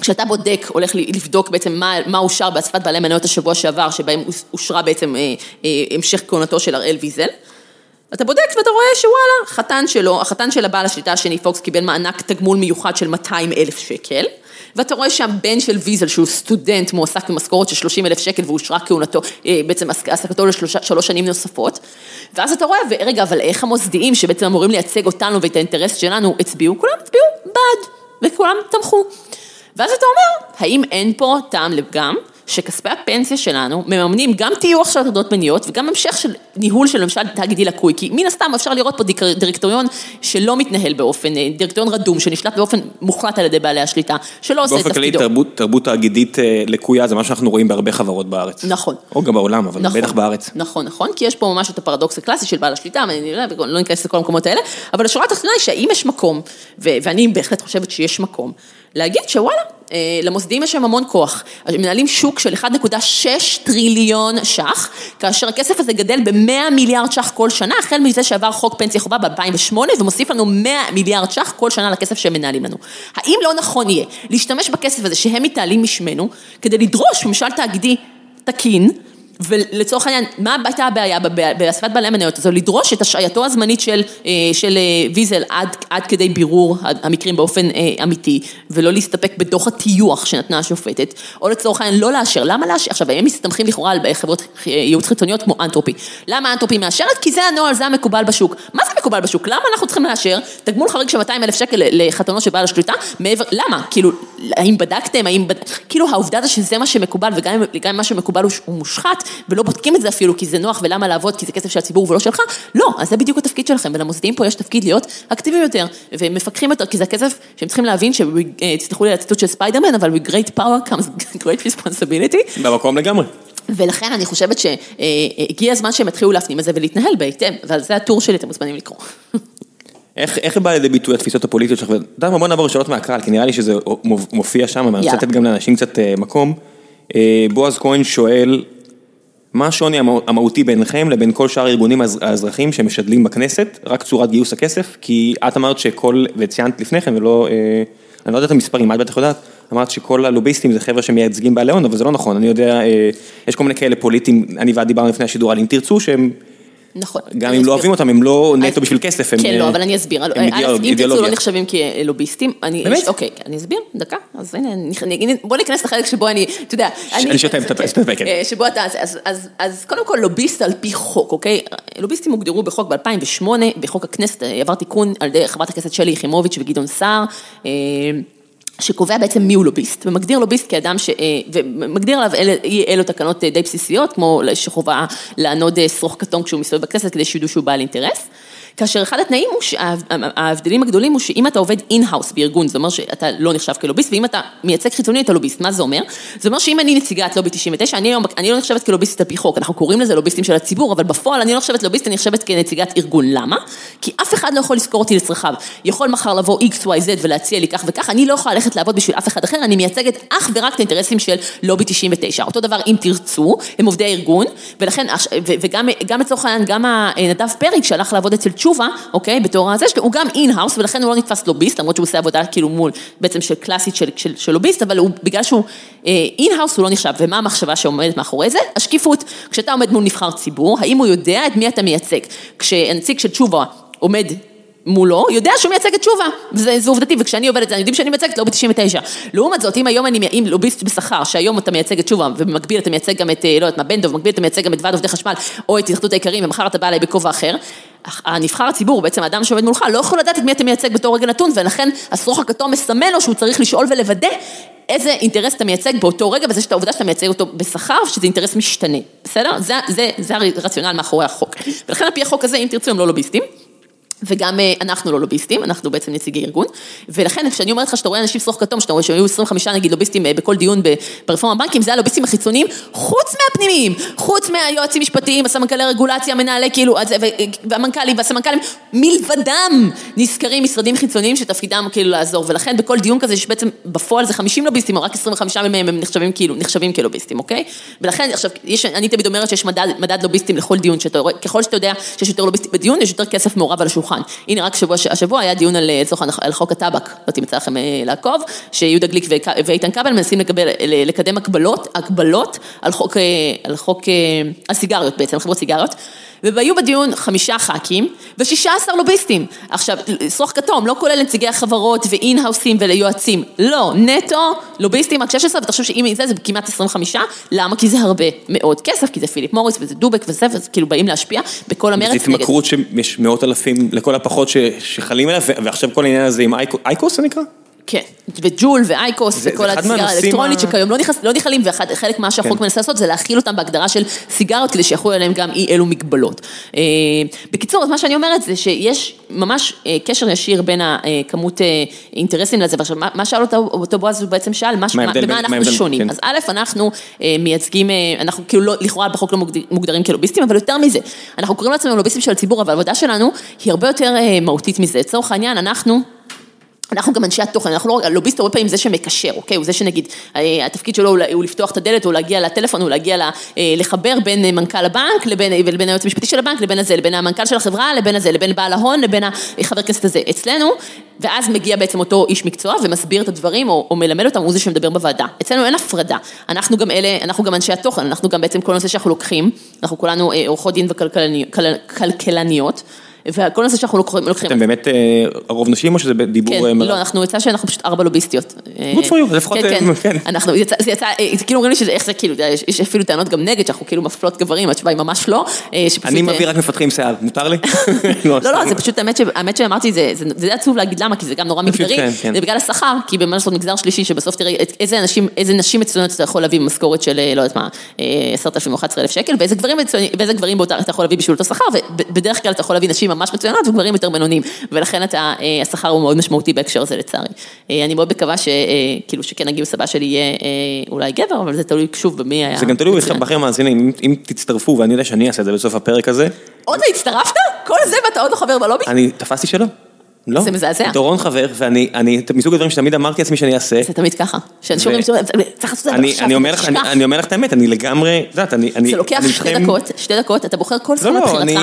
כשאתה בודק, הולך לבדוק בעצם מה, מה אושר באספת בעלי מניות השבוע שעבר, שבהם אושרה בעצם המשך כהונתו של הראל ויזל, אתה בודק ואתה רואה שוואלה, חתן שלו, החתן של הבעל השליטה השני, פוקס, קיבל מענק תגמול מיוחד של מאתיים אלף שקל, ואתה רואה שהבן של ויזל, שהוא סטודנט, מועסק במשכורת של שלושים אלף שקל, והוא שרק כהונתו, בעצם עסקתו לשלוש שנים נוספות, ואז אתה רואה, ורגע, אבל איך המוסדיים, שבעצם אמורים לייצג אותנו ואת האינטרס שלנו, הצביעו, כולם הצביעו בעד, וכולם תמכו. ואז אתה אומר, האם אין פה טעם לפגם, שכספי הפנסיה שלנו מממנים גם טיוח של הטרדות מיניות, וגם המשך של ניהול של למשל תאגידי לקוי, כי מן הסתם אפשר לראות פה דירקטוריון שלא מתנהל באופן, דירקטוריון רדום, שנשלט באופן מוחלט על ידי בעלי השליטה, שלא עושה את תפקידו. באופן כללי, תרבות תאגידית לקויה, זה מה שאנחנו רואים בהרבה חברות בארץ. נכון. או גם בעולם, אבל בטח בארץ. נכון, נכון, כי יש פה ממש את הפרדוקס הקלאסי של בעל השליטה, אני לא נכנס לכל המקומות האלה, אבל השורה התחתונה היא שאם יש מקום, ואני בהחלט חושבת שיש מקום, להגיד שוואלה, למוסדים יש שם המון כוח, מנהלים שוק של אחד נקודה שש טריליון ש"ח, כאשר הכסף הזה גדל ב-מאה מיליארד ש"ח כל שנה, החל מזה שעבר חוק פנסיה חובה ב-אלפיים ושמונה, ומוסיף לנו מאה מיליארד ש"ח כל שנה לכסף שהם מנהלים לנו. האם לא נכון יהיה להשתמש בכסף הזה שהם מתעלים משמנו, כדי לדרוש ממשל תאגידי תקין, ולצורך העניין, מה הייתה הבעיה באספת בעלי המניות הזו? לדרוש את השעייתו הזמנית של, של ויזל עד, עד כדי בירור המקרים באופן אמיתי, ולא להסתפק בדוח הטיוח שנתנה השופטת, או לצורך העניין לא לאשר. למה לאשר? עכשיו, הם מסתמכים לכאורה על חברות ייעוץ חיצוניות כמו אנטרופי. למה אנטרופי מאשרת? כי זה הנוהל, זה המקובל בשוק. מה זה מקובל בשוק? למה אנחנו צריכים לאשר? תגמול חריג של מאתיים אלף שקל לחתונות של בעל השליטה, מעבר, למה? כאילו, האם בדקתם, האם בד... כאילו, העובדה זה שזה מה שמקובל, וגם, גם מה שמקובל הוא מושחת, ולא בודקים את זה אפילו, כי זה נוח, ולמה לעבוד, כי זה כסף של הציבור ולא שלך, לא, אז זה בדיוק התפקיד שלכם, ולמוסדים פה יש תפקיד להיות אקטיביים יותר, ומפקחים יותר, כי זה הכסף שהם צריכים להבין, שתסלחו לי לציטוט של ספיידרמן, אבל with great power comes great responsibility. במקום לגמרי. ולכן אני חושבת שהגיע הזמן שהם התחילו להפנים את זה, ולהתנהל בהתאם, ועל זה הטור שלי, אתם מוזמנים לקרוא. איך, איך בא לידי ביטוי התפיסות הפוליטיות שלך? דם, בוא נעבור לשאלות מהקהל, כי נראה לי שזה מופיע שם, ואני רוצה לתת גם לאנשים קצת מקום. בועז כהן שואל, מה השוני המהותי ביניכם לבין כל שאר הארגונים האזרחיים שמשדלים בכנסת, רק צורת גיוס הכסף, כי את אמרת שכל, וציינת לפניכם, ולא, אני לא יודעת את המספרים, את בטח יודעת, אמרת שכל הלוביסטים זה חבר'ה שמייצגים בעלי הון, אבל זה לא נכון, אני יודע, יש כל מיני כאלה פוליטים, אני ועד דיברנו לפני השידור, אם תרצו שהם... נכון. גם אם לא אוהבים אותם, הם לא נטו בשביל כסף. כן, לא, אבל אני אסביר. אם תרצו לא נחשבים כלוביסטים, אני... באמת? אוקיי, אני אסביר, דקה. אז הנה, בוא נכנס לחלק שבו אני, אתה יודע... אני שאתה מסתפקת. שבו אתה... אז קודם כל, לוביסט על פי חוק, אוקיי? לוביסטים הוגדרו בחוק ב-אלפיים ושמונה, בחוק הכנסת, עבר תיקון על ידי חברת הכנסת שלי יחימוביץ' וגדעון סער, שקובע בעצם מי הוא לוביסט, ומגדיר לוביסט כאדם ש... ומגדיר עליו אילו תקנות די בסיסיות, כמו שחובה לענוד שרוך כתום כשהוא מסתובב בכנסת, כדי שידעו שהוא בעל אינטרס, כאשר אחד התנאים הוא, ההבדלים הגדולים הוא שאם אתה עובד אין-האוס בארגון, זאת אומרת שאתה לא נחשב כלוביסט, ואם אתה מייצג חיצוני את הלוביסט, מה זה אומר? זאת אומרת שאם אני נציגת לובי תשעים ותשע, אני, אני לא נחשבת כלוביסט על פי חוק, אנחנו קוראים לזה לוביסטים של הציבור, אבל בפועל אני לא נחשבת לוביסט, אני נחשבת כנציגת ארגון. למה? כי אף אחד לא יכול לזכור אותי לצרכיו. יכול מחר לבוא איקס וואי זד ולהציע לי כך וכך, אני לא יכולה ללכת לעבוד בשביל אף אחד אחר, אני מייצגת אך ורק את האינטרסים של לובי תשעים ותשע. אותו דבר, אם תרצו, הם עובדי הארגון, ולכן, וגם, גם לצורך העניין, גם הנדב פרק שהלך לעבוד אצל תשובה, אוקיי, בתור הזה, הוא גם אין-האוס, ולכן הוא לא נתפס לוביסט, למרות שהוא עושה עבודה כאילו מול, בעצם של קלאסית של, של, של לוביסט, אבל הוא, בגלל שהוא אין-האוס, הוא לא נחשב, ומה המחשבה שעומדת מאחורי זה? השקיפות, כשאתה עומד מול נבחר ציבור, האם הוא יודע את מי אתה מייצג? כשהנציג של תשובה עומד מולו, יודע שהוא מייצג את תשובה, וזה עובדתי, וכשאני עובדת, אני יודעים שאני מייצגת לובי תשעים ותשע. לעומת זאת, אם היום אני עם לוביסט בשכר, שהיום אתה מייצג את תשובה, ובמקביל אתה מייצג גם את, לא יודעת מה, בן דוב, במקביל אתה מייצג גם את ועד עובדי חשמל, או את התאחדות האיכרים, ומחר אתה בא אליי בכובע אחר, הנבחר הציבור, בעצם האדם שעובד מולך, לא יכול לדעת את מי אתה מייצג בתור רגע נתון, ולכן השרוך הכתום מסמל לו שהוא צריך לשאול ולוודא איזה אינטרס אתה מייצג באותו רגע, וזה שאתה עובדה שאתה מייצג אותו בשכר, שזה אינטרס משתנה. בסדר? זה, זה, זה הרציונל מאחורי החוק. ולכן על פי החוק הזה, אם תרצו, הם לא לוביסטים. וגם אנחנו לא לוביסטים, אנחנו בעצם נציגי ארגון, ולכן כשאני אומרת לך שאתה רואה אנשים שרוך כתום, שאתה רואה שהיו עשרים וחמישה נגיד לוביסטים בכל דיון ברפורמה הבנקים, זה הלוביסטים החיצוניים, חוץ מהפנימיים, חוץ מהיועצים משפטיים, הסמנכ"לי רגולציה, מנהלי כאילו, והמנכ"לים והסמנכ"לים, מלבדם נזכרים משרדים חיצוניים שתפקידם כאילו לעזור, ולכן בכל דיון כזה שבעצם בפועל זה חמישים לוביסטים, או רק עשרים וחמישה מהם הם נחשבים כאילו, נחשבים כלוביסטים, אוקיי? ולכן, עכשיו, יש, אני תמיד אומרת שיש מדד, מדד לוביסטים לכל דיון, שאתה, ככל שאתה יודע שיש יותר לוביסטים בדיון, יש יותר כסף מעורב על השולחן. הנה רק השבוע היה דיון על חוק הטבק, לא תמצא לכם לעקוב, שיהודה גליק ואיתן קבל מנסים לקדם הקבלות על חוק הסיגריות בעצם, חברות סיגריות, והיו בדיון חמישה ח"כים ו-שישה עשר לוביסטים. עכשיו, סרוח כתום, לא כולל נציגי החברות ואין-האוסים וליועצים. לא, נטו, לוביסטים רק שש עשרה, ואתה חושב שאם זה, זה כמעט עשרים וחמש. למה? כי זה הרבה מאוד כסף, כי זה פיליפ מוריס וזה דובק וזה, וזה כאילו באים להשפיע בכל המרץ. זה התמכרות שיש מאות אלפים לכל הפחות שחלים אליו, ועכשיו כל העניין הזה עם אייקוס, זה נקרא? כן, וג'ול ואייקוס וכל הסיגריה האלקטרונית שכיום לא נכללים, וחלק מה שהחוק מנסה לעשות זה להכיל אותם בהגדרה של סיגריות, כדי שיכול עליהם גם אי אלו מגבלות. בקיצור, אז מה שאני אומרת זה שיש ממש קשר ישיר בין הכמות אינטרסים לזה, ועכשיו מה שאל אותו בועז, הוא בעצם שאל במה אנחנו שונים. אז א', אנחנו מייצגים, אנחנו כאילו לכאורה בחוק לא מוגדרים כלוביסטים, אבל יותר מזה, אנחנו קוראים לעצמנו לוביסטים של הציבור, אבל העבודה שלנו היא הרבה יותר מהותית מזה. לצורך העניין, אנחנו אנחנו גם אנשי התוכן, אנחנו לא, הלוביסט הרבה פעמים זה שמקשר, אוקיי? הוא זה שנגיד, התפקיד שלו הוא לפתוח את הדלת, הוא להגיע לטלפון, הוא להגיע לחבר בין מנכ"ל הבנק, לבין היועץ המשפטי של הבנק, לבין הזה, לבין המנכ"ל של החברה, לבין הזה, לבין בעל ההון, לבין החבר כנסת הזה אצלנו, ואז מגיע בעצם אותו איש מקצוע ומסביר את הדברים, או, או מלמד אותם, הוא זה שמדבר בוועדה. אצלנו אין הפרדה. אנחנו גם אלה, אנחנו גם אנשי התוכן, אנחנו גם בעצם כל נושא שאנחנו לוקחים, אנחנו כולנו עורכות דין וכלכלניות, והכל נושא שאנחנו לוקחים. אתם באמת הרוב נשים או שזה דיבור מראה? לא, אנחנו יצא שאנחנו פשוט ארבע לוביסטיות. good for you, לפחות. כן, אנחנו יצא, כאילו אומרים לי שזה איך זה כאילו, יש אפילו טענות גם נגד, שאנחנו כאילו מפלות גברים, התשובה היא ממש לא. אני מביא רק מפתחים שיער, מותר לי? לא, לא, זה פשוט, האמת שאמרתי, זה עצוב להגיד למה, כי זה גם נורא מגדרי, זה בגלל השכר, כי במה לעשות מגזר שלישי, שבסוף תראה איזה נשים מצוינות אתה יכול להביא במשכורת של, לא יודעת מה, עשרת אלפים או אחת עשרה אלף שקל, ואיזה גברים אתה יכול להביא בשביל אותו שכר, ובדרך כלל אתה יכול להביא נשים ממש מצוינות וגברים יותר בינוניים, ולכן השכר הוא מאוד משמעותי בהקשר הזה לצערי. אני מאוד מקווה שכאילו שכן הגיוס הבא שלי יהיה אולי גבר, אבל זה תלוי שוב במי היה. זה גם תלוי בכם מאזינים, אם תצטרפו, ואני יודע שאני אעשה את זה בסוף הפרק הזה. עוד לא הצטרפת? כל זה ואתה עוד לא חבר בלובי? אני תפסתי שלא. לא. זה מזעזע. דורון חבר, ואני, אני, מסוג הדברים שתמיד אמרתי לעצמי שאני אעשה. זה תמיד ככה. שאנשים אומרים, אני אומר לך, אני אומר לך את האמת, אני לגמרי, זאת, אני, אני, זה לוקח שתי דקות, שתי דקות, אתה בוחר כל סכום לבחירתך.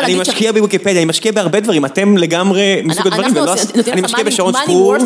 אני משקיע בוויקיפדיה, אני משקיע בהרבה דברים, אתם לגמרי מסוג הדברים, אני משקיע בשעון שפור,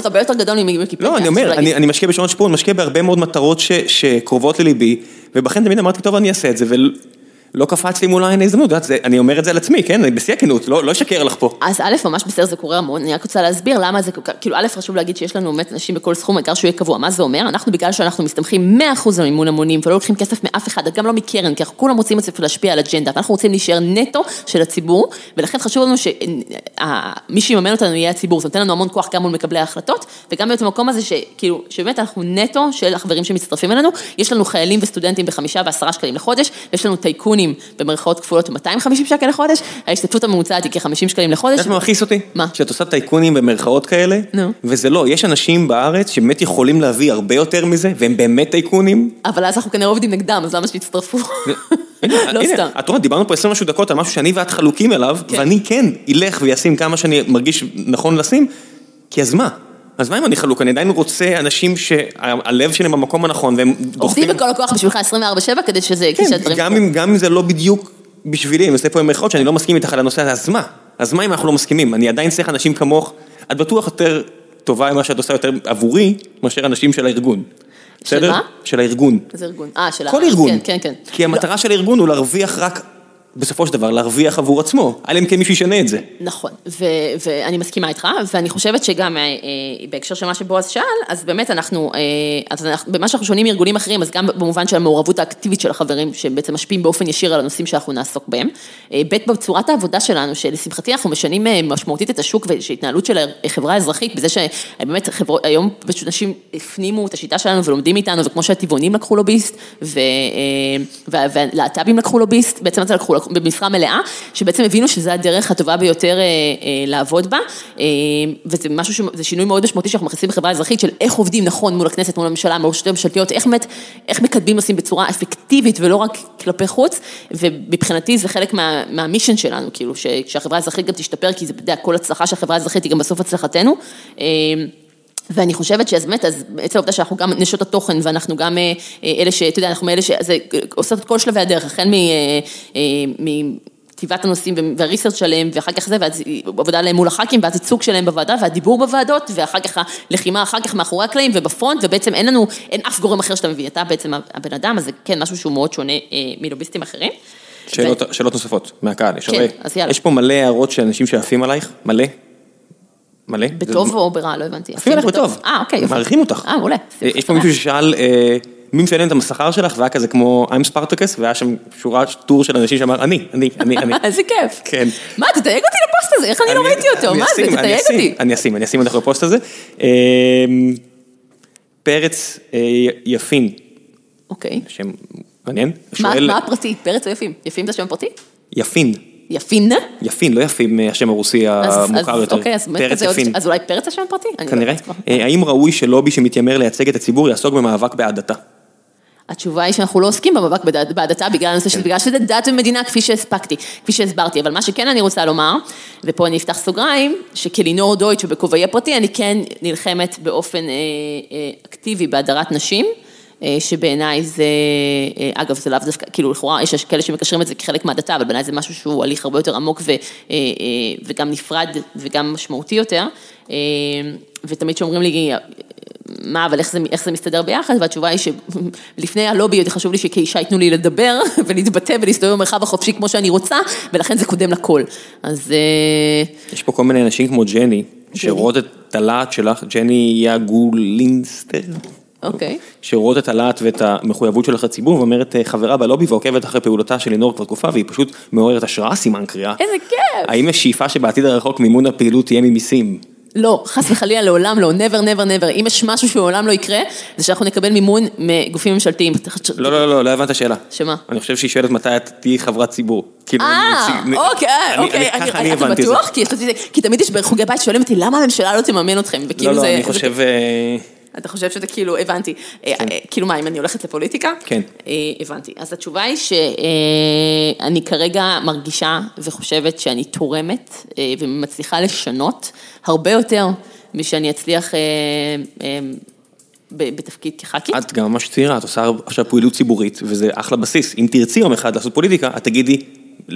לא, אני אומר, אני משקיע בשעון שפור, אני משקיע בהרבה מאוד מטרות שקרובות לליבי, ובכן תמיד אמרתי, טוב, אני אעשה את זה, ולא קפץ לי מולה אין הזדמנות, אני אומר את זה על עצמי, כן, בשיא הכנות, לא אשקר לך פה. אז א', ממש בסדר, זה קורה המון, אני רק רוצה להסביר למה זה, כאילו א', חשוב להגיד שיש לנו באמת אנשים בכל סכום, אגר שהוא יהיה קבוע, מה זה אומר? אנחנו בגלל שאנחנו מסתמכים מאה אחוז למימון המונים, ולא לוקחים כסף מאף אחד, גם לא מקרן, כי אנחנו כולם רוצים להשפיע על אג'נדה, ואנחנו רוצים להישאר נטו של הציבור, ולכן חשוב לנו שמי שיממן אותנו יהיה הציבור, זה נותן לנו המון כוח גם מול מקבלי ההחלטות, וגם באותו מקום הזה שכאילו, שבאמת אנחנו נטו של החברים שמצטרפים אלינו, יש לנו חיילים וסטודנטים בחמישה ועשרה שקלים לחודש, יש לנו טייקונים במרכאות כפולות מאתיים וחמישים שקל לחודש, ההשתתפות הממוצעת היא כ-חמישים שקלים לחודש. זה מרחיס אותי? מה? שאת עושה טייקונים במרכאות כאלה, וזה לא, יש אנשים בארץ שבאמת יכולים להביא הרבה יותר מזה, והם באמת טייקונים. אבל אז אנחנו כנראה עובדים נגדם, אז למה שיצטרפו? הנה, את רואה, דיברנו פה עשרים משהו דקות על משהו שאני ואת חלוקים אליו, ואני כן אלך וישים כמה שאני מרגיש נכון לשים, כי אז מה? אז מה אם אני חלוק? אני עדיין רוצה אנשים שהלב שלהם במקום הנכון, והם עובדים בכל הכוח בשבילך עשרים וארבע שבע, כדי שזה... כן, גם אם זה לא בדיוק בשבילי, ועושה פה עם מרחאות שאני לא מסכים איתך על הנושא הזה, אז מה? אז מה אם אנחנו לא מסכימים? אני עדיין צריך אנשים כמוך, את בטוח יותר טובה עם מה שאת עושה יותר עבורי, מאשר אנשים של הארגון. של מה? של הארגון. זה ארגון. אה, של הארגון. כל ארגון. כן, כן. כי המטרה של הארגון הוא להרוויח רק... בסופו של דבר, להרוויח עבור עצמו, עליהם כמישהו ישנה את זה. נכון, ואני מסכימה איתך, ואני חושבת שגם בהקשר של מה שבועז שאל, אז באמת אנחנו, במה שאנחנו שונים מארגונים אחרים, אז גם במובן של המעורבות האקטיבית של החברים, שבעצם משפיעים באופן ישיר על הנושאים שאנחנו נעסוק בהם, בית בצורת העבודה שלנו, שלשמחתי אנחנו משנים משמעותית את השוק, ושהתנהלות של החברה האזרחית, בזה שבאמת היום אנשים הפנימו את השיטה שלנו ולומדים איתנו, וכמו שהטבעונים לקחו לוביסט, ולהט"בים לקחו לוביסט, בעצם לקחו במשרה מלאה, שבעצם הבינו שזה הדרך הטובה ביותר אה, אה, לעבוד בה, אה, וזה משהו ש... זה שינוי מאוד משמעותי שאנחנו מכניסים בחברה האזרחית, של איך עובדים נכון מול הכנסת, מול הממשלה, מול שתי ממשלתיות, איך, איך מקדמים נושאים בצורה אפקטיבית, ולא רק כלפי חוץ, ומבחינתי זה חלק מה, מהמישן שלנו, כאילו, ש... שהחברה האזרחית גם תשתפר, כי זה בדיוק כל הצלחה של החברה האזרחית, היא גם בסוף הצלחתנו, אה, ואני חושבת שאז באמת, אז בעצם העובדה שאנחנו גם נשות התוכן, ואנחנו גם אלה ש, אתה יודע, אנחנו מאלה שעושות את כל שלבי הדרך, החל מכתיבת הנושאים והריסרצ' שלהם, ואחר כך זה, ואז עבודה להם מול הח"כים, ואז ייצוג שלהם בוועדה, והדיבור בוועדות, ואחר כך הלחימה, אחר כך מאחורי הקלעים ובפרונט, ובעצם אין לנו, אין אף גורם אחר שאתה מביא, אתה בעצם הבן אדם, אז זה כן משהו שהוא מאוד שונה מלוביסטים אחרים. שאלות, ו... שאלות נוספות מהקהל, כן, אז יאללה. יש פה מלא הערות של אנשים שעפים עלייך, מלא? מלא? בטוב זה... או ברע, לא הבנתי. עפים עליך בטוב. אה, אוקיי. מעריכים אותך. אה, מעולה. יש פה מישהו ששאל, אה, מי משלם את המסחר שלך, והיה כזה כמו I'm Spartacus, והיה שם שורה, טור של אנשים שאמר, אני, אני, אני, אני. איזה כיף. כן. מה, תתייג אותי לפוסט הזה, איך אני לא ראיתי אותו? מה זה, תתייג אותי. אני אשים, אני אשים אותך לפוסט הזה. פרץ יפין. אוקיי. שם מעניין. מה הפרטי? פרץ או יפין? יפין זה שם פרטי? יפין. יפין? יפין, לא יפין, השם הרוסי המוכר יותר. פרץ יפין. אז אולי פרץ השם פרטי? כנראה. האם ראוי שלובי שמתיימר לייצג את הציבור יעסוק במאבק בעדתה? התשובה היא שאנחנו לא עוסקים במאבק בעדתה, בגלל הנושא של, בגלל שזה דת ומדינה, כפי שהספקתי, כפי שהסברתי. אבל מה שכן אני רוצה לומר, ופה אני אפתח סוגריים, שכלינור דויטש ובכובעי פרטי, אני כן נלחמת באופן אקטיבי בהדרת נשים, שבעיניי זה, אגב, זה לאו דווקא, כאילו לכאורה, יש כאלה שמקשרים את זה כחלק מהדתה, אבל בעיניי זה משהו שהוא הליך הרבה יותר עמוק ו, וגם נפרד וגם משמעותי יותר, ותמיד שאומרים לי, מה, אבל איך זה, איך זה מסתדר ביחד? והתשובה היא שלפני הלובי, חשוב לי שכאישה ייתנו לי לדבר ולהתבטא ולהסתובב במרחב החופשי כמו שאני רוצה, ולכן זה קודם לכל. אז... יש פה כל מיני אנשים כמו ג'ני, שרואות את הלהט שלך, ג'ני יגולינסטר. אוקיי. שרואות את הלהט ואת המחויבות שלך לציבור, ואומרת חברה בלובי ועוקבת אחרי פעולתה של לינור כבר תקופה, והיא פשוט מעוררת השראה, סימן קריאה. איזה כיף! האם יש שאיפה שבעתיד הרחוק מימון הפעילות תהיה ממיסים? לא, חס וחלילה, לעולם לא, never, never, never. אם יש משהו שבעולם לא יקרה, זה שאנחנו נקבל מימון מגופים ממשלתיים. לא, לא, לא, לא הבנת השאלה. שמה? אני חושב שהיא שואלת מתי את תהיי חברת ציבור. אה, אוקיי, אוקיי. ככה אני הבנתי זה. אתה בטוח? כי תמיד יש בחוגי בית שואלים אותי, למה הממשלה לא תממן אתכם? לא, לא, אני חושב... אתה חושב שאתה כאילו, הבנתי. כאילו מה, אם אני הולכת לפוליטיקה? כן. הבנתי. אז התשובה היא שאני כרגע מרגישה וחושבת שאני תורמת ומצליחה לשנות הרבה יותר משאני אצליח בתפקיד כח"כית. את גם ממש צעירה, את עושה עכשיו פעילות ציבורית, וזה אחלה בסיס. אם תרצי יום אחד לעשות פוליטיקה, את תגידי,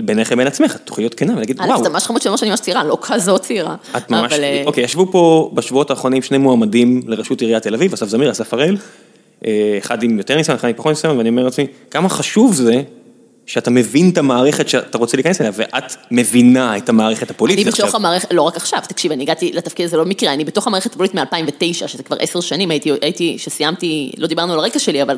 ביניכם בין עצמך, את תוכליות כנה, ולהגיד, וואו. אז אתה ממש חמוד שלא שאני ממש צעירה, לא כזאת צעירה. את ממש, אוקיי, ישבו פה בשבועות האחרונים שני מועמדים לרשות עיריית תל אביב, אסף זמיר, אסף הראל, אחד עם יותר ניסיון, אחד עם פחות ניסיון, ואני אומר לעצמי, כמה חשוב זה שאתה מבין את המערכת שאתה רוצה להיכנס אליה, ואת מבינה את המערכת הפוליטית. אני בתוך המערכת, לא רק עכשיו, תקשיב, אני הגעתי לתפקיד, זה לא מקרה, אני בתוך המערכת הפוליטית מ-אלפיים ותשע, שזה כבר עשר שנים, הייתי, הייתי, שסיימתי, לא דיברנו על הרקע שלי, אבל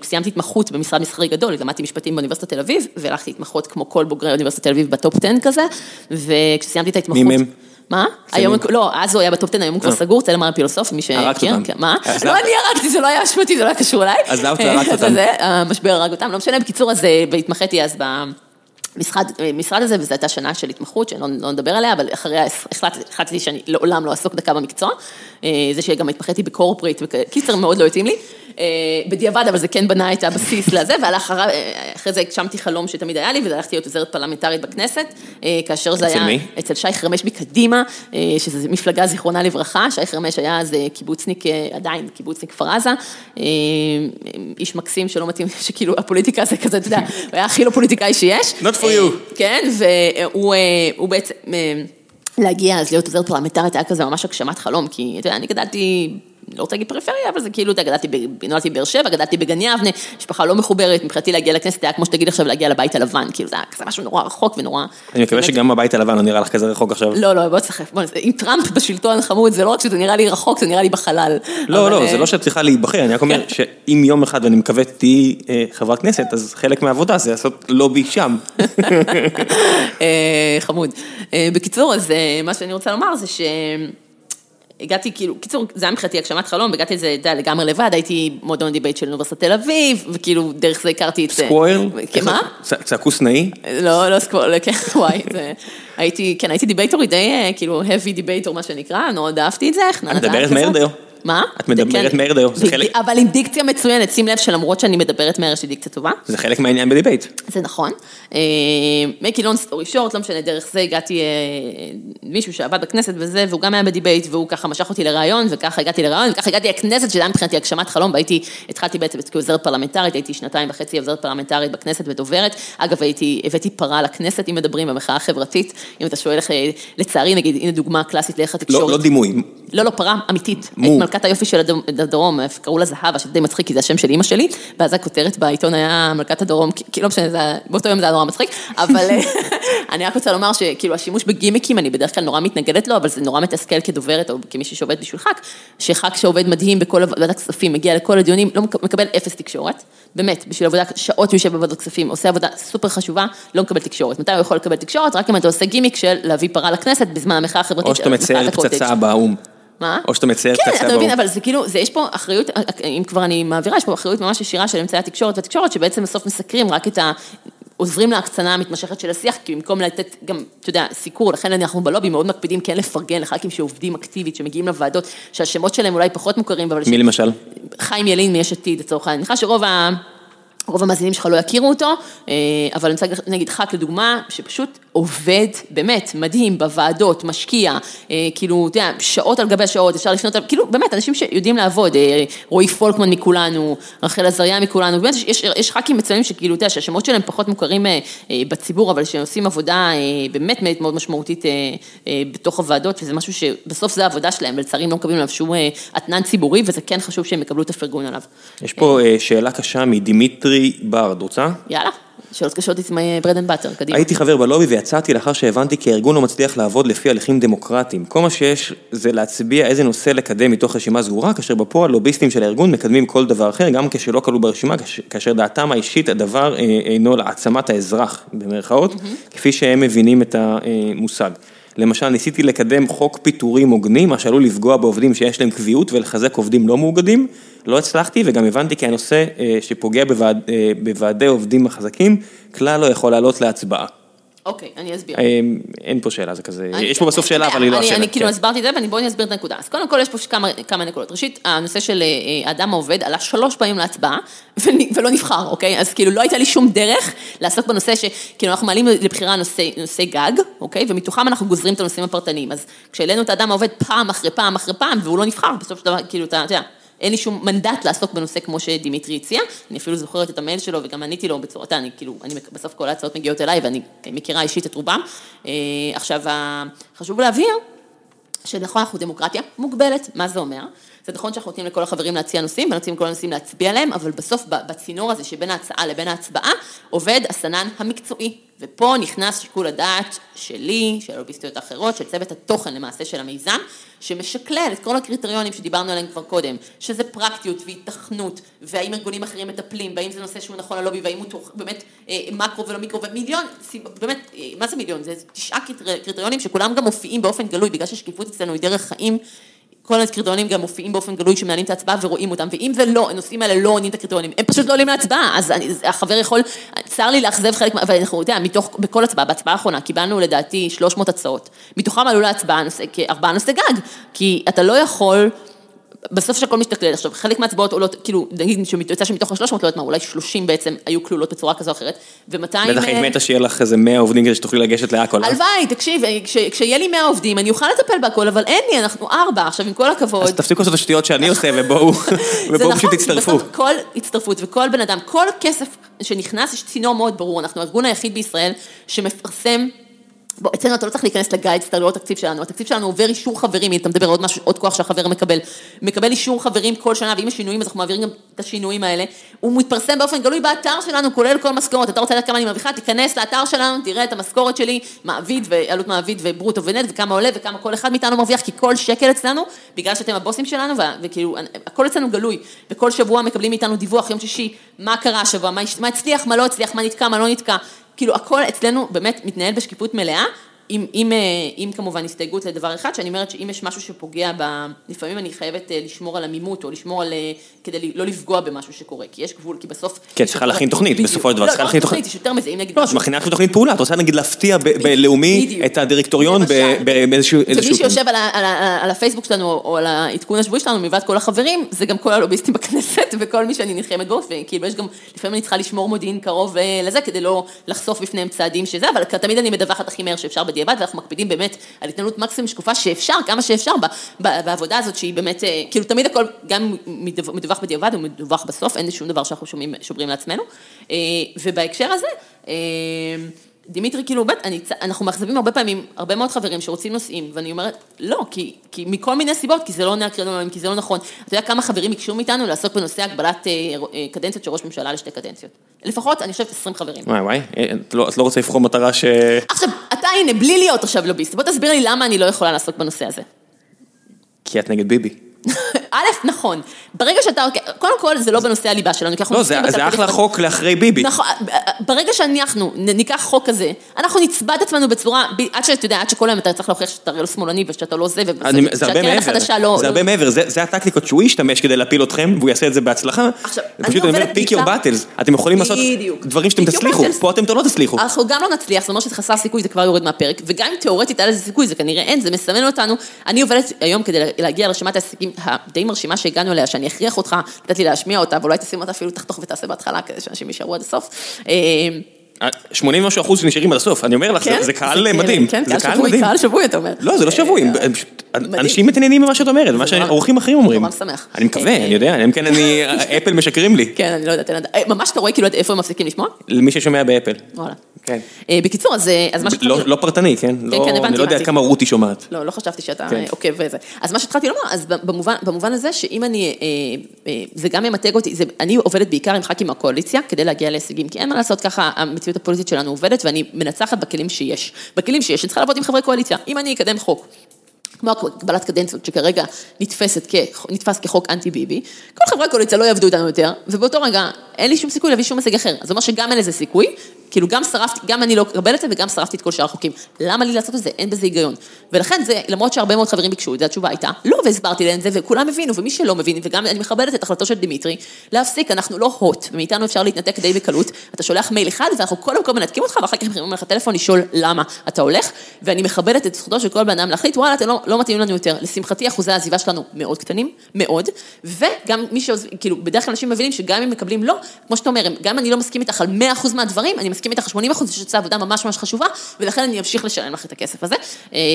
כשסיימתי התמחות במשרד מסחרי גדול, למדתי משפטים באוניברסיטת תל אביב, והלכתי התמחות כמו כל בוגרי אוניברסיטת תל אביב בטופ עשר כזה, וכשסיימתי את ההתמחות... מימים. מה? היום, לא, אז הוא היה בטופ-טן, היום הוא כבר סגור, צלם הפילוסוף, מי ש... הרקת אותם. מה? לא, אני הרקתי, זה לא היה אשמתי, זה לא היה קשור אליי. אז לאו, אתה הרקת אותם. המשבר הרג אותם, לא משנה, בקיצור, אז התמחיתי אז במשרד הזה, וזו הייתה שנה של התמחות, שלא נדבר עליה, אבל אחריה החלטתי שאני לעולם לא אעסוק דקה במקצוע, זה שגם התמחיתי בקורפרייט, וקיצר מאוד לא יתאים לי, בדיעבד, אבל זה כן בנה את הבסיס לזה, ואחרי זה הקשמתי חלום שתמיד היה לי, והלכתי להיות עוזרת פרלמנטרית בכנסת, כאשר זה היה אצל שי חרמש מקדימה, שזו מפלגה זיכרונה לברכה, שי חרמש היה אז קיבוצניק, עדיין קיבוצניק כפר עזה, איש מקסים שלא מתאים, שכאילו הפוליטיקה זה כזה, אתה יודע, הוא היה הכי לא פוליטיקאי שיש. Not for you. כן, והוא בעצם, להגיע אז להיות עוזרת פרלמנטרית, היה כזה ממש הגשמת חלום, כי אתה יודע, אני גדלתי... לא רוצה להגיד פריפריה, אבל זה כאילו, נולדתי בבאר שבע, גדלתי בגן יבנה, משפחה לא מחוברת, מבחינתי להגיע לכנסת, היה כמו שתגיד עכשיו להגיע לבית הלבן, כאילו זה היה כזה משהו נורא רחוק ונורא... אני מקווה שגם הבית הלבן לא נראה לך כזה רחוק עכשיו. לא, לא, בוא תסחף, עם טראמפ בשלטון חמוד, זה לא רק שזה נראה לי רחוק, זה נראה לי בחלל. לא, לא, זה לא שאת צריכה להיבחר, אני רק אומר שאם יום אחד, ואני מקווה תהיי חברת כנסת, אז חלק מהעבודה זה לעשות לובי שם. חמוד. בקיצור, אז מה שאני רוצה לומר זה ש... הגעתי כאילו, קיצור, זה היה מבחינתי הגשמת חלום, והגעתי לזה לגמרי לבד, הייתי מועדון דיבייט של אוניברסיטת תל אביב, וכאילו דרך זה הכרתי את... סקוויר? מה? צעקו סנאי? לא, לא סקוויר, כן, וואי, זה... הייתי, כן, הייתי דיבייטור די, כאילו, heavy דיבייטור, מה שנקרא, מאוד אהבתי את זה, איך נעדה? את מדברת מהר דיו. מה? את מדברת מהר דיו, זה חלק... אבל עם דיקציה מצוינת, שים לב שלמרות שאני מדברת מהר, יש לי דיקציה טובה. זה חלק מהעניין בדיבייט. זה נכון. מקי לון סטורי שורט, לא משנה, דרך זה הגעתי מישהו שעבד בכנסת וזה, והוא גם היה בדיבייט, והוא ככה משך אותי לרעיון, וככה הגעתי לרעיון, וככה הגעתי לכנסת, שזה היה מבחינתי הגשמת חלום, והייתי, התחלתי בעצם כעוזרת פרלמנטרית, הייתי שנתיים וחצי עוזרת פרלמנטרית בכנסת ודוברת. אגב, הייתי, הבאתי פרה לכנסת, אם מדברים במחאה החברתית, אם אתה שואל, לצערי, נגיד, הנה דוגמה קלאסית לאיך התקשורת. לא, לא דימוי. לא, לא, פרה, אמיתית. מו. מלכת היופי של הדרום, קראו לה זהבה, שזה די מצחיק, כי זה השם של אמא שלי, ואז הכותרת בעיתון היה מלכת הדרום, כאילו, לא משנה, באותו יום זה היה נורא מצחיק, אבל אני רק רוצה לומר שכאילו, השימוש בגימיקים, אני בדרך כלל נורא מתנגדת לו, אבל זה נורא מתסכל כדוברת, או כמישהי שעובד בשביל חק, שחק שעובד מדהים בכל עבודת כספים, מגיע לכל הדיונים, לא מקבל אפס תקשורת, באמת, בשביל עבודה שעות יושב בעבודת כספים, עושה עבודה סופר חשובה, לא מקבל תקשורת. מתי הוא יכול לקבל תקשורת? רק אם אתה עושה גימיק של להביא פרה לכנסת בזמן המחאה החברתית. או שאתה מצייר פצצה באום. מה? או שאתה מצייר פצצה באום. כן, אתה מבין, אבל זה כאילו, יש פה אחריות, אם כבר אני מעבירה, יש פה אחריות ממש ישירה של אמצעי התקשורת והתקשורת, שבעצם בסוף מסקרים רק את ה... עוזרים להקצנה המתמשכת של השיח, כי במקום לתת גם, אתה יודע, סיקור, לכן אנחנו בלובי מאוד מקפידים כן לפרגן לחלקים שעובדים אקטיבית, שמגיעים לוועדות, שהשמות שלהם אולי פחות מוכרים, אבל... מי למשל? חיים ילין מיש עתיד, לצורך העניין. אני חושב שרוב ה... רוב המאזינים שלך לא יכירו אותו, אבל אני רוצה נגיד חק לדוגמה, שפשוט עובד באמת מדהים בוועדות, משקיע, כאילו, אתה יודע, שעות על גבי השעות, אפשר לפנות, כאילו, באמת, אנשים שיודעים לעבוד, רועי פולקמן מכולנו, רחל עזריה מכולנו, באמת, יש, יש חקים מצוינים שכאילו, אתה יודע, שהשמות שלהם פחות מוכרים בציבור, אבל שעושים עבודה באמת מאוד משמעותית בתוך הוועדות, וזה משהו שבסוף זה העבודה שלהם, ולצערים לא מקבלים עליו שום עתנן ציבורי, וזה כן חשוב שהם יקבלו את הפרגון עליו. יש פה שאלה קשה מדימיטרי ברד, רוצה? יאללה, שאלות קשות עם ברדן באטר, קדימה. הייתי חבר בלובי ויצאתי לאחר שהבנתי כי הארגון לא מצליח לעבוד לפי הליכים דמוקרטיים. כל מה שיש זה להצביע איזה נושא לקדם מתוך רשימה סגורה, כאשר בפועל לוביסטים של הארגון מקדמים כל דבר אחר, גם כשלא כלו ברשימה, כאשר דעתם האישית הדבר אינו לעצמת האזרח, במרכאות, כפי שהם מבינים את המושג. למשל, ניסיתי לקדם חוק פיטורים הוגנים, מה שעלול לפגוע בעובדים שיש להם קביעות ולחזק עובדים לא מאוגדים. לא הצלחתי וגם הבנתי כי הנושא שפוגע בוועד, בוועדי עובדים החזקים, כלל לא יכול לעלות להצבעה. אוקיי, אני אסביר. אין פה שאלה, זה כזה, יש פה בסוף שאלה, אבל היא לא השאלה. אני כאילו הסברתי את זה, ואני בואי נסביר את הנקודה. אז קודם כל יש פה כמה נקודות. ראשית, הנושא של האדם העובד עלה שלוש פעמים להצבעה, ולא נבחר, אוקיי? אז כאילו לא הייתה לי שום דרך לעסוק בנושא שכאילו אנחנו מעלים לבחירה נושא גג, אוקיי? ומתוכם אנחנו גוזרים את הנושאים הפרטניים. אז כשאלינו את האדם העובד פעם אחרי פעם אחרי פעם, והוא לא נבחר, בסוף של דבר, כאילו, אתה יודע, אין לי שום מנדט לעסוק בנושא כמו שדימיטרי הציע, אני אפילו זוכרת את המייל שלו, וגם עניתי לו בצורתה, אני כאילו, אני בסוף כל ההצעות מגיעות אליי, ואני מכירה אישית את רובם. עכשיו, חשוב להבהיר, שנכון, אנחנו דמוקרטיה מוגבלת, מה זה אומר? זה נכון שאנחנו נותנים לכל החברים להציע נושאים, ונותנים לכל הנושאים להצביע להם, אבל בסוף, בצינור הזה שבין ההצעה לבין ההצבעה, עובד הסנן המקצועי. ופה נכנס שיקול הדעת שלי, של הלוביסטיות האחרות, של צוות התוכן למעשה של המיזם, שמשקלל את כל הקריטריונים שדיברנו עליהם כבר קודם, שזה פרקטיות והתכנות, והאם ארגונים אחרים מטפלים, והאם זה נושא שהוא נכון ללובי, והאם הוא באמת מקרו ולא מיקרו, ומיליון, באמת, מה זה מיליון? זה תשעה קריטריונים שכולם גם מופיעים באופן גלוי, בגלל ששקיפות אצלנו היא דרך חיים, כל הקריטריונים גם מופיעים באופן גלוי שמנהלים את ההצבעה ורואים אותם, ואם זה לא, הנושאים האלה לא עונים את הקריטריונים, הם פשוט לא עולים להצבעה, אז החבר יכול, צר לי להחזב חלק, ואנחנו יודע, מתוך, בכל הצבעה, בהצבעה האחרונה, קיבלנו לדעתי שלוש מאות הצעות, מתוכם עלו להצבעה כארבעה נושא גג, כי אתה לא יכול, בסוף שהכל משתכלל, עכשיו, חלק מההצבעות עולות, כאילו, נגיד שיוצא שמתוך ה-שלוש מאות לא יודעת מה, אולי שלושים בעצם היו כלולות בצורה כזו או אחרת, ומאתיים... בטח אם מתה שיהיה לך איזה מאה עובדים כדי שתוכלי לגשת להכל. הלוואי, תקשיב, כשיהיה לי מאה עובדים, אני אוכל לטפל בהכל, אבל אין לי, אנחנו ארבע, עכשיו, עם כל הכבוד... אז תפסיקו לעשות השטויות שאני עושה, ובואו פשוט תצטרפו. בסוף כל הצטרפות וכל בן אדם, כל כסף שנכנס, יש צינור מאוד ברור, אנחנו הארגון היחיד בישראל שמפרסם בוא, אצלנו אתה לא צריך להיכנס לגייד, סתר, לא התקציב שלנו. התקציב שלנו עובר אישור חברים, אם אתה מדבר עוד משהו, עוד כוח שהחבר מקבל, מקבל אישור חברים כל שנה, ואם יש שינויים, אז אנחנו מעבירים גם את השינויים האלה. הוא מתפרסם באופן גלוי באתר שלנו, כולל כל משכורות. אתה רוצה לדעת כמה אני מרוויחה, תיכנס לאתר שלנו, תראה את המשכורת שלי, מעביד ועלות מעביד וברוטו ונט, וכמה עולה וכמה כל אחד מאיתנו מרוויח, כי כל שקל אצלנו, בגלל שאתם הבוסים שלנו, וכאילו, הכל אצלנו גלוי. וכל שבוע מקבלים מאיתנו דיווח, יום שישי, מה קרה השבוע, מה הצליח, מה לא הצליח, מה נתקע, מה לא נתקע. כאילו, הכל אצלנו באמת מתנהל בשקיפות מלאה, עם, עם, עם כמובן הסתייגות לדבר אחד, שאני אומרת שאם יש משהו שפוגע, ב... לפעמים אני חייבת לשמור על המימות, או לשמור על, כדי לא לפגוע במשהו שקורה, כי יש גבול, כי בסוף... כן, צריכה להכין תוכנית, בסופו של דבר, צריכה להכין תוכנית. יש יותר מזה, אם נגיד... לא, את מכינה תוכנית פעולה, את רוצה נגיד להפתיע בלאומי את הדירקטוריון באיזשהו... מי שיושב על הפייסבוק שלנו, או על העדכון השבועי שלנו, מלבד כל החברים, זה גם כל הלוביסטים בכנסת, וכל מי שאני נלחמת בו, וכאילו יש גם, לפעמים אני צריכה לשמור מודיעין קרוב לזה, כדי לא לחשוף בפניהם צעדים שזה, אבל תמיד אני מדווחת הכי מהר שאפשר בדיעבד, ואנחנו מקפידים באמת על התנהלות מקסימום שקופה שאפשר, כמה שאפשר, בעבודה הזאת שהיא באמת, כאילו תמיד הכל גם מדווח בדיעבד, הוא מדווח בסוף, אין שום דבר שאנחנו שומעים, שוברים לעצמנו, ובהקשר הזה, דימיטרי, כאילו, בית, אני, אנחנו מאכזבים הרבה פעמים, הרבה מאוד חברים שרוצים נושאים, ואני אומרת, לא, כי, כי מכל מיני סיבות, כי זה לא נעקרנו, כי זה לא נכון. אתה יודע כמה חברים יקשו מאיתנו לעסוק בנושא הגבלת קדנציות של ראש ממשלה לשתי קדנציות. לפחות, אני חושבת, עשרים חברים. וואי, וואי, את לא, את לא רוצה לבחור מטרה ש... עכשיו, אתה, הנה, בלי להיות עכשיו לוביסט, בוא תסביר לי למה אני לא יכולה לעסוק בנושא הזה. כי את נגד ביבי. א', נכון, ברגע שאתה, קודם כל זה לא בנושא הליבה שלנו, לא, זה אחלה חוק לאחרי ביבי. נכון, ברגע שאנחנו ניקח חוק כזה, אנחנו נצבד עצמנו בצורה, עד שאתה יודע, עד שכל היום אתה צריך להוכיח שאתה לא שמאלני ושאתה לא זה, זה הרבה מעבר, זה הטקטיקות שהוא ישתמש כדי להפיל אתכם, והוא יעשה את זה בהצלחה. פשוט אני אומר, pick your battles, אתם יכולים לעשות דברים שאתם תצליחו, פה אתם לא תצליחו. אנחנו גם לא נצליח, זאת אומרת שחסר סיכוי, זה כבר יורד מהפרק, וגם אם תיאורטית היה לזה סיכוי, זה כנראה אין, זה מסמן אותנו. אני עובדת היום כדי להגיע לרשימת ההישגים די מרשימה שהגענו אליה, שאני אכריח אותך, לתת לי להשמיע אותה, ואולי תשים אותה אפילו תחתוך ותעשה בהתחלה, כדי שאנשים יישארו עד הסוף. שמונים אחוז נשארים עד הסוף, אני אומר לך, זה קהל מדהים. כן, קהל שבוי, אתה אומר. לא, זה לא שבוי, אנשים מתעניינים ממה שאת אומרת, מה שעורכים אחרים אומרים. אני מקווה, אני יודע, אם כן אני, אפל משקרים לי. כן, אני לא יודעת, ממש אתה רואה כאילו איפה הם מפסיקים לשמוע? למי ששומע באפל. כן. בקיצור, אז לא פרטני, כן? אני לא יודע כמה רותי שומעת. לא, לא חשבתי שאתה עוקב וזה. אז מה שהתחלתי לומר, אז במובן הזה שאם אני, זה גם ממתג אותי, אני עובדת בעיקר עם ח"כים מהקואליציה כדי להגיע להישגים, כי אין מה לעשות ככה, המציאות הפוליטית שלנו עובדת, ואני מנצחת בכלים שיש. בכלים שיש, אני צריכה לעבוד עם חברי קואליציה. אם אני אקדם חוק, כמו הגבלת קדנציות, שכרגע נתפס כחוק אנטי-ביבי, כל חברי הקואליציה לא יעבדו איתנו יותר, ובאותו רגע אין לי שום סיכוי להביא שום הישג אחר. אז אומר שגם אין לזה סיכוי, כאילו גם שרפתי, גם אני לא קבל את זה, וגם שרפתי את כל שאר החוקים. למה לי לעשות את זה? אין בזה היגיון. ולכן זה, למרות שהרבה מאוד חברים ביקשו, זה התשובה הייתה, לא, והסברתי להם זה, וכולם הבינו, ומי שלא מבין, וגם אני מכבדת את החלטו של דמיטרי, להפסיק, אנחנו לא הוט, ומאיתנו אפשר להתנתק די בקלות, אתה שולח מייל אחד, ואנחנו כל המקום מנתקים אותך, ואחר כך מרימים לך טלפון, לשאול למה אתה הולך, ואני מכבדת את זכותו של כל בן אדם להחליט, וואלה, אתם לא, לא מתאים לנו יותר. לשמחתי, אחוזי העזיבה שלנו מאוד קטנים, מאוד, וגם מי שעוזב, כאילו, בדרך כלל אנשים מבינים שגם אם מקבלים לא, כמו שאתה אומר, גם אני לא מסכים איתך על מאה אחוז מהדברים, אני מסכים איתך שמונים אחוז שצע עבודה ממש ממש חשובה, ולכן אני אמשיך לשלם לך את הכסף הזה,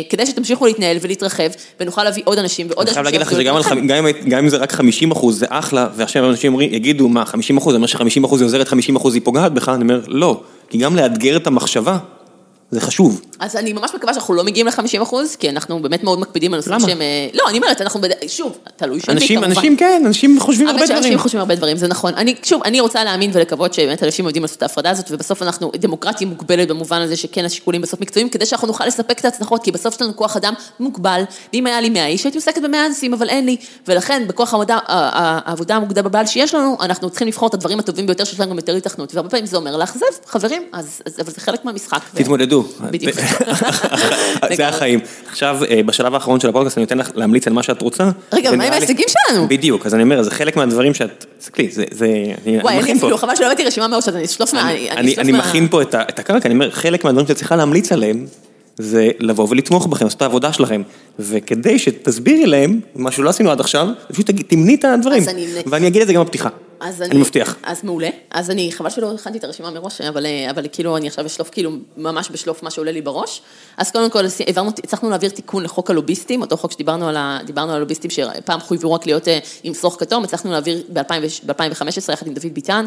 כדי שתמשיכו להתנהל ולהתרחב, ונוכל להביא עוד אנשים ועוד אנשים. אני חייב להגיד לך שגם אם זה רק חמישים אחוז, זה אחלה, ועכשיו אנשים יגידו, מה, חמישים אחוז, אני אומר ש-חמישים אחוז היא עוזרת, חמישים אחוז היא פוגעת בך, אני אומר, לא, כי גם לאתגר את המחשבה, זה חשוב. אז אני ממש מקווה שאנחנו לא מגיעים ל-חמישים אחוז, כי אנחנו באמת מאוד מקפידים על נושאים שהם... לא, אני אומרת, אנחנו... שוב, תלוי שוב. אנשים, אנשים, כן, אנשים חושבים הרבה דברים. אנשים חושבים הרבה דברים, זה נכון. אני, שוב, אני רוצה להאמין ולקוות שבאמת אנשים יודעים לעשות את ההפרדה הזאת, ובסוף אנחנו, דמוקרטיה מוגבלת במובן הזה שכן השיקולים בסוף מקצועיים, כדי שאנחנו נוכל לספק את ההצלחות, כי בסוף שלנו כוח אדם מוגבל, ואם היה לי מאה איש, הייתי עוסקת במאה אנשים, אבל אין לי, ולכן, בכוח העבודה המוגדל בבעל שיש לנו, אנחנו צריכים לבחור את הדברים הטובים ביותר שיש לנו יותר התכנות, והרבה פעמים זה אומר, "לאכזב, חברים", אז, אז, אבל זה חלק מהמשחק, ו... תתמודדו. זה החיים. עכשיו, בשלב האחרון של הפודקאסט, אני נותן לך להמליץ על מה שאת רוצה. רגע, מה עם ההישגים שלנו? בדיוק, אז אני אומר, זה חלק מהדברים שאת... תסתכלי, זה... וואי, אני אפילו, חבל שלא הבאתי רשימה מאוד, אני אשלוף מה... אני מכין פה את הקרק, אני אומר, חלק מהדברים שאת צריכה להמליץ עליהם, זה לבוא ולתמוך בכם, לעשות את העבודה שלכם, וכדי שתסבירי להם, מה שלא עשינו עד עכשיו, פשוט תמני את הדברים, ואני אגיד את זה גם בפתיחה. אז אני, אני מבטיח. אז מעולה. אז אני, חבל שלא הכנתי את הרשימה מראש, אבל, אבל כאילו אני עכשיו אשלוף, כאילו ממש בשלוף מה שעולה לי בראש. אז קודם כל, עברנו, הצלחנו להעביר תיקון לחוק הלוביסטים, אותו חוק שדיברנו על ה, דיברנו על הלוביסטים, שפעם חויבו רק להיות עם שרוך כתום, הצלחנו להעביר ב-אלפיים וחמש עשרה, יחד עם דוד ביטן,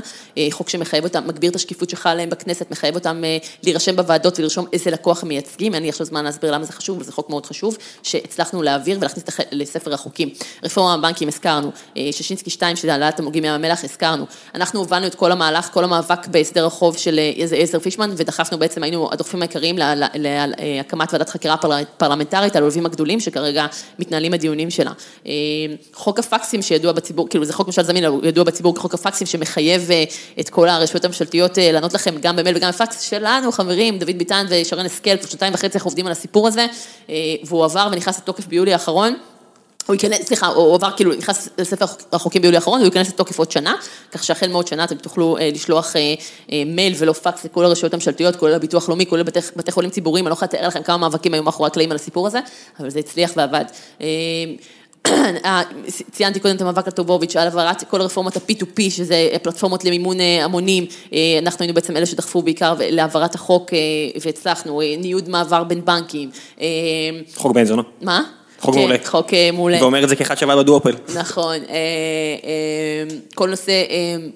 חוק שמחייב אותם, מגביר את השקיפות שחל להם בכנסת, מחייב אותם להירשם בוועדות ולרשום איזה לקוח מייצגים. אני עכשיו זמן להסביר למה זה חשוב, וזה חוק מאוד חשוב, שהצלחנו להעביר ולהכניס לספר החוקים. רפורמה בבנקים, הזכרנו, ששינסקי שתיים, שדעלת המוגים מהמלח, הזכרנו. אנחנו הובלנו את כל המהלך, כל המאבק בהסדר החוב של עזר פישמן, ודחפנו בעצם, היינו הדוחפים העיקריים להקמת ועדת חקירה פרלמנטרית, הלולבים הגדולים שכרגע מתנהלים הדיונים שלה. חוק הפקסים שידוע בציבור, כאילו זה חוק ממשל זמין, ידוע בציבור כחוק הפקסים שמחייב את כל הרשויות הממשלתיות לענות לכם גם במייל וגם בפקס שלנו, חברים, דוד ביטן ושרן הסקל, שנתיים וחצי אנחנו עובדים על הסיפור הזה, והוא עבר ונכנס לתוקף ביולי האחרון. הוא ייכנס, סליחה, הוא עבר, כאילו, נכנס לספר החוקים ביולי האחרון, הוא ייכנס לתוקף עוד שנה, כך שאחל מאוד שנה אתם תוכלו לשלוח מייל ולא פקס לכל הרשויות הממשלתיות, כולל הביטוח לאומי, כולל בתי חולים ציבוריים, אני לא יכולה לתאר לכם כמה מאבקים היו מאחורי הקלעים על הסיפור הזה, אבל זה הצליח ועבד. ציינתי קודם את המאבק לטורבוביץ' על העברת כל הרפורמות ה-פי טו פי, שזה פלטפורמות למימון המונים, אנחנו היינו בעצם אלה שדחפו בעיקר להעברת החוק, והצלחנו, ניוד מעבר בין בנקים. חוק בנזונה. מה? חוק מעולה. חוק מעולה. ואומר את זה כאחד שעבד בדואופל. נכון. כל נושא,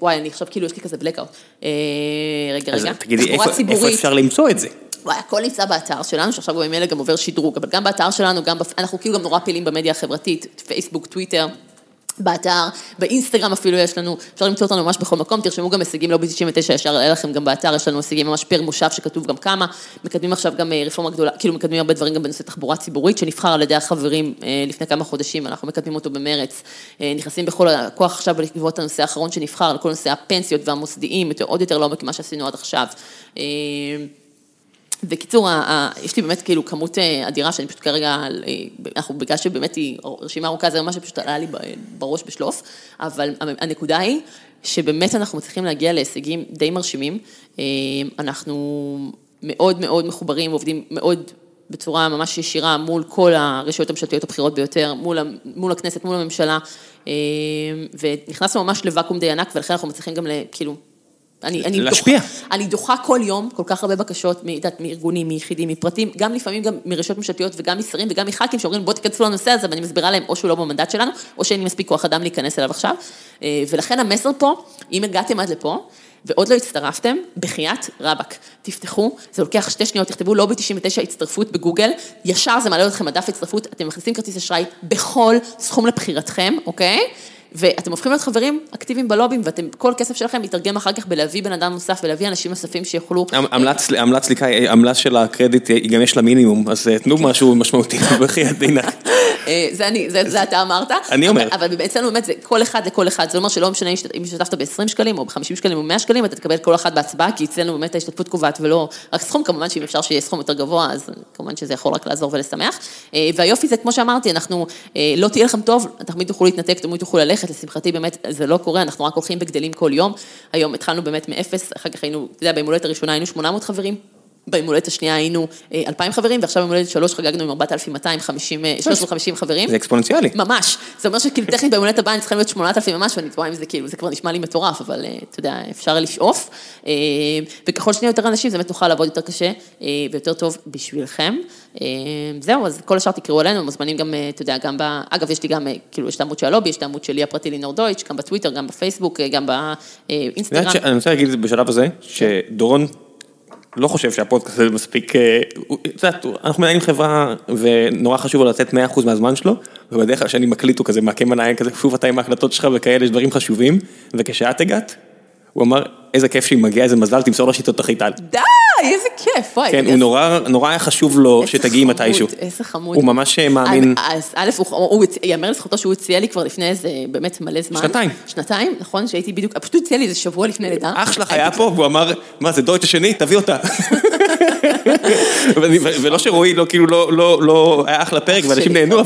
וואי, אני חושב כאילו יש לי כזה בלקאוט. רגע, רגע. תגידי, איפה אפשר למצוא את זה? וואי, הכל נמצא באתר שלנו, שעכשיו הוא ממילא גם עובר שדרוג, אבל גם באתר שלנו, אנחנו כאילו גם נורא פעילים במדיה החברתית, פייסבוק, טוויטר, באתר, באינסטגרם אפילו יש לנו, אפשר למצוא אותנו ממש בכל מקום, תרשמו גם הישגים לובי תשעים ותשע, ישר יעלה לכם גם באתר, יש לנו הישגים ממש פר מושב שכתוב גם כמה, מקדמים עכשיו גם רפורמה גדולה, כאילו מקדמים הרבה דברים גם בנושא תחבורה ציבורית, שנבחר על ידי החברים לפני כמה חודשים, אנחנו מקדמים אותו במרץ, נכנסים בכל הכוח עכשיו לקבועות הנושא האחרון שנבחר, לכל נושא הפנסיות והמוסדיים, עוד יותר לעומק מה שעשינו עד עכשיו. בקיצור, יש לי באמת כאילו כמות אדירה שאני פשוט כרגע, אנחנו בגלל שבאמת היא רשימה ארוכה, זה ממש פשוט עלה לי בראש בשלוף, אבל הנקודה היא שבאמת אנחנו מצליחים להגיע להישגים די מרשימים, אנחנו מאוד מאוד מחוברים, עובדים מאוד בצורה ממש ישירה מול כל הרשויות הממשלתיות הבחירות ביותר, מול, מול הכנסת, מול הממשלה, ונכנסנו ממש לוואקום די ענק, ולכן אנחנו מצליחים גם כאילו, אני, אני, דוחה, אני דוחה כל יום כל כך הרבה בקשות מארגונים, מיחידים, מפרטים, גם לפעמים גם מרשויות ממשלתיות וגם משרים וגם מחכים שאומרים בוא תיכנסו לנושא הזה, ואני מסבירה להם או שהוא לא במנדט שלנו, או שאין לי מספיק כוח אדם להיכנס אליו עכשיו, ולכן המסר פה, אם הגעתם עד לפה, ועוד לא הצטרפתם, בחיית רבק, תפתחו, זה לוקח שתי שניות, תכתבו לובי תשעים ותשע הצטרפות בגוגל, ישר זה מעלה אתכם הדף הצטרפות, אתם מכניסים כרטיס אשראי בכל סכום לבחירתכם, אוקיי? ואתם הופכים להיות חברים אקטיביים בלובים, ואתם, כל כסף שלכם יתרגם אחר כך בלהביא בן אדם נוסף, ולהביא אנשים נוספים שיכולו... המלץ, המלץ, המלץ של הקרדיט, גם יש לה מינימום, אז תנו משהו משמעותי, בכי הדינה. זה אני, זה אתה אמרת. אני אומר. אבל אצלנו באמת, זה כל אחד לכל אחד, זה אומר שלא משנה אם השתתפת ב-עשרים שקלים, או ב-חמישים שקלים, או מאה שקלים, אתה תקבל כל אחד בהצבעה, כי אצלנו באמת ההשתתפות קובעת, ולא רק סכום, כמובן שאם אפשר שיהיה סכום יותר גבוה, אז כמובן שזה יכול רק לעזור ולשמח. והיופי זה, כמו שאמרתי, אנחנו, לא תהיה לכם טוב, תמיד תוכלו להתנתק, תמיד תוכלו ללכת. לשמחתי, באמת, זה לא קורה, אנחנו רק הולכים וגדלים כל יום. היום התחלנו באמת מאפס, אחר כך היינו, אתה יודע, בימולדת הראשונה היינו שמונה מאות חברים, בימולדת השנייה היינו אלפיים חברים, ועכשיו בימולדת שלוש חגגנו עם ארבעת אלפים מאתיים חמישים חברים. זה אקספוננציאלי. ממש. זה אומר שכאילו טכנית בימולדת הבאה, אני צריכה להיות שמונת אלפים ממש, ואני תוהה אם זה כאילו, זה כבר נשמע לי מטורף, אבל אתה יודע, אפשר לשאוף. וככל שנייה יותר אנשים, זה באמת נוכל לעבוד יותר קשה, ויותר טוב בשבילכם. זהו, אז כל השאר תקראו עלינו, מוזמנים גם, אתה יודע, גם ב... אגב, יש לי גם, כאילו, יש את העמוד של הלובי, יש את העמוד שלי הפרטי לינור דויטש, גם בטוויטר, גם בפייסבוק, גם באינסטגרם. אני רוצה להגיד בשלב הזה, שדורון לא חושב שהפודקאסט הזה מספיק... אנחנו מנהלים חברה, ונורא חשוב לתת מאה אחוז מהזמן שלו, ובדרך כלל שאני מקליט הוא כזה, מעקם עיניים כזה, שוב אתה עם ההקלטות שלך וכאלה, יש דברים חשובים, וכשאת הגעת, הוא אמר, איזה כיף שהיא מגיעה, איזה מזל, תמסור לשיטות תחיטל. די, איזה כיף. כן, הוא נורא היה חשוב לו שתגיעי מתישהו. איזה חמוד. הוא ממש מאמין. אז א', הוא יאמר לזכותו שהוא הציע לי כבר לפני איזה באמת מלא זמן. שנתיים. שנתיים, נכון, שהייתי בדיוק, פשוט הציע לי איזה שבוע לפני לידה. אח שלך היה פה, והוא אמר, מה, זה דויטש השני? תביא אותה. ולא שרואי, לא, כאילו, לא היה אחלה פרק, ואנשים נהנו,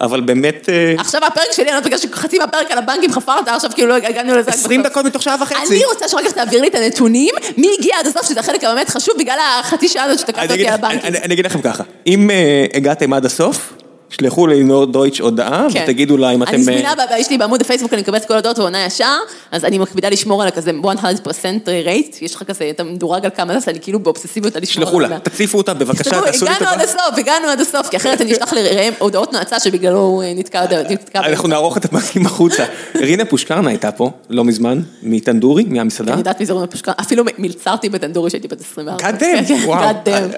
אבל באמת... עכשיו הפרק שלי, אני לא בגלל שחצי מהפרק על הבנקים חפרת, עכשיו כאילו לא הגענו לזה. עשרים דקות מתוך שעה וחצי. אני רוצה שרק תעביר לי את הנתונים, מי הגיע עד הסוף, שזה החלק באמת חשוב, בגלל החצי שעה הזאת שתקעת אותי על הבנקים. אני אגיד לכם ככה, אם הגעתם עד הסוף, שלחו לינור דויטש הודעה, ותגידו לה אם אתם... אני זמינה, יש לי בעמוד הפייסבוק, אני מקבלת כל הודעות ועונה ישר, אז אני מקפידה לשמור על כזה מאה אחוז rate, יש לך כזה, אתה מדורג על כמה דף, אני כאילו באובססיביות, אני שמור... שלחו לה, תציפו אותה, בבקשה, תעשו לי את הבא. הגענו עד הסוף, הגענו עד הסוף, כי אחרת אני אשלח לראיהם הודעות נועצה, שבגללו נתקע... אנחנו נערוך את המקים החוצה. רינה פושקרנה הייתה פה, לא מזמן, מטנדורי, מהמסעדה. אני יודעת מי זה רינה פושקרנה, אפילו מלצרתי בטנדורי שהייתי בת עשרים וארבע. גדם, וואו.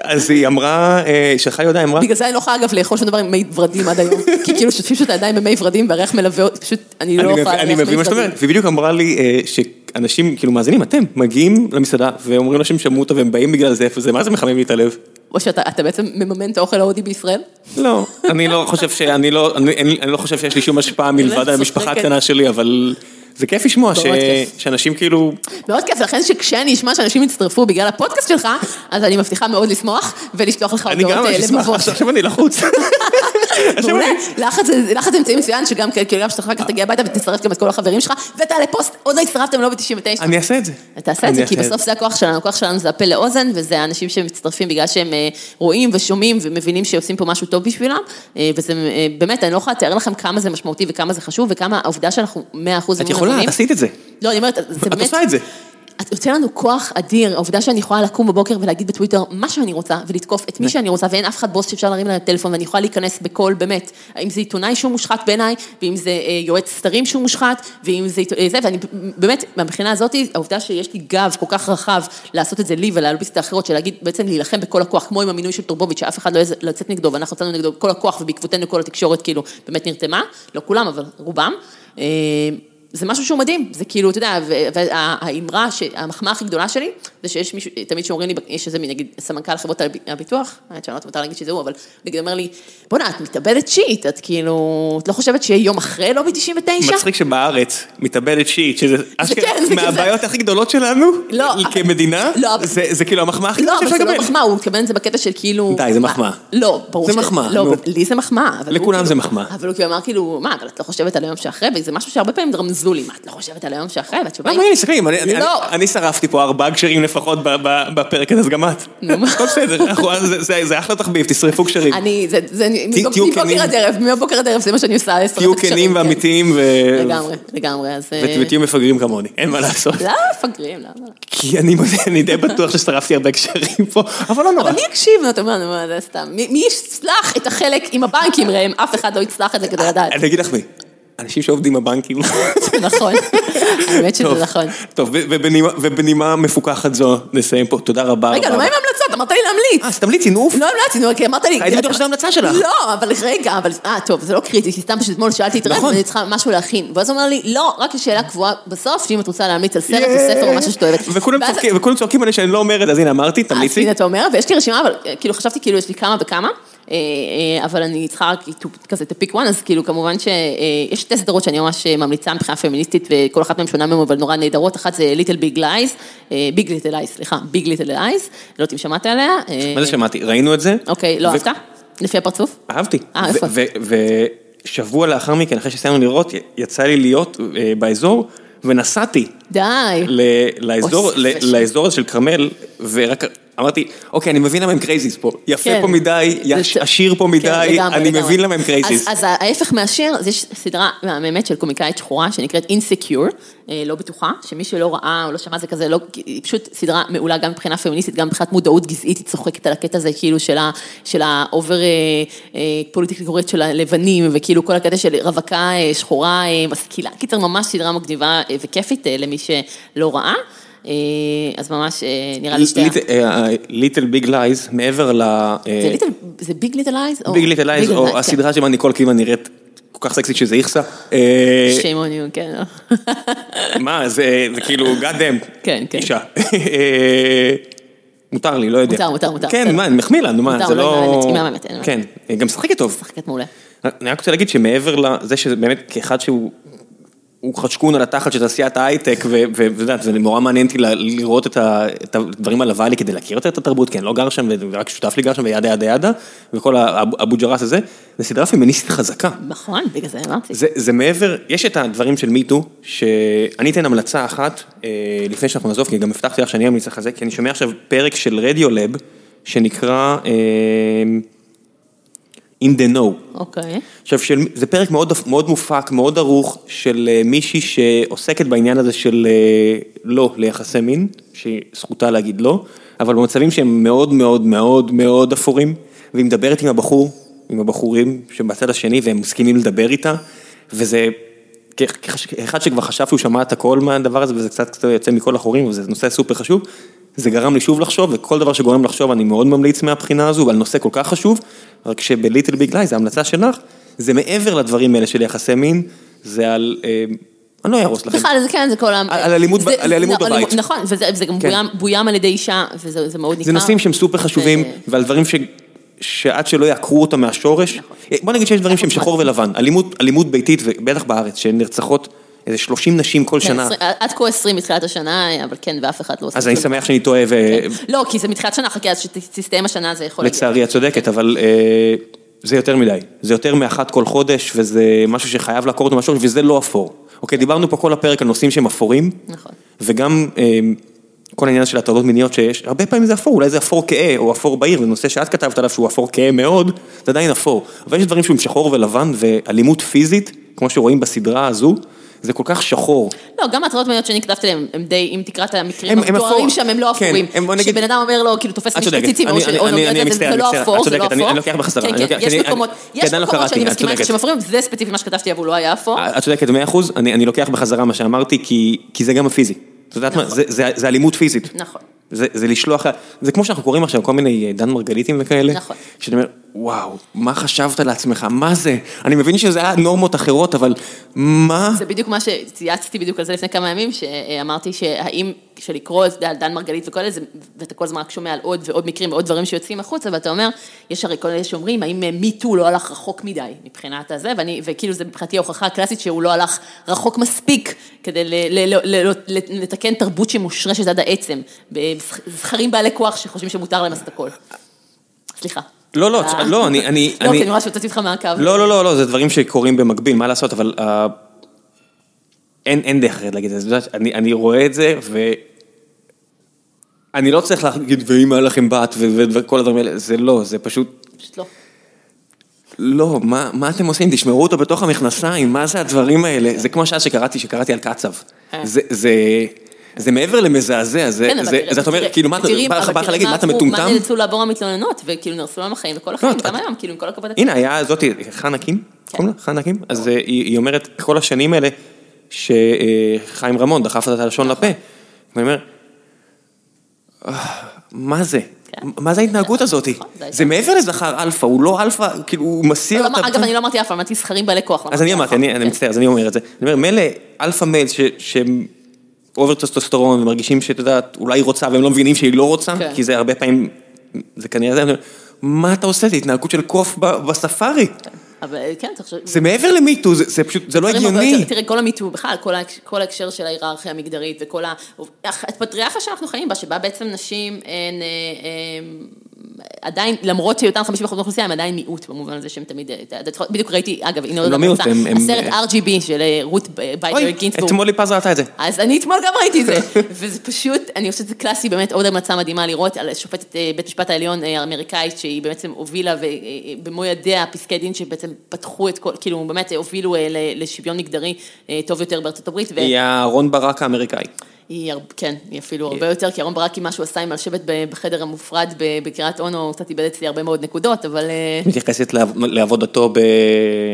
אז היא אמרה, שחי יודע, אמרה... בגלל זה אני לא יכולה, אגב, לאכול שום דבר עם ורדים עד היום, כי כאילו שותפים שאתה עדיין במי ורדים והריח מלווה, פשוט אני לא יכולה. אני מבין מה שאתה אומרת, ובדיוק אמרה לי שאנשים, כאילו מאזינים, אתם מגיעים למסעדה ואומרים לה שהם שמעו אותה והם באים בגלל זה, וזה מה זה מחמם לי את הלב? או שאתה בעצם מממן את האוכל ההודי בישראל? לא, אני לא חושב שאני לא, אני לא חושב שיש לי שום השפעה מלבד המשפחה הקטנה שלי, אבל... זה כיף לשמוע שאנשים כאילו... מאוד כיף, לכן שכשאני אשמע שאנשים יצטרפו בגלל הפודקאסט שלך, אז אני מבטיחה מאוד לשמוח ולשלוח לך הודעות לבבות. אני גם אשמח, עכשיו אני לחוץ. מעולה, לחץ אמצעים מצוין, שגם כאילו גם שאתה אחר כך תגיע הביתה ותצטרף גם את כל החברים שלך, ותעלה פוסט, עוד לא הצטרפתם, לא ב-תשעים ותשע. אני אעשה את זה. תעשה את זה, כי בסוף זה הכוח שלנו, הכוח שלנו זה הפה לאוזן, וזה האנשים שמצטרפים בגלל שהם רואים ושומעים ומבינים שעושים פה משהו טוב בשבילם, וזה באמת, אני לא יכולה לתאר לכם כמה זה משמעותי וכמה זה חשוב, וכמה העובדה שאנחנו מאה אחוז עשיתי את זה. לא, אני אומרת, זה באמת... את עושה את זה. את יוצא לנו כוח אדיר, העובדה שאני יכולה לקום בבוקר ולהגיד בטוויטר מה שאני רוצה, ולתקוף את מי שאני רוצה, ואין אף אחד בוס שאפשר להרים לה לטלפון, ואני יכולה להיכנס בכל, באמת, אם זה עיתונאי שהוא מושחת בעיניי, ואם זה יועץ סתרים שהוא מושחת, ואם זה, זה, ואני באמת, מהבחינה הזאת, העובדה שיש לי גב כל כך רחב לעשות את זה לי וללוביסט האחרות, שלהגיד, בעצם להילחם בכל הכוח, כמו עם המינוי של טורבוביץ', שאף אחד לא יוצא נגדו, ואנחנו יצאנו נגדו כל הכוח, ובעקבותינו כל התקשורת, כאילו, באמת נרתמה, לא כולם, אבל רובם. זה משהו שהוא מדהים, זה כאילו, אתה יודע, והאמרה, המחמאה הכי גדולה שלי, זה שיש מישהו, תמיד שאומרים לי, יש איזה מין, נגיד, סמנכ"ל חברות הביטוח, אני לא מותר להגיד שזה הוא, אבל נגיד אומר לי, בוא'נה, את מתאבדת שיט, את כאילו, את לא חושבת שיהיה יום אחרי לובי תשעים ותשע? מצחיק שבארץ, מתאבדת שיט, שזה מהבעיות הכי גדולות שלנו, כמדינה, זה כאילו המחמאה הכי גדולה שאפשר לקבל. לא, אבל זה לא מחמאה, הוא מתכוון את זה בקטע של כאילו... די, זה מחמאה. לא, ברור שזה זולי, מה את לא חושבת על היום שאחרי? מה, מה, נסכים, אני שרפתי פה ארבעה גשרים לפחות בפרק הזה, אז גם את. כל סדר, זה אחלה תחביב, תשרפו גשרים. אני, זה, מבוקר עד ערב, מבוקר עד ערב, זה מה שאני עושה, תהיו כנים ואמיתיים, לגמרי, לגמרי, ותהיו מפגרים כמוני, אין מה לעשות. לא מפגרים, לא, לא. כי אני די בטוח ששרפתי הרבה גשרים פה, אבל לא נורא. אבל מי יקשיב, אתה אומר, מה זה סתם? מי יצלח את החלק עם הבנקים, ראם, אף אחד לא יצלח את זה כדי לדעת. אני אגיד לך מי. אנשים שעובדים בבנקים. נכון, האמת שזה נכון. טוב, ובנימה מפוקחת זו נסיים פה, תודה רבה. רגע, לא מה עם המלצות? אמרת לי להמליץ. אה, סתמליץ, אינוף? לא המלצנו, כי אמרת לי... הייתי בטוח שזו המלצה שלך. לא, אבל רגע, אבל... אה, טוב, זה לא קריטי, כי סתם פשוט אתמול שאלתי את רב, ואני צריכה משהו להכין. ואז הוא אומר לי, לא, רק שאלה קבועה בסוף, שאם את רוצה להמליץ על סרט או ספר או משהו שאת אוהבת. וכולם צועקים עלי שאני לא אומרת, אז הנה אמרתי, תמליצי. אז הנה אתה אומר, ויש לי רשימה, אבל כאילו חשבתי כאילו יש לי כמה וכמה. אבל אני צריכה כזה את הפיק וואן, אז כאילו כמובן שיש שתי סדרות שאני ממש ממליצה מבחינה פמיניסטית, וכל אחת מהן שונה מהן, אבל נורא נהדרות, אחת זה ליטל ביג לייז, ביג ליטל לייז, סליחה, ביג ליטל לייז, לא יודעת אם שמעת עליה. מה זה שמעתי? ראינו את זה? אוקיי, לא אהבת? לפי הפרצוף? אהבתי. ושבוע לאחר מכן, אחרי שסיימנו לראות, יצא לי להיות באזור, ונסעתי לאזור של קרמל, ורק... אמרתי, אוקיי, אני מבין למה הם קרייזיז פה. יפה פה מדי, עשיר פה מדי, אני מבין למה הם קרייזיז. אז ההפך מהשיר, יש סדרה מהממת של קומיקאית שחורה, שנקראת Insecure, לא בטוחה, שמי שלא ראה או לא שמע זה כזה, היא פשוט סדרה מעולה גם מבחינה פמיניסטית, גם מבחינת מודעות גזעית, היא צוחקת על הקטע הזה, כאילו של האובר פוליטיקלי קורקט של הלבנים, וכאילו כל הקטע של רווקה שחורה משכילה. קיצר, ממש סדרה מגניבה וכיפית למי שלא ראה. אז ממש נראה לי שתיים. ליטל ביג לייז, מעבר ל... זה ביג ליטל לייז? ביג ליטל לייז, או הסדרה שבה ניקול קידמן נראית כל כך סקסית שזה יחסה. שיימוניון, כן. מה, זה כאילו גדם. כן, כן. אישה. מותר לי, לא יודע. מותר, מותר, מותר. כן, מה, מחמיא לנו, מה, זה לא... מותר, לא, באמת, אין. כן, גם שחקת טוב. שחקת מעולה. אני רק רוצה להגיד שמעבר לזה שבאמת כאחד שהוא... הוא חשקון על התחת של תעשיית ההייטק, וזה נורא מעניין אותי לראות את הדברים הלווה לי, כדי להכיר את התרבות, כי אני לא גר שם, ורק שותף לי גר שם, וידה ידה ידה, וכל אבו ג'רס הזה, זה סדרה פמיניסטית חזקה. נכון, בגלל זה אמרתי. זה מעבר, יש את הדברים של מיטו, שאני אתן המלצה אחת, לפני שאנחנו נעזוב, כי גם הבטחתי לך שאני אמליץ לך זה, כי אני שומע עכשיו פרק של רדיולאב, שנקרא... In the know. אוקיי. עכשיו, זה פרק מאוד, מאוד מופק, מאוד ערוך, של מישהי שעוסקת בעניין הזה של לא ליחסי מין, שזכותה להגיד לא, אבל במצבים שהם מאוד מאוד מאוד מאוד אפורים, והיא מדברת עם הבחור, עם הבחורים שבצד השני, והם מסכימים לדבר איתה, וזה, כאחד שכבר חשב שהוא שמע את הכל מהדבר הזה, וזה קצת קצת יוצא מכל החורים, וזה נושא סופר חשוב, זה גרם לי שוב לחשוב, וכל דבר שגורם לחשוב, אני מאוד ממליץ מהבחינה הזו, ועל נושא כל כך חשוב, רק שבליטל ביג לייז, ההמלצה שלך, זה מעבר לדברים האלה של יחסי מין, זה על, אני לא ירוס לכם. בכלל, זה כן, זה כל... על אלימות בבית. נכון, וזה גם בוים על ידי אישה, וזה מאוד ניכר. זה נושאים שהם סופר חשובים, ועל דברים ש... שעד שלא יעקרו אותם מהשורש. בוא נגיד שיש דברים שהם שחור ולבן. אלימות ביתית, ובטח בארץ, שנרצחות איזה שלושים נשים כל שנה. עד כה עשרים מתחילת השנה, אבל כן, ואף אחד לא עושה. אז אני שמח שאני טועה ו... לא, כי זה מתחילת שנה, חכה, אז שתסתיים השנה זה יכול... לצערי, את צודקת, אבל זה יותר מדי. זה יותר מאחת כל חודש, וזה משהו שחייב לעקור אותו מהשורש, וזה לא אפור. אוקיי, דיברנו פה כל הפרק על נושאים שהם אפורים, וגם... כל העניין של הטרדות מיניות שיש, הרבה פעמים זה אפור, אולי זה אפור כאה, או אפור בעיר, ונושא שאת כתבת עליו שהוא אפור כאה מאוד, זה עדיין אפור. אבל יש דברים שהוא עם שחור ולבן, ואלימות פיזית, כמו שרואים בסדרה הזו, זה כל כך שחור. לא, גם ההתראות מיניות שאני כתבתי להם, הם די, אם תקרא את המקרים המתוארים שם, הם לא אפורים. שבן אדם אומר לו, כאילו תופס משפציצים, זה לא אפור, זה לא אפור. אני לוקח בחזרה. יש מקומות, יש מקומות שאני מסכימה איתך שמפרים, זה ספציפי מה שכתבתי, אבל לא היה אפור. את צודקת מאה אחוז, אני לוקח בחזרה מה שאמרתי, כי זה גם הפיזי. אתה יודעת מה, זה אלימות פיזית. נכון. זה לשלוח, זה כמו שאנחנו קוראים עכשיו כל מיני דן מרגליתים וכאלה, שאתה אומר, וואו, מה חשבת לעצמך, מה זה? אני מבין שזה היה נורמות אחרות, אבל מה? זה בדיוק מה שצייצתי בדיוק על זה לפני כמה ימים, שאמרתי שהאם, שלקרוא את דן מרגלית וכל זה, ואתה כל הזמן רק שומע על עוד ועוד מקרים, ועוד דברים שיוצאים החוצה, ואתה אומר, יש הרי כל אלה שאומרים, האם מיטו לא הלך רחוק מדי, מבחינת הזה, וכאילו זה מבחינתי ההוכחה הקלאסית, שהוא לא הלך רחוק מספיק, כדי לתקן תרבות שמושרשת עד העצם, זכרים בעלי כוח שחושבים שמותר להם לעשות הכל. סליחה. לא, לא, לא, אני... אני רואה שהוצאתי אותך מהקו. לא, לא, לא, זה דברים שקורים במקביל, מה לעשות, אבל... אין דרך אחרת להגיד את זה, אני רואה את זה, ואני לא צריך להגיד, ואימא לכם בת, וכל הדברים האלה, זה לא, זה פשוט... פשוט לא. לא, מה אתם עושים? תשמרו אותו בתוך המכנסיים, מה זה הדברים האלה? זה כמו שאז שקראתי, שקראתי על קצב. זה... זה מעבר למזעזע, זה, אתה אומר, כאילו, מה אתה בא לך להגיד, מה אתה מטומטם? מה נלצו לעבור המתלוננות, וכאילו נרסו להם החיים, וכל החיים, גם היום, כאילו, עם כל הכבוד... הנה, היה זאת, חנקים, חנקים, אז היא אומרת, כל השנים האלה, שחיים רמון דחף את הלשון לפה, והיא אומרת, מה זה? מה זה ההתנהגות הזאת? זה מעבר לזכר אלפא, הוא לא אלפא, כאילו, הוא מסיר... אגב, אני לא אמרתי אלפא, אמרתי זכרים בעלי כוח. אז אני אמרתי, אני מצטער, אז אני אומר את זה. אני אומר, מלא אלפא מייל אובר טסטוסטרון, ומרגישים שאתה יודעת, אולי היא רוצה, והם לא מבינים שהיא לא רוצה, okay. כי זה הרבה פעמים, זה כנראה זה, מה אתה עושה? זה התנהגות של קוף בספארי. Okay. אבל כן, אתה חושב... זה מעבר למיטו, זה, זה פשוט, זה לא הגיוני. תראה, כל המיטו, בכלל, כל ההקשר של ההיררכיה המגדרית, וכל ה... הפטריארכיה שאנחנו חיים בה, שבה בעצם נשים הן... עדיין, למרות שהיותן חמישים אחוז מהאוכלוסייה, הם עדיין מיעוט, במובן הזה שהם תמיד... בדיוק ראיתי, אגב, הנה עוד המצא, הסרט אר ג'י בי של רות ביידר גינסבורג. אתמול לי פז ראתה את זה. אז אני אתמול גם ראיתי את זה. וזה פשוט, אני חושבת שזה קלאסי, באמת עוד המצא מדהימה לראות על שופטת בית משפט העליון האמריקאית, שהיא בעצם הובילה במו ידיה פסקי דין שבעצם פתחו את כל, כאילו באמת הובילו לשוויון מגדרי טוב יותר בארצות הברית. היא אהרן ברק האמריקאי. היא, כן, היא אפילו הרבה יותר, כי אהרן ברק עם משהו עשה עם לשבת בחדר המופרד בקריית אונו, קצת איבד אצלי הרבה מאוד נקודות, אבל... מתייחסת לעבודתו ב...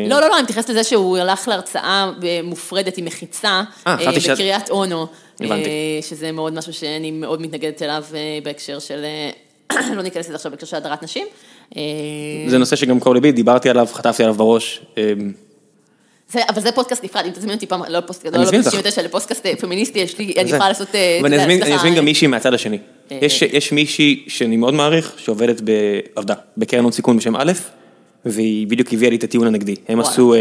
לא, לא, לא, אני מתייחסת לזה שהוא הלך להרצאה מופרדת עם מחיצה בקריית אונו, שזה מאוד משהו שאני מאוד מתנגדת אליו בהקשר של... לא ניכנס לזה עכשיו בהקשר של הדרת נשים. זה נושא שגם קרוב לבי, דיברתי עליו, חטפתי עליו בראש... אבל זה פודקאסט נפרד, אם תזמין אותי פעם, לא תשעים ותשע, לפודקאסט פמיניסטי, יש לי, אני יכולה לעשות... ואני אזמין גם מישהי מהצד השני. יש מישהי שאני מאוד מעריך, שעובדת בעבדה, בקרן הון סיכון בשם א', והיא בדיוק הביאה לי את הטיעון הנגדי. הם עשו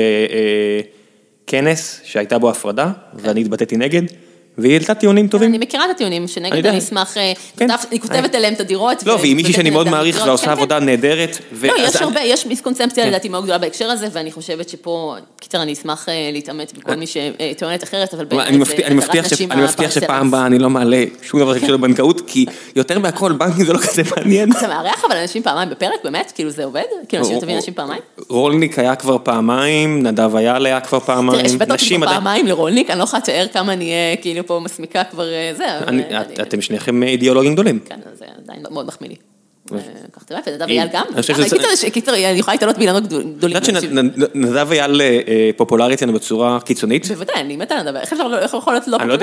כנס שהייתה בו הפרדה, ואני התבטאתי נגד, והיא העלתה טיעונים טובים. אני מכירה את הטיעונים, שנגד אני אשמח, אני כותבת אליהם את הדירות. לא, והיא מישהי שאני מאוד מעריך, ועושה עבודה נהדרת. לא, יש הרבה, יש מיסקונספציה לדעתי מאוד גדולה בהקשר הזה, ואני חושבת שפה, קיצר, אני אשמח להתאמץ בכל מי שטוענת אחרת, אבל באמת, אני מבטיח שפעם הבאה אני לא מעלה שום דבר שקשור לבנקאות, כי יותר מהכל, בנקים זה לא כזה מעניין. אתה מארח אבל אנשים פעמיים בפרק, באמת? כאילו זה עובד? כאילו אנשים תביאו אנשים פעמיים? רולניק היה כבר פעמיים, נדב היה כבר פעמיים. תראה, שבאת אותי פעמיים לרולניק, אני לא יכולה לתאר כמה נהיה, כאילו פה מסמיקה כבר זה. אתם שניכם אידיאולוגים גדולים. כן, זה עדיין מאוד מחמיא לי. כך תראה, ונדב אייל גם. קיצר, אני יכולה להתעלות בעילנות גדולים. אני יודעת שנדב אייל פופולרי אצלנו בצורה קיצונית? בוודאי, אני מתה נדב. איך אפשר יכול להיות לא פופולרי?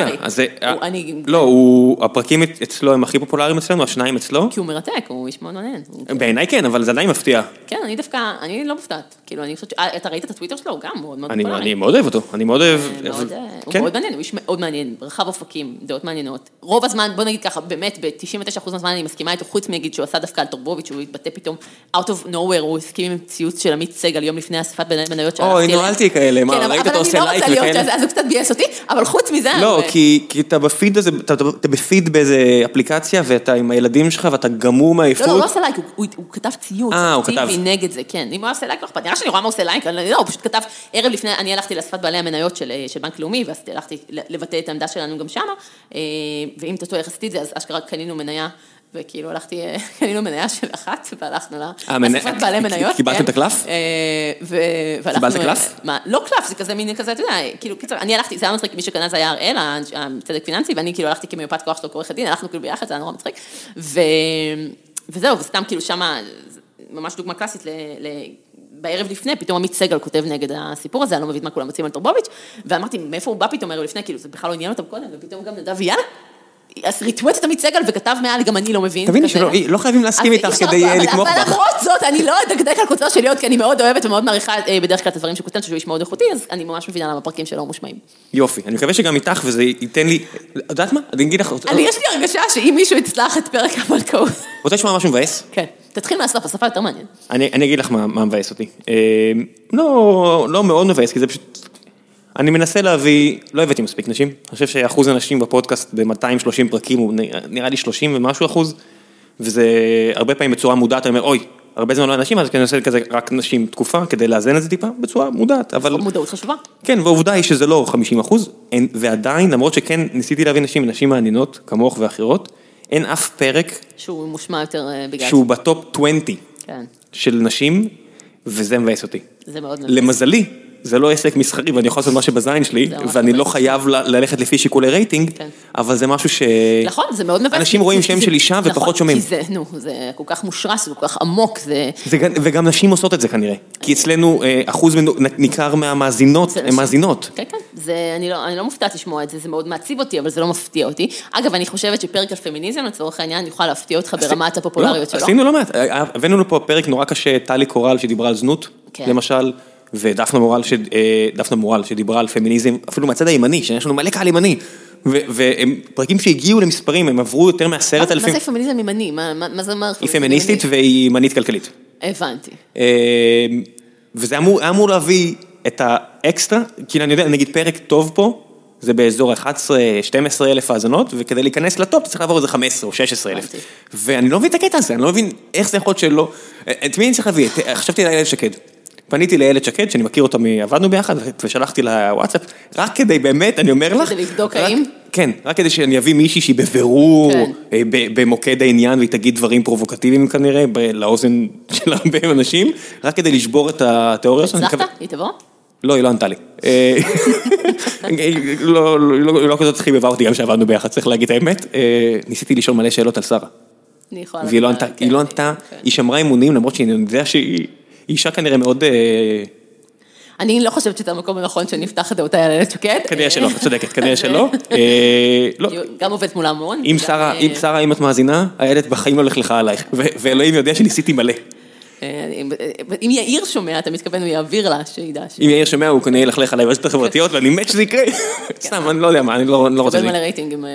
אני לא יודע. לא, הפרקים אצלו הם הכי פופולריים אצלנו, השניים אצלו. כי הוא מרתק, הוא איש מאוד מעניין. בעיניי כן, אבל זה עדיין מפתיע. כן, אני דווקא, אני לא מופתעת. כאילו, אני חושבת, אתה ראית את הטוויטר שלו, הוא גם מאוד מאוד פופולרי. אני מאוד אוהב אותו, אני מאוד אוהב. הוא מאוד מעניין, הוא איש מאוד מעניין, רחב אופקים, דעות מעניינות. רוב הזמן, בוא נגיד ככה, באמת, ב-תשעים ותשע אחוז מהזמן אני מסכימה איתו, חוץ מנגיד שהוא עשה דווקא על טורבוביץ', הוא התבטא פתאום, out of nowhere, הוא הסכים עם ציוץ של עמית סגל, יום לפני אספת מניות של... אוי, נועלתי כאלה, מה, ראית אותו עושה לייק וכאלה? אז הוא קצת בייס אותי, אבל חוץ מזה... לא, כי אתה בפיד הזה, אתה בפיד באיזה אפליקציה, ואתה עם הילדים שלך, ואתה גמור מהאיפות. לא, לא, לא עושה לייק, הוא כתב ציוץ, ציווי נגד זה, כן. אם הוא עושה לייק, נראה שאני רואה מה עושה לייק, לא, הוא פשוט כתב, ערב לפני, אני הלכתי לאספת בעלי המניות של בנק לאומי, ואז הלכתי לבטא את העמדה שלנו גם שמה, ואם תתו יחסית זה, אז אשכרה קנינו מניה וכאילו הלכתי, קנינו מניה של אחת, והלכנו לה, אספת בעלי מניות. קיבלתם את הקלף? קיבלת קלף? לא קלף, זה כזה מיני כזה, אתה יודע, כאילו, קיצור, אני הלכתי, זה היה מצחיק, מי שקנה זה היה הראל, הצדק פיננסי, ואני כאילו הלכתי כמיופת כוח שלו כעורך הדין, הלכנו כאילו ביחד, זה היה נורא מצחיק, וזהו, וסתם כאילו שמה, ממש דוגמה קלאסית ל... בערב לפני, פתאום עמית סגל כותב נגד הסיפור הזה, אני לא מבין מה כולם מוצאים על טורבוביץ', ואמרתי, מאיפה הוא בא פתאום ערב לפני, כאילו, זה בכלל לא עניין אותם קודם, ופתאום גם נדב יאללה, אז ריטווט את עמית סגל וכתב מעל, גם אני לא מבין. תביני שלא חייבים להסכים איתך כדי לתמוך בך. אבל למרות זאת, אני לא אדקדק על קוצר שלי עוד, כי אני מאוד אוהבת ומאוד מעריכה בדרך כלל את הדברים שכותן, שהוא איש מאוד איכותי, אז אני ממש מבינה למה הפרקים שלו מושמעים. יופי, אני מקווה שגם איתך, וזה ייתן לי... יודעת מה? אני אגיד לך... יש לי הרגשה שאם מישהו יצלח את פרק המלכאות... רוצה לשמוע משהו מבאס? כן. תתחיל מהסוף, השפה יותר מעניין. אני, אני אגיד לך מה, מה מבאס אותי. אה, לא, לא מאוד מבאס, כי זה פשוט... אני מנסה להביא... לא הבאתי מספיק נשים. אני חושב שאחוז הנשים בפודקאסט ב-מאתיים ושלושים פרקים הוא נראה לי שלושים ומשהו אחוז, וזה הרבה פעמים בצורה מודעת, אני אומר, אוי, הרבה זמן לא נשים, אז אני עושה כזה רק נשים תקופה, כדי לאזן את זה טיפה, בצורה מודעת. אבל... מודעות חשובה. כן, והעובדה היא שזה לא חמישים אחוז, ועדיין, למרות שכן, ניסיתי להביא נשים, נשים מעניינות, כמוך ואחרות, אין אף פרק שהוא מושמע יותר בגלל שהוא בטופ עשרים של נשים, וזה מבאס אותי. זה מאוד מבאס. למזלי, זה לא עסק מסחרי, ואני יכול לעשות מה שבזין שלי, ואני לא חייב ללכת לפי שיקולי רייטינג, אבל זה משהו ש... נכון, זה מאוד מבאס. אנשים רואים שם של אישה ופחות שומעים. נכון, כי זה כל כך מושרש, זה כל כך עמוק. וגם נשים עושות את זה כנראה, כי אצלנו אחוז ניכר מהמאזינות, הן מאזינות. כן, כן. זה, אני לא, אני לא מופתעת לשמוע את זה, זה מאוד מעציב אותי, אבל זה לא מפתיע אותי. אגב, אני חושבת שפרק על פמיניזם, לצורך העניין, יוכל להפתיע אותך ברמת הפופולריות שלו. עשינו לא מעט, הבאנו לו פה פרק נורא קשה, טלי קורל שדיברה על זנות, למשל, ודפנה מורל ש, דפנה מורל שדיברה על פמיניזם, אפילו מהצד הימני, שיש לנו מלא קהל ימני, ופרקים שהגיעו למספרים, הם עברו יותר מעשרת אלפים. מה זה פמיניזם ימני? מה, מה זה מרח? היא פמיניסטית והיא ימנית כלכלית. הבנתי. וזה אמור, אמור להביא את האקסטרה, כי אני יודע, נגיד פרק טוב פה, זה באזור אחת עשרה עד שתים עשרה אלף האזנות, וכדי להיכנס לטופ, צריך לעבור איזה חמש עשרה או שש עשרה אלף. ואני לא מבין את הקטע הזה, אני לא מבין איך זה יכול להיות שלא... את מי אני צריך להביא? חשבתי לאילת שקד. פניתי לאילת שקד, שאני מכיר אותה, עבדנו ביחד, ושלחתי לה וואטסאפ, רק כדי באמת, אני אומר לך... כדי לבדוק האם? כן, רק כדי שאני אביא מישהי שהיא בבירור, במוקד העניין, והיא תגיד דברים פרובוקטיביים כנראה, לאוזן של הרבה אנשים, רק כדי לשבור את התיאוריה. הצלחת? היא תבוא? לא, היא לא ענתה לי. היא לא כזאת הכי בבא אותי, גם שעבדנו ביחד, צריך להגיד האמת. ניסיתי לשאול מלא שאלות על שרה. והיא לא ענתה, היא שמרה אמונים, למרות שאני יודע שהיא אישה כנראה מאוד... אני לא חושבת שאתה המקום הנכון שנפתח את דעותי על איילת שקד. כנראה שלא, צודקת, כנראה שלא. גם עובדת מול המון. אם שרה, אם את מאזינה, איילת בחיים הולך לך עלייך, ואלוהים יודע שניסיתי מלא. אם יאיר שומע, אתה מתכוון, הוא יעביר לה שידע. אם יאיר שומע, הוא כנראה ילכלך עליי ברשתות החברתיות, ואני מת שזה יקרה. סתם, אני לא יודע מה, אני לא רוצה... תקבל מלא רייטינג עם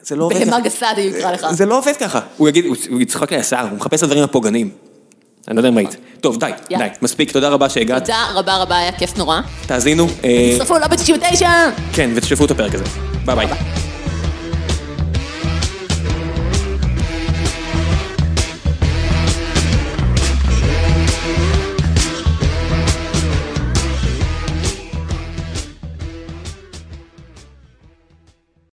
זה. זה לא עובד ככה. בהמה גסה, אני אקרא לך. זה לא עובד ככה. הוא יגיד, הוא יצחק לי השיער, הוא מחפש על דברים הפוגעניים. אני לא יודע אם ראית. טוב, די, די, מספיק, תודה רבה שהגעת. תודה רבה רבה, היה כיף נורא. תאזינו. ותצטרפו ללובי תשעים ותשע. כן, ותשתפו את הפרק הזה. ביי ביי.